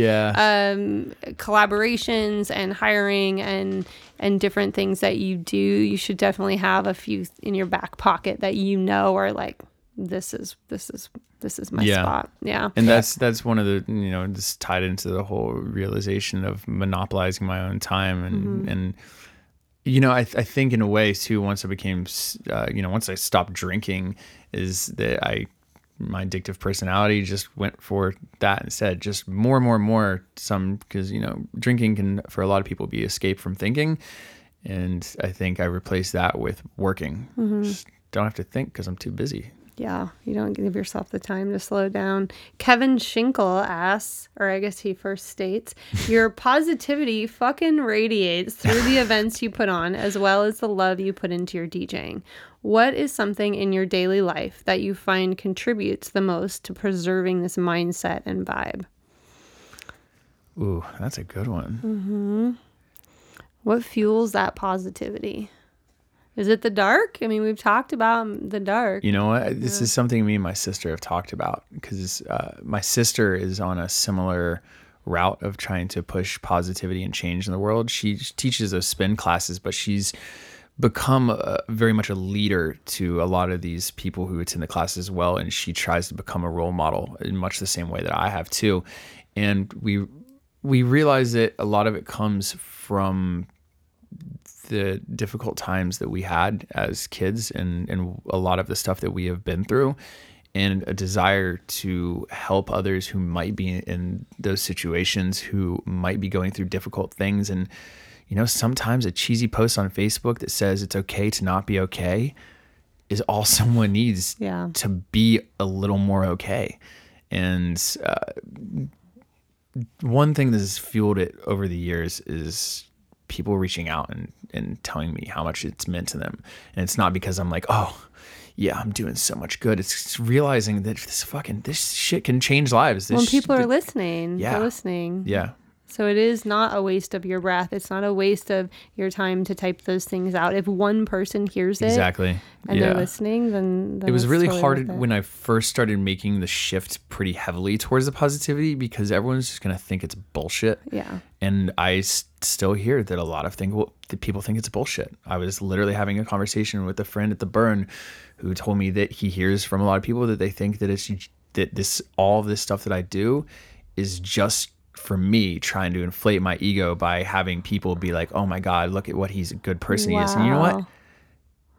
collaborations and hiring and different things that you do, you should definitely have a few in your back pocket that you know are like, this is my spot. Yeah. And that's one of the, you know, just tied into the whole realization of monopolizing my own time. And, and you know, I think in a way too, once I became, you know, once I stopped drinking, is that my addictive personality just went for that instead, just more and more and more, because, you know, drinking can, for a lot of people, be escape from thinking. And I think I replaced that with working. Just don't have to think because I'm too busy. Yeah, you don't give yourself the time to slow down. Kevin Schinkel asks, or I guess he first states, your positivity fucking radiates through the events you put on, as well as the love you put into your DJing. What is something in your daily life that you find contributes the most to preserving this mindset and vibe? Ooh, that's a good one. What fuels that positivity? Is it the dark? I mean, we've talked about the dark. You know what? This is something me and my sister have talked about, because my sister is on a similar route of trying to push positivity and change in the world. She teaches those spin classes, but she's become very much a leader to a lot of these people who attend the classes as well. And she tries to become a role model in much the same way that I have too. And we realize that a lot of it comes from the difficult times that we had as kids and a lot of the stuff that we have been through, and a desire to help others who might be in those situations, who might be going through difficult things. And, you know, sometimes a cheesy post on Facebook that says it's okay to not be okay is all someone needs to be a little more okay. And one thing that has fueled it over the years is people reaching out and telling me how much it's meant to them. And it's not because I'm like, oh yeah, I'm doing so much good. It's realizing that this shit can change lives. When people are listening, they're listening. Yeah. So it is not a waste of your breath. It's not a waste of your time to type those things out. If one person hears it and they're listening, then it was really hard when I first started making the shift pretty heavily towards the positivity, because everyone's just going to think it's bullshit. Yeah. And I still hear that a lot of people think it's bullshit. I was literally having a conversation with a friend at the Burn who told me that he hears from a lot of people that they think that all of this stuff that I do is just for me trying to inflate my ego by having people be like, oh my God, look at what he's a good person he is. And you know what?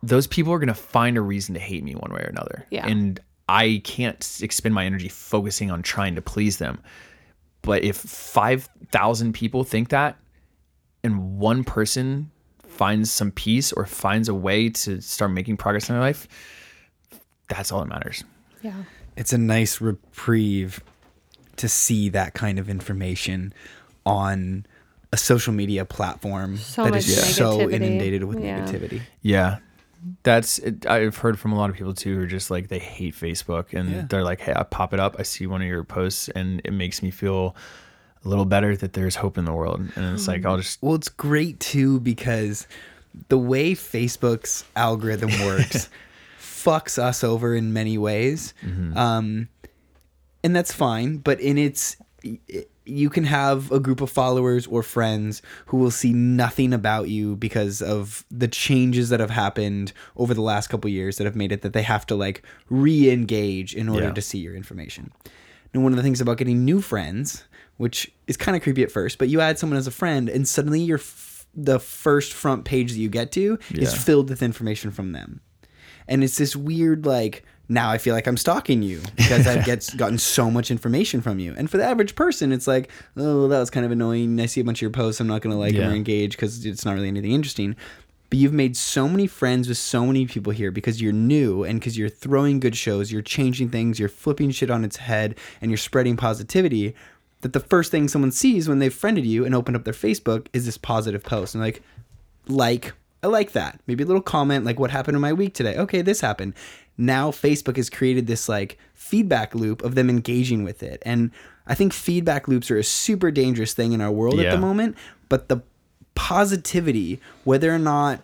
Those people are going to find a reason to hate me one way or another. Yeah. And I can't expend my energy focusing on trying to please them. But if 5,000 people think that and one person finds some peace or finds a way to start making progress in their life, that's all that matters. Yeah. It's a nice reprieve to see that kind of information on a social media platform that is so inundated with negativity. Yeah. That's it. I've heard from a lot of people too, who are just like, they hate Facebook, and they're like, hey, I pop it up, I see one of your posts, and it makes me feel a little better that there's hope in the world. And it's like, well, it's great too, because the way Facebook's algorithm works fucks us over in many ways. and that's fine. But in its, you can have a group of followers or friends who will see nothing about you because of the changes that have happened over the last couple of years that have made it that they have to like re-engage in order to see your information. And one of the things about getting new friends, which is kind of creepy at first, but you add someone as a friend and suddenly you're the first front page that you get to is filled with information from them. And it's this weird, like, now I feel like I'm stalking you because I've gotten so much information from you. And for the average person, it's like, oh, that was kind of annoying. I see a bunch of your posts. I'm not going to like them or engage because it's not really anything interesting. But you've made so many friends with so many people here because you're new and because you're throwing good shows, you're changing things, you're flipping shit on its head, and you're spreading positivity, that the first thing someone sees when they've friended you and opened up their Facebook is this positive post. And like, I like that. Maybe a little comment, like, what happened in my week today? Okay, this happened. Now Facebook has created this like feedback loop of them engaging with it. And I think feedback loops are a super dangerous thing in our world at the moment. But the positivity, whether or not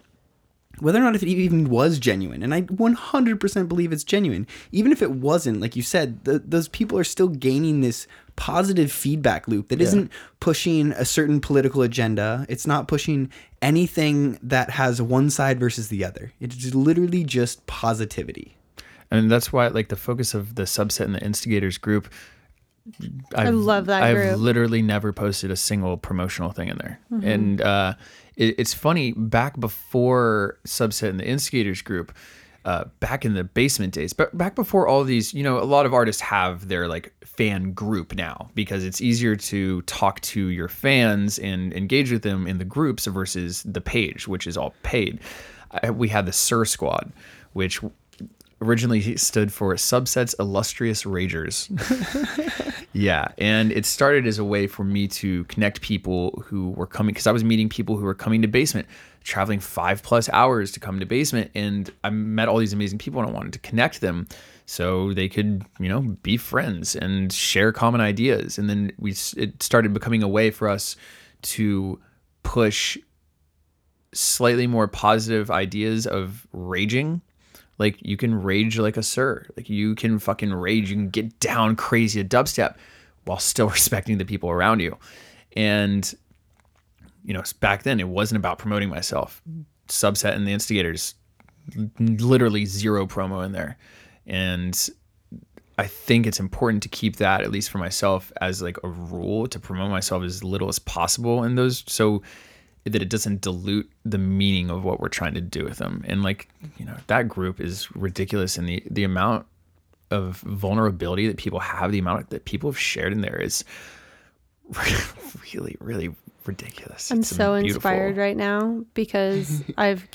if it even was genuine, and I 100% believe it's genuine, even if it wasn't, like you said, those people are still gaining this positive feedback loop that isn't pushing a certain political agenda. It's not pushing anything that has one side versus the other. It's literally just positivity. And that's why, like, the focus of the Subset and the Instigators group, I love that group. I've literally never posted a single promotional thing in there. Mm-hmm. And it's funny, back before Subset and the Instigators group, back in the basement days, but back before all these, you know, a lot of artists have their like fan group now because it's easier to talk to your fans and engage with them in the groups versus the page, which is all paid. We had the Sur Squad, which originally stood for Subsets Illustrious Ragers. Yeah. And it started as a way for me to connect people who were coming, because I was meeting people who were coming to Basement, traveling 5+ hours to come to Basement. And I met all these amazing people and I wanted to connect them so they could, you know, be friends and share common ideas. And then it started becoming a way for us to push slightly more positive ideas of raging. Like, you can rage like a Sur. Like, you can fucking rage. You can get down crazy at dubstep while still respecting the people around you. And, you know, back then, it wasn't about promoting myself. Subset and the Instigators, literally zero promo in there. And I think it's important to keep that, at least for myself, as like a rule, to promote myself as little as possible in those, so that it doesn't dilute the meaning of what we're trying to do with them. And like, you know, that group is ridiculous. And the amount of vulnerability that people have, the amount that people have shared in there is really, really ridiculous. I'm so inspired right now because I've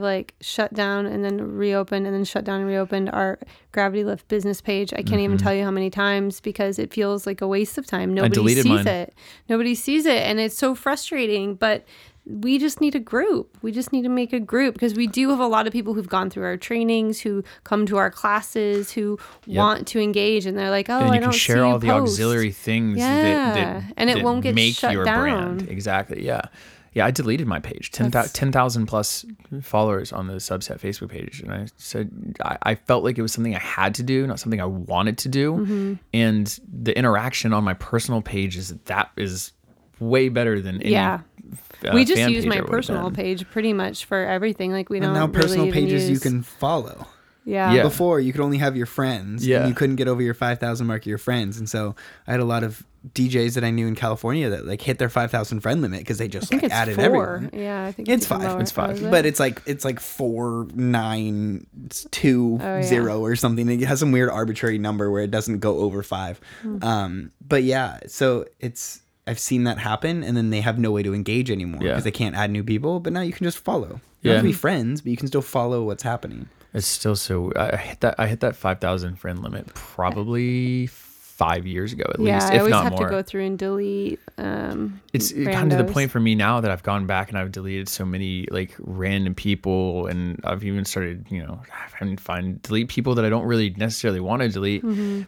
like shut down and then reopened and then shut down and reopened our Gravity Lift business page. I can't even tell you how many times because it feels like a waste of time. Nobody sees it, and it's so frustrating. But we just need a group. We just need to make a group because we do have a lot of people who've gone through our trainings, who come to our classes, who want to engage, and they're like, "Oh, I don't see you post." And you can share all the auxiliary things that won't get shut down. Make your brand. Exactly. Yeah, yeah. I deleted my page. 10,000 plus followers on the Subset Facebook page, and I said I felt like it was something I had to do, not something I wanted to do. Mm-hmm. And the interaction on my personal page is way better than any. Yeah. We just use my personal page pretty much for everything. Like, we don't really. And now personal pages you can follow. Yeah. Before, you could only have your friends. Yeah. And you couldn't get over your 5,000 mark of your friends. And so I had a lot of DJs that I knew in California that like hit their 5,000 friend limit because they just like added 4. Everyone. Yeah, I think it's 5. Lower. It's 5. But it's like 4, 9, 2, 0 or something. It has some weird arbitrary number where it doesn't go over 5. Mm-hmm. But yeah, so it's. I've seen that happen, and then they have no way to engage anymore because they can't add new people. But now you can just follow. You don't have to be friends, but you can still follow what's happening. It's still so. I hit that 5,000 friend limit probably 5 years ago at least. If not more. I always have to go through and delete. It's gotten to the point for me now that I've gone back and I've deleted so many like random people, and I've even started, you know, delete people that I don't really necessarily want to delete,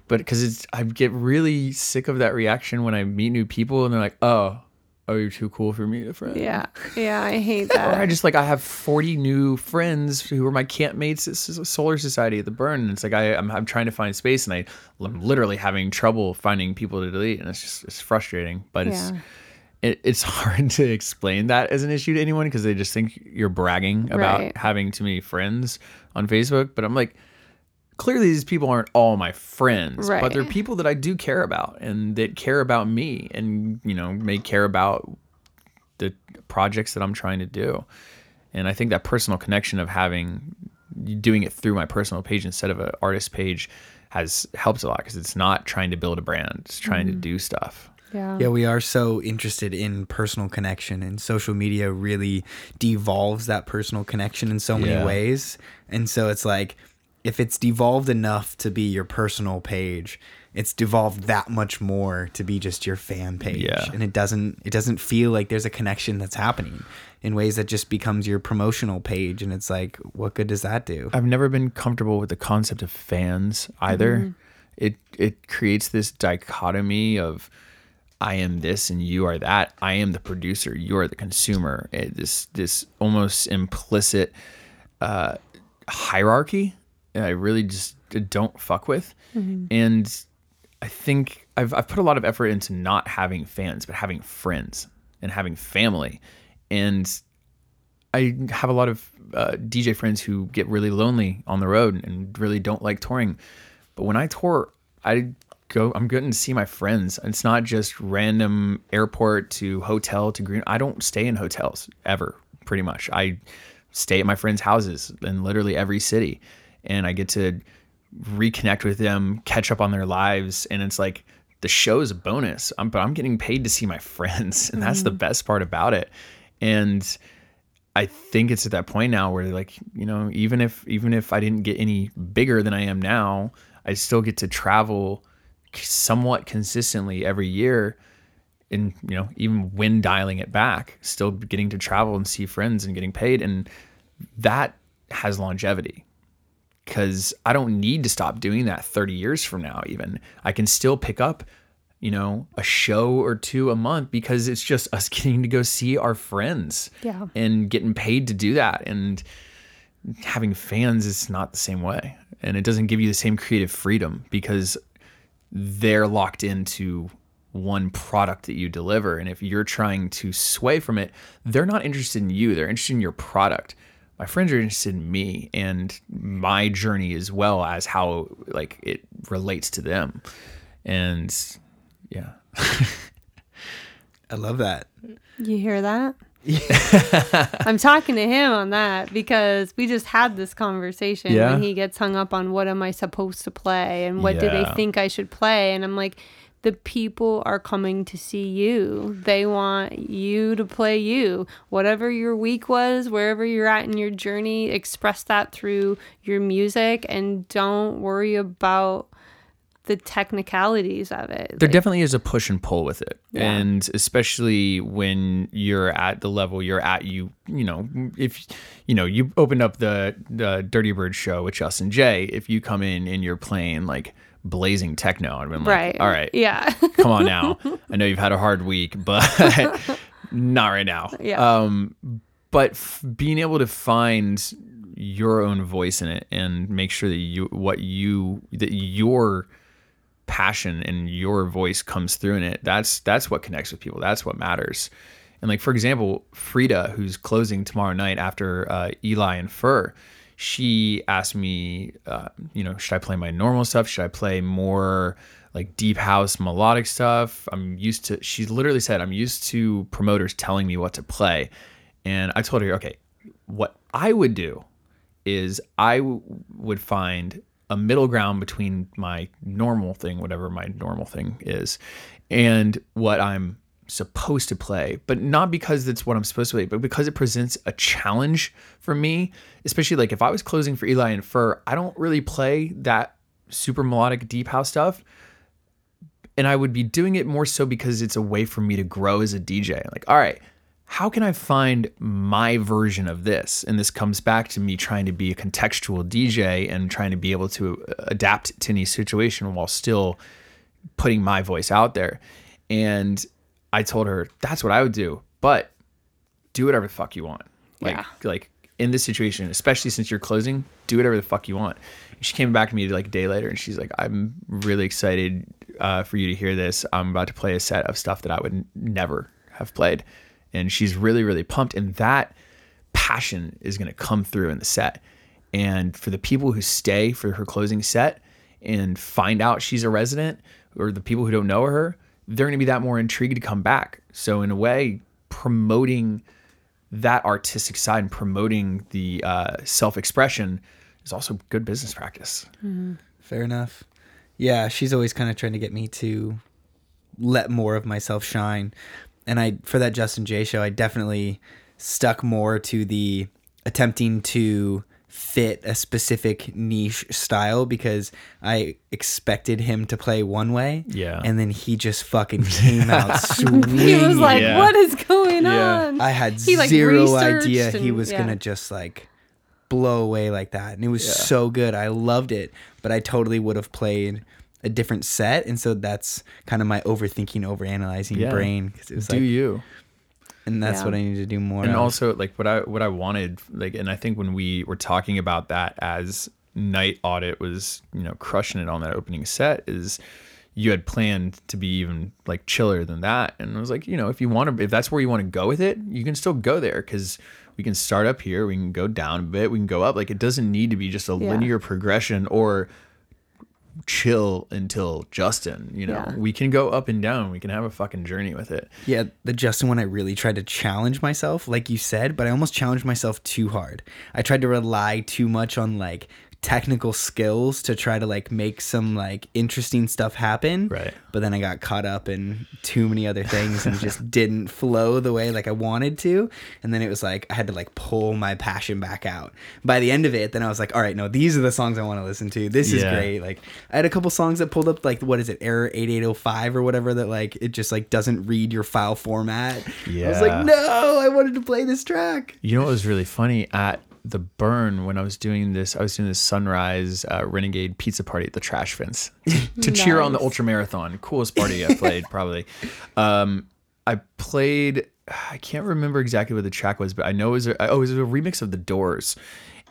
but because I get really sick of that reaction when I meet new people and they're like, "Oh, oh, you're too cool for me to friend. Yeah. Yeah, I hate that. Or I just, like, I have 40 new friends who are my campmates at Solar Society at the Burn. And it's like, I'm trying to find space, and I'm literally having trouble finding people to delete. And it's just, it's frustrating. But it's hard to explain that as an issue to anyone, because they just think you're bragging about having too many friends on Facebook. But I'm like, clearly these people aren't all my friends, but they're people that I do care about and that care about me, and, you know, may care about the projects that I'm trying to do. And I think that personal connection of doing it through my personal page instead of an artist page has helped a lot, because it's not trying to build a brand. It's trying to do stuff. Yeah, we are so interested in personal connection, and social media really devolves that personal connection in so many ways. And so it's like, if it's devolved enough to be your personal page, it's devolved that much more to be just your fan page. Yeah. And it doesn't feel like there's a connection that's happening in ways that just becomes your promotional page. And it's like, what good does that do? I've never been comfortable with the concept of fans either. Mm-hmm. It creates this dichotomy of, I am this and you are that. I am the producer, you are the consumer. This almost implicit hierarchy I really just don't fuck with. Mm-hmm. And I think I've put a lot of effort into not having fans, but having friends and having family. And I have a lot of DJ friends who get really lonely on the road and really don't like touring. But when I tour, I'm going to see my friends. It's not just random airport to hotel to green. I don't stay in hotels ever, pretty much. I stay at my friends' houses in literally every city. And I get to reconnect with them, catch up on their lives. And it's like, the show is a bonus, but I'm getting paid to see my friends. And that's the best part about it. And I think it's at that point now where, like, you know, even if I didn't get any bigger than I am now, I still get to travel somewhat consistently every year. And, you know, even when dialing it back, still getting to travel and see friends and getting paid. And that has longevity, because I don't need to stop doing that 30 years from now. Even I can still pick up, you know, a show or two a month, because it's just us getting to go see our friends and getting paid to do that. And having fans is not the same way. And it doesn't give you the same creative freedom, because they're locked into one product that you deliver. And if you're trying to sway from it, they're not interested in you. They're interested in your product. My friends are interested in me and my journey, as well as how, like, it relates to them. And yeah. I love that. You hear that? Yeah. I'm talking to him on that, because we just had this conversation when he gets hung up on, what am I supposed to play and what do they think I should play? And I'm like, the people are coming to see you. They want you to play you. Whatever your week was, wherever you're at in your journey, express that through your music, and don't worry about the technicalities of it. There definitely is a push and pull with it. Yeah. And especially when you're at the level you're at, you know, if you know, you opened up the Dirty Bird show with Justin Jay, if you come in and you're playing like blazing techno, I'd been like, all right, yeah, come on now. I know you've had a hard week, but not right now. Yeah. But being able to find your own voice in it and make sure that your passion and your voice comes through in it. That's what connects with people. That's what matters. And, like, for example, Frida, who's closing tomorrow night after Eli and Fur, she asked me, you know, should I play my normal stuff? Should I play more like deep house melodic stuff? She literally said, I'm used to promoters telling me what to play. And I told her, okay, what I would do is I would find a middle ground between my normal thing, whatever my normal thing is, and what I'm supposed to play, but not because that's what I'm supposed to play, but because it presents a challenge for me. Especially, like, if I was closing for Eli and Fur, I don't really play that super melodic deep house stuff, and I would be doing it more so because it's a way for me to grow as a DJ. Like, all right, how can I find my version of this? And this comes back to me trying to be a contextual DJ and trying to be able to adapt to any situation while still putting my voice out there. And I told her that's what I would do, but do whatever the fuck you want. Like, yeah. Like in this situation, especially since you're closing, do whatever the fuck you want. And she came back to me like a day later and she's like, I'm really excited for you to hear this. I'm about to play a set of stuff that I would never have played. And she's really, really pumped. And that passion is going to come through in the set. And for the people who stay for her closing set and find out she's a resident, or the people who don't know her, they're going to be that more intrigued to come back. So in a way, promoting that artistic side and promoting the self-expression is also good business practice. Mm-hmm. Fair enough. Yeah, she's always kind of trying to get me to let more of myself shine. And for that Justin Jay show, I definitely stuck more to the attempting to fit a specific niche style, because I expected him to play one way, yeah, and then he just fucking came out swinging. He was like, yeah, what is going on? I had zero idea he was gonna just like blow away like that, and it was so good. I loved it, but I totally would have played a different set. And so that's kind of my overthinking, overanalyzing brain, because it was do like, you and that's what I need to do more. And also, like, what I wanted, like, and I think when we were talking about that as Night Audit was, you know, crushing it on that opening set, is you had planned to be even like chiller than that. And I was like, you know, if you want to, if that's where you want to go with it, you can still go there, because we can start up here, we can go down a bit, we can go up. Like, it doesn't need to be just a linear progression or chill until Justin, you know. We can go up and down, we can have a fucking journey with it. Yeah, the Justin one, I really tried to challenge myself, like you said, but I almost challenged myself too hard. I tried to rely too much on like technical skills to try to like make some like interesting stuff happen, right? But then I got caught up in too many other things and just didn't flow the way like I wanted to. And then it was like I had to like pull my passion back out by the end of it. Then I was like, all right, no, these are the songs I want to listen to, this is great. Like, I had a couple songs that pulled up like, what is it, error 8805 or whatever, that like it just like doesn't read your file format. I was like, no, I wanted to play this track. You know what was really funny at the Burn, when I was doing this, Sunrise Renegade pizza party at the Trash Fence to cheer on the ultra marathon, coolest party I played probably. I played, I can't remember exactly what the track was, but I know it was a remix of The Doors.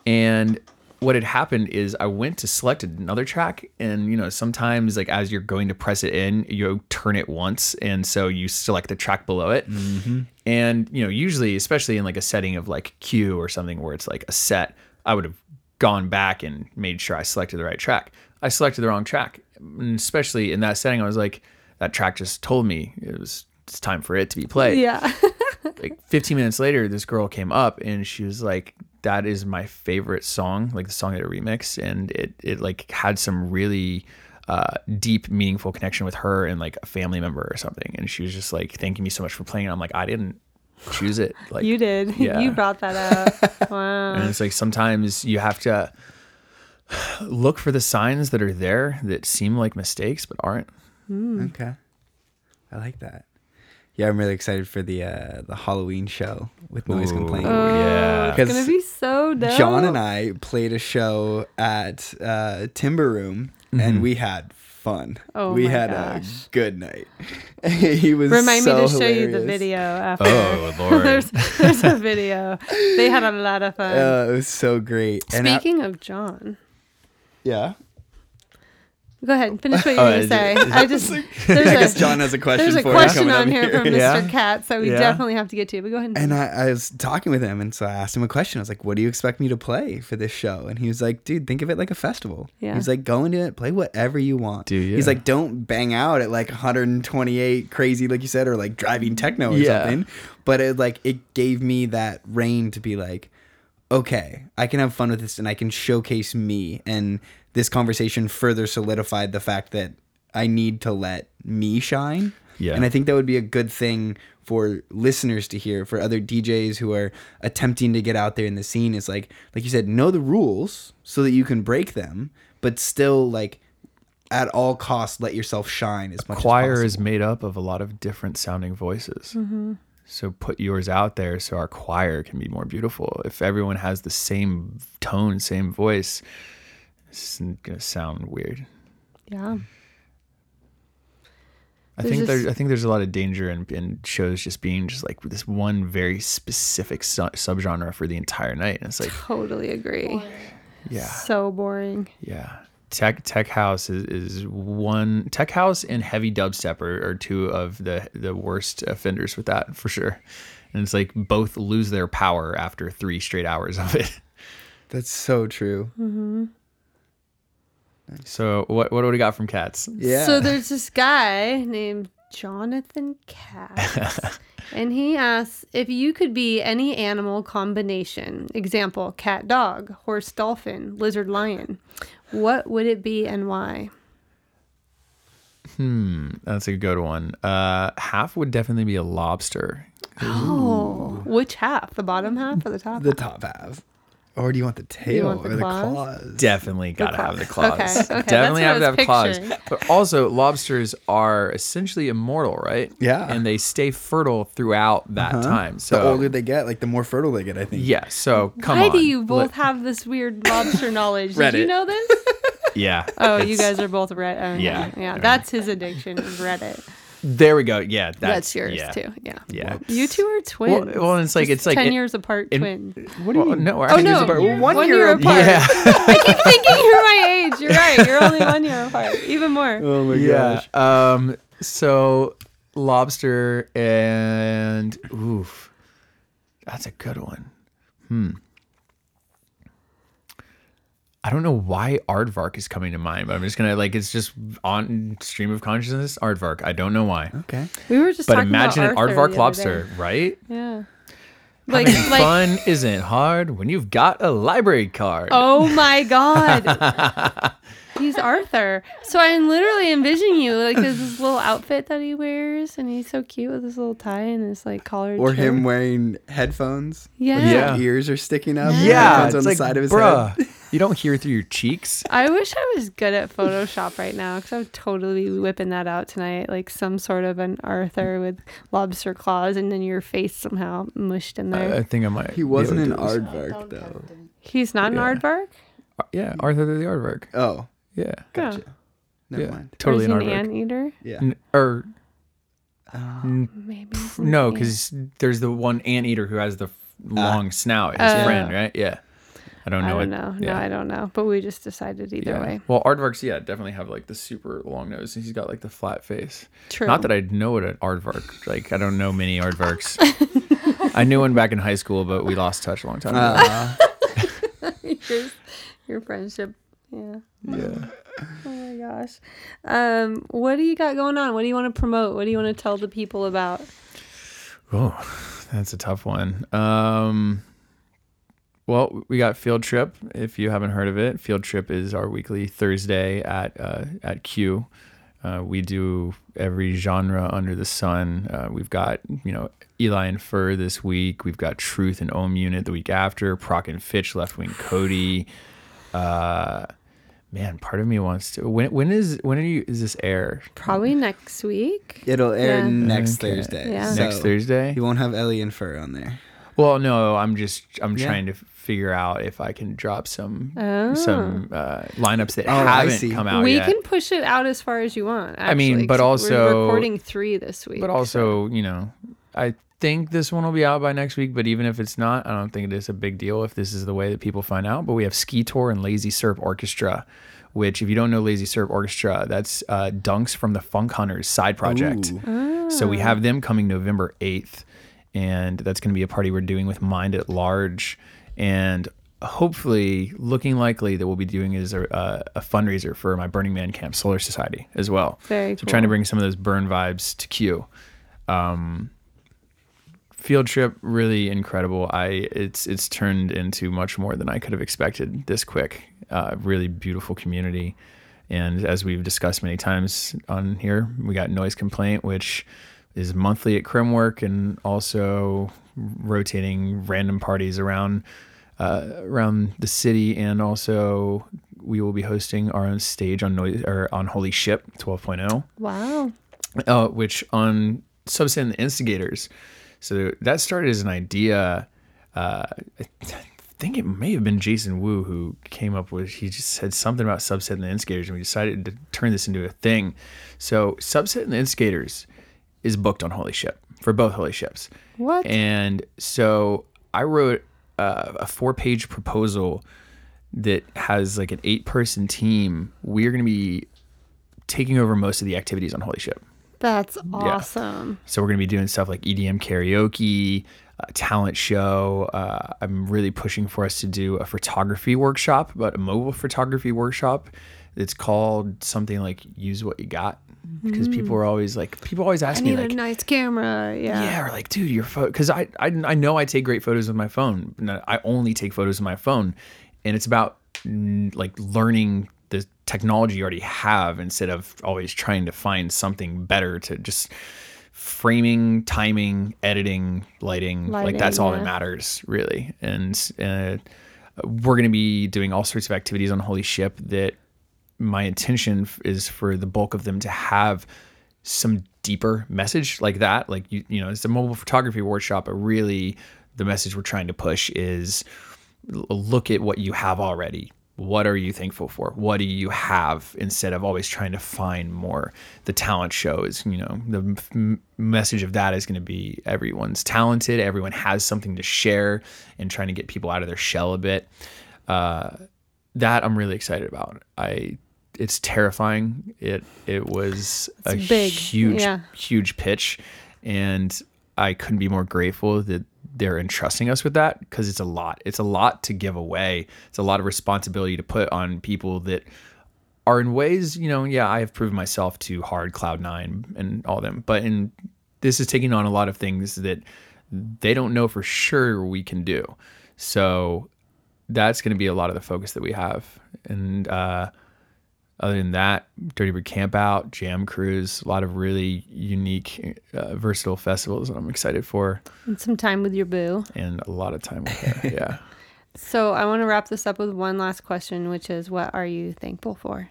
And what had happened is I went to select another track, and you know, sometimes like as you're going to press it in, you turn it once, and so you select the track below it. Mm-hmm. And you know, usually, especially in like a setting of like Q or something where it's like a set, I would have gone back and made sure I selected the right track. I selected the wrong track, and especially in that setting, I was like, that track just told me it's time for it to be played. Yeah. Like 15 minutes later, this girl came up and she was like, that is my favorite song, like the song that I remixed. And it like had some really deep, meaningful connection with her and like a family member or something. And she was just like thanking me so much for playing. And I'm like, I didn't choose it. Like, you did. Yeah. You brought that up. Wow. And it's like, sometimes you have to look for the signs that are there that seem like mistakes, but aren't. Mm. Okay. I like that. Yeah, I'm really excited for the Halloween show with Noise Complaint. Yeah, it's gonna be so dope. John and I played a show at Timber Room, and we had fun. Oh my gosh. A good night. He was Remind so me to show hilarious. You the video after. Oh Lord, there's a video. They had a lot of fun. It was so great. Speaking of John, go ahead, finish what you were going to say. I guess John has a question for you. There's a question on here from Mr. Katz that we definitely have to get to, but go ahead. And I was talking with him, and so I asked him a question. I was like, what do you expect me to play for this show? And he was like, dude, think of it like a festival. Yeah. He's like, go into it, play whatever you want. He's like, don't bang out at like 128 crazy, like you said, or like driving techno or something. But it gave me that rein to be like, okay, I can have fun with this and I can showcase me. And this conversation further solidified the fact that I need to let me shine. Yeah. And I think that would be a good thing for listeners to hear, for other DJs who are attempting to get out there in the scene. It's like you said, know the rules so that you can break them, but still like at all costs, let yourself shine as much as possible. A choir is made up of a lot of different sounding voices. Mm-hmm. So put yours out there so our choir can be more beautiful. If everyone has the same tone, same voice, it's going to sound weird. Yeah. I I think there's a lot of danger in shows just being just like this one very specific subgenre for the entire night, and it's like totally agree. Boring. Yeah, so boring. Yeah, tech house is one. Tech house and heavy dubstep are two of the worst offenders with that for sure, and it's like both lose their power after 3 straight hours of it. That's so true. Mm-hmm. So what do we got from Katz? Yeah. So there's this guy named Jonathan Katz, and he asks if you could be any animal combination. Example: cat, dog; horse, dolphin; lizard, lion. What would it be and why? That's a good one. Half would definitely be a lobster. Ooh. Oh, which half? The bottom half or the top? The top half. Or do you want the tail or the claws? Definitely got to have the claws. Okay. Definitely have to have claws. But also, lobsters are essentially immortal, right? Yeah. And they stay fertile throughout that time. So the older they get, like the more fertile they get, I think. Yeah. So Why do you both have this weird lobster knowledge? Did you know this? Yeah. Oh, you guys are both Reddit. Yeah. That's his addiction, Reddit. There we go. Yeah, that's yours too. Yeah. Whoops. You two are twins. Well, it's like 10 years apart. Twins. What do you mean? No, I think it's about 1 year apart. Yeah. I keep thinking you're my age. You're right. You're only 1 year apart. Even more. Oh my gosh. So lobster and that's a good one. I don't know why aardvark is coming to mind, but I'm just gonna it's just on stream of consciousness. Aardvark. I don't know why. Okay. We were just talking about Arthur. But imagine an aardvark lobster, right? Yeah. Like fun isn't hard when you've got a library card. Oh my god. He's Arthur. So I'm literally envisioning you like there's this little outfit that he wears, and he's so cute with his little tie and his like collar. Or chair. Him wearing headphones. Yeah. Where his ears are sticking up. Yeah. It's on the side of his head. You don't hear through your cheeks. I wish I was good at Photoshop right now, because I would totally be whipping that out tonight, like some sort of an Arthur with lobster claws, and then your face somehow mushed in there. I think I might. He wasn't an aardvark though. He's not an aardvark. Yeah, Arthur the aardvark. Oh, yeah. Gotcha. Oh. Never mind. Totally an aardvark. An anteater. Yeah. Maybe. No, because there's the one anteater who has the long snout. His friend, right? Yeah. I don't know. Yeah. No, I don't know. But we just decided either way. Well, aardvarks, definitely have like the super long nose. He's got like the flat face. True. Not that I know what an aardvark. Like I don't know many aardvarks. I knew one back in high school, but we lost touch a long time ago. Your friendship. Yeah. Oh my gosh. What do you got going on? What do you want to promote? What do you want to tell the people about? Oh, that's a tough one. Well, we got Field Trip. If you haven't heard of it, Field Trip is our weekly Thursday at Q. We do every genre under the sun. We've got Eli and Fur this week. We've got Truth and Ohm Unit the week after. Proc and Fitch, Left Wing Cody. Man, part of me wants to. When is this air? Probably next week. It'll air next Thursday. Yeah. So next Thursday. You won't have Ellie and Fur on there. Well, no, I'm trying to figure out if I can drop some lineups that haven't come out yet. We can push it out as far as you want. Actually, but also we're recording 3 this week. But also, I think this one will be out by next week. But even if it's not, I don't think it is a big deal if this is the way that people find out. But we have Ski Tour and Lazy Surf Orchestra, which if you don't know Lazy Surf Orchestra, that's Dunks from the Funk Hunters side project. Oh. So we have them coming November 8th. And that's going to be a party we're doing with Mind at Large, and hopefully looking likely that we'll be doing is a fundraiser for my Burning Man camp, Solar Society, as well. Very cool. Trying to bring some of those burn vibes to Q. Field Trip, really incredible. It's turned into much more than I could have expected this quick. Really beautiful community, and as we've discussed many times on here, we got Noise Complaint, which is monthly at Kremwerk, and also rotating random parties around the city. And also we will be hosting our own stage on Holy Ship 12.0. Wow. Which on Subset and the Instigators. So that started as an idea. I think it may have been Jason Wu who came up with, he just said something about Subset and the Instigators, and we decided to turn this into a thing. So Subset and the Instigators is booked on Holy Ship, for both Holy Ships. What? And so I wrote a 4-page proposal that has like an 8-person team. We're going to be taking over most of the activities on Holy Ship. That's awesome. Yeah. So we're going to be doing stuff like EDM karaoke, talent show. I'm really pushing for us to do a photography workshop, but a mobile photography workshop. It's called something like Use What You Got, because people are always like, people always ask me like, I need a nice camera. Yeah. Yeah. Or like, dude, your phone, because I know I take great photos with my phone. I only take photos with my phone. And it's about like learning the technology you already have instead of always trying to find something better to just framing, timing, editing, lighting like that's all that matters really. And we're going to be doing all sorts of activities on Holy Ship that my intention is for the bulk of them to have some deeper message like that. Like, you know, it's a mobile photography workshop, but really the message we're trying to push is look at what you have already. What are you thankful for? What do you have, instead of always trying to find more? The talent show is, you know, the message of that is going to be everyone's talented. Everyone has something to share, and trying to get people out of their shell a bit. That I'm really excited about. It's terrifying. It was a big, huge pitch, and I couldn't be more grateful that they're entrusting us with that, because it's a lot. It's a lot to give away. It's a lot of responsibility to put on people that are in ways, you know, I have proven myself to hard Cloud9 and all them, but in this is taking on a lot of things that they don't know for sure we can do. So that's going to be a lot of the focus that we have. And other than that, Dirty Bird Campout, Jam Cruise, a lot of really unique, versatile festivals that I'm excited for. And some time with your boo. And a lot of time with her, yeah. So I want to wrap this up with one last question, which is, what are you thankful for?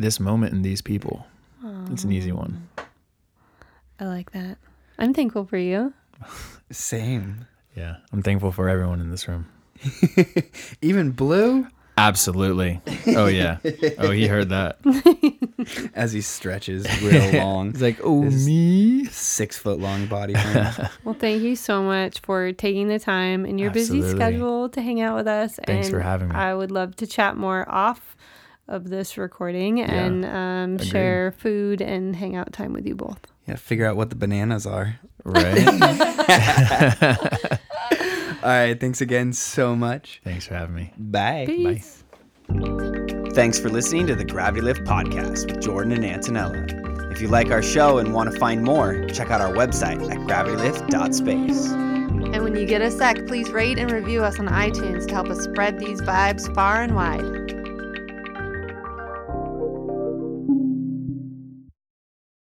This moment and these people. Aww. It's an easy one. I like that. I'm thankful for you. Same. Yeah, I'm thankful for everyone in this room. Even Blue? Absolutely. Oh, yeah. Oh, he heard that. As he stretches real long. He's like, oh, me? 6-foot-long body. Well, thank you so much for taking the time in your busy schedule to hang out with us. Thanks for having me. I would love to chat more off of this recording and share food and hang out time with you both. Yeah, figure out what the bananas are. Right. All right, thanks again so much. Thanks for having me. Bye. Peace. Bye. Thanks for listening to the Gravity Lift Podcast with Jordan and Antonella. If you like our show and want to find more, check out our website at gravitylift.space. And when you get a sec, please rate and review us on iTunes to help us spread these vibes far and wide.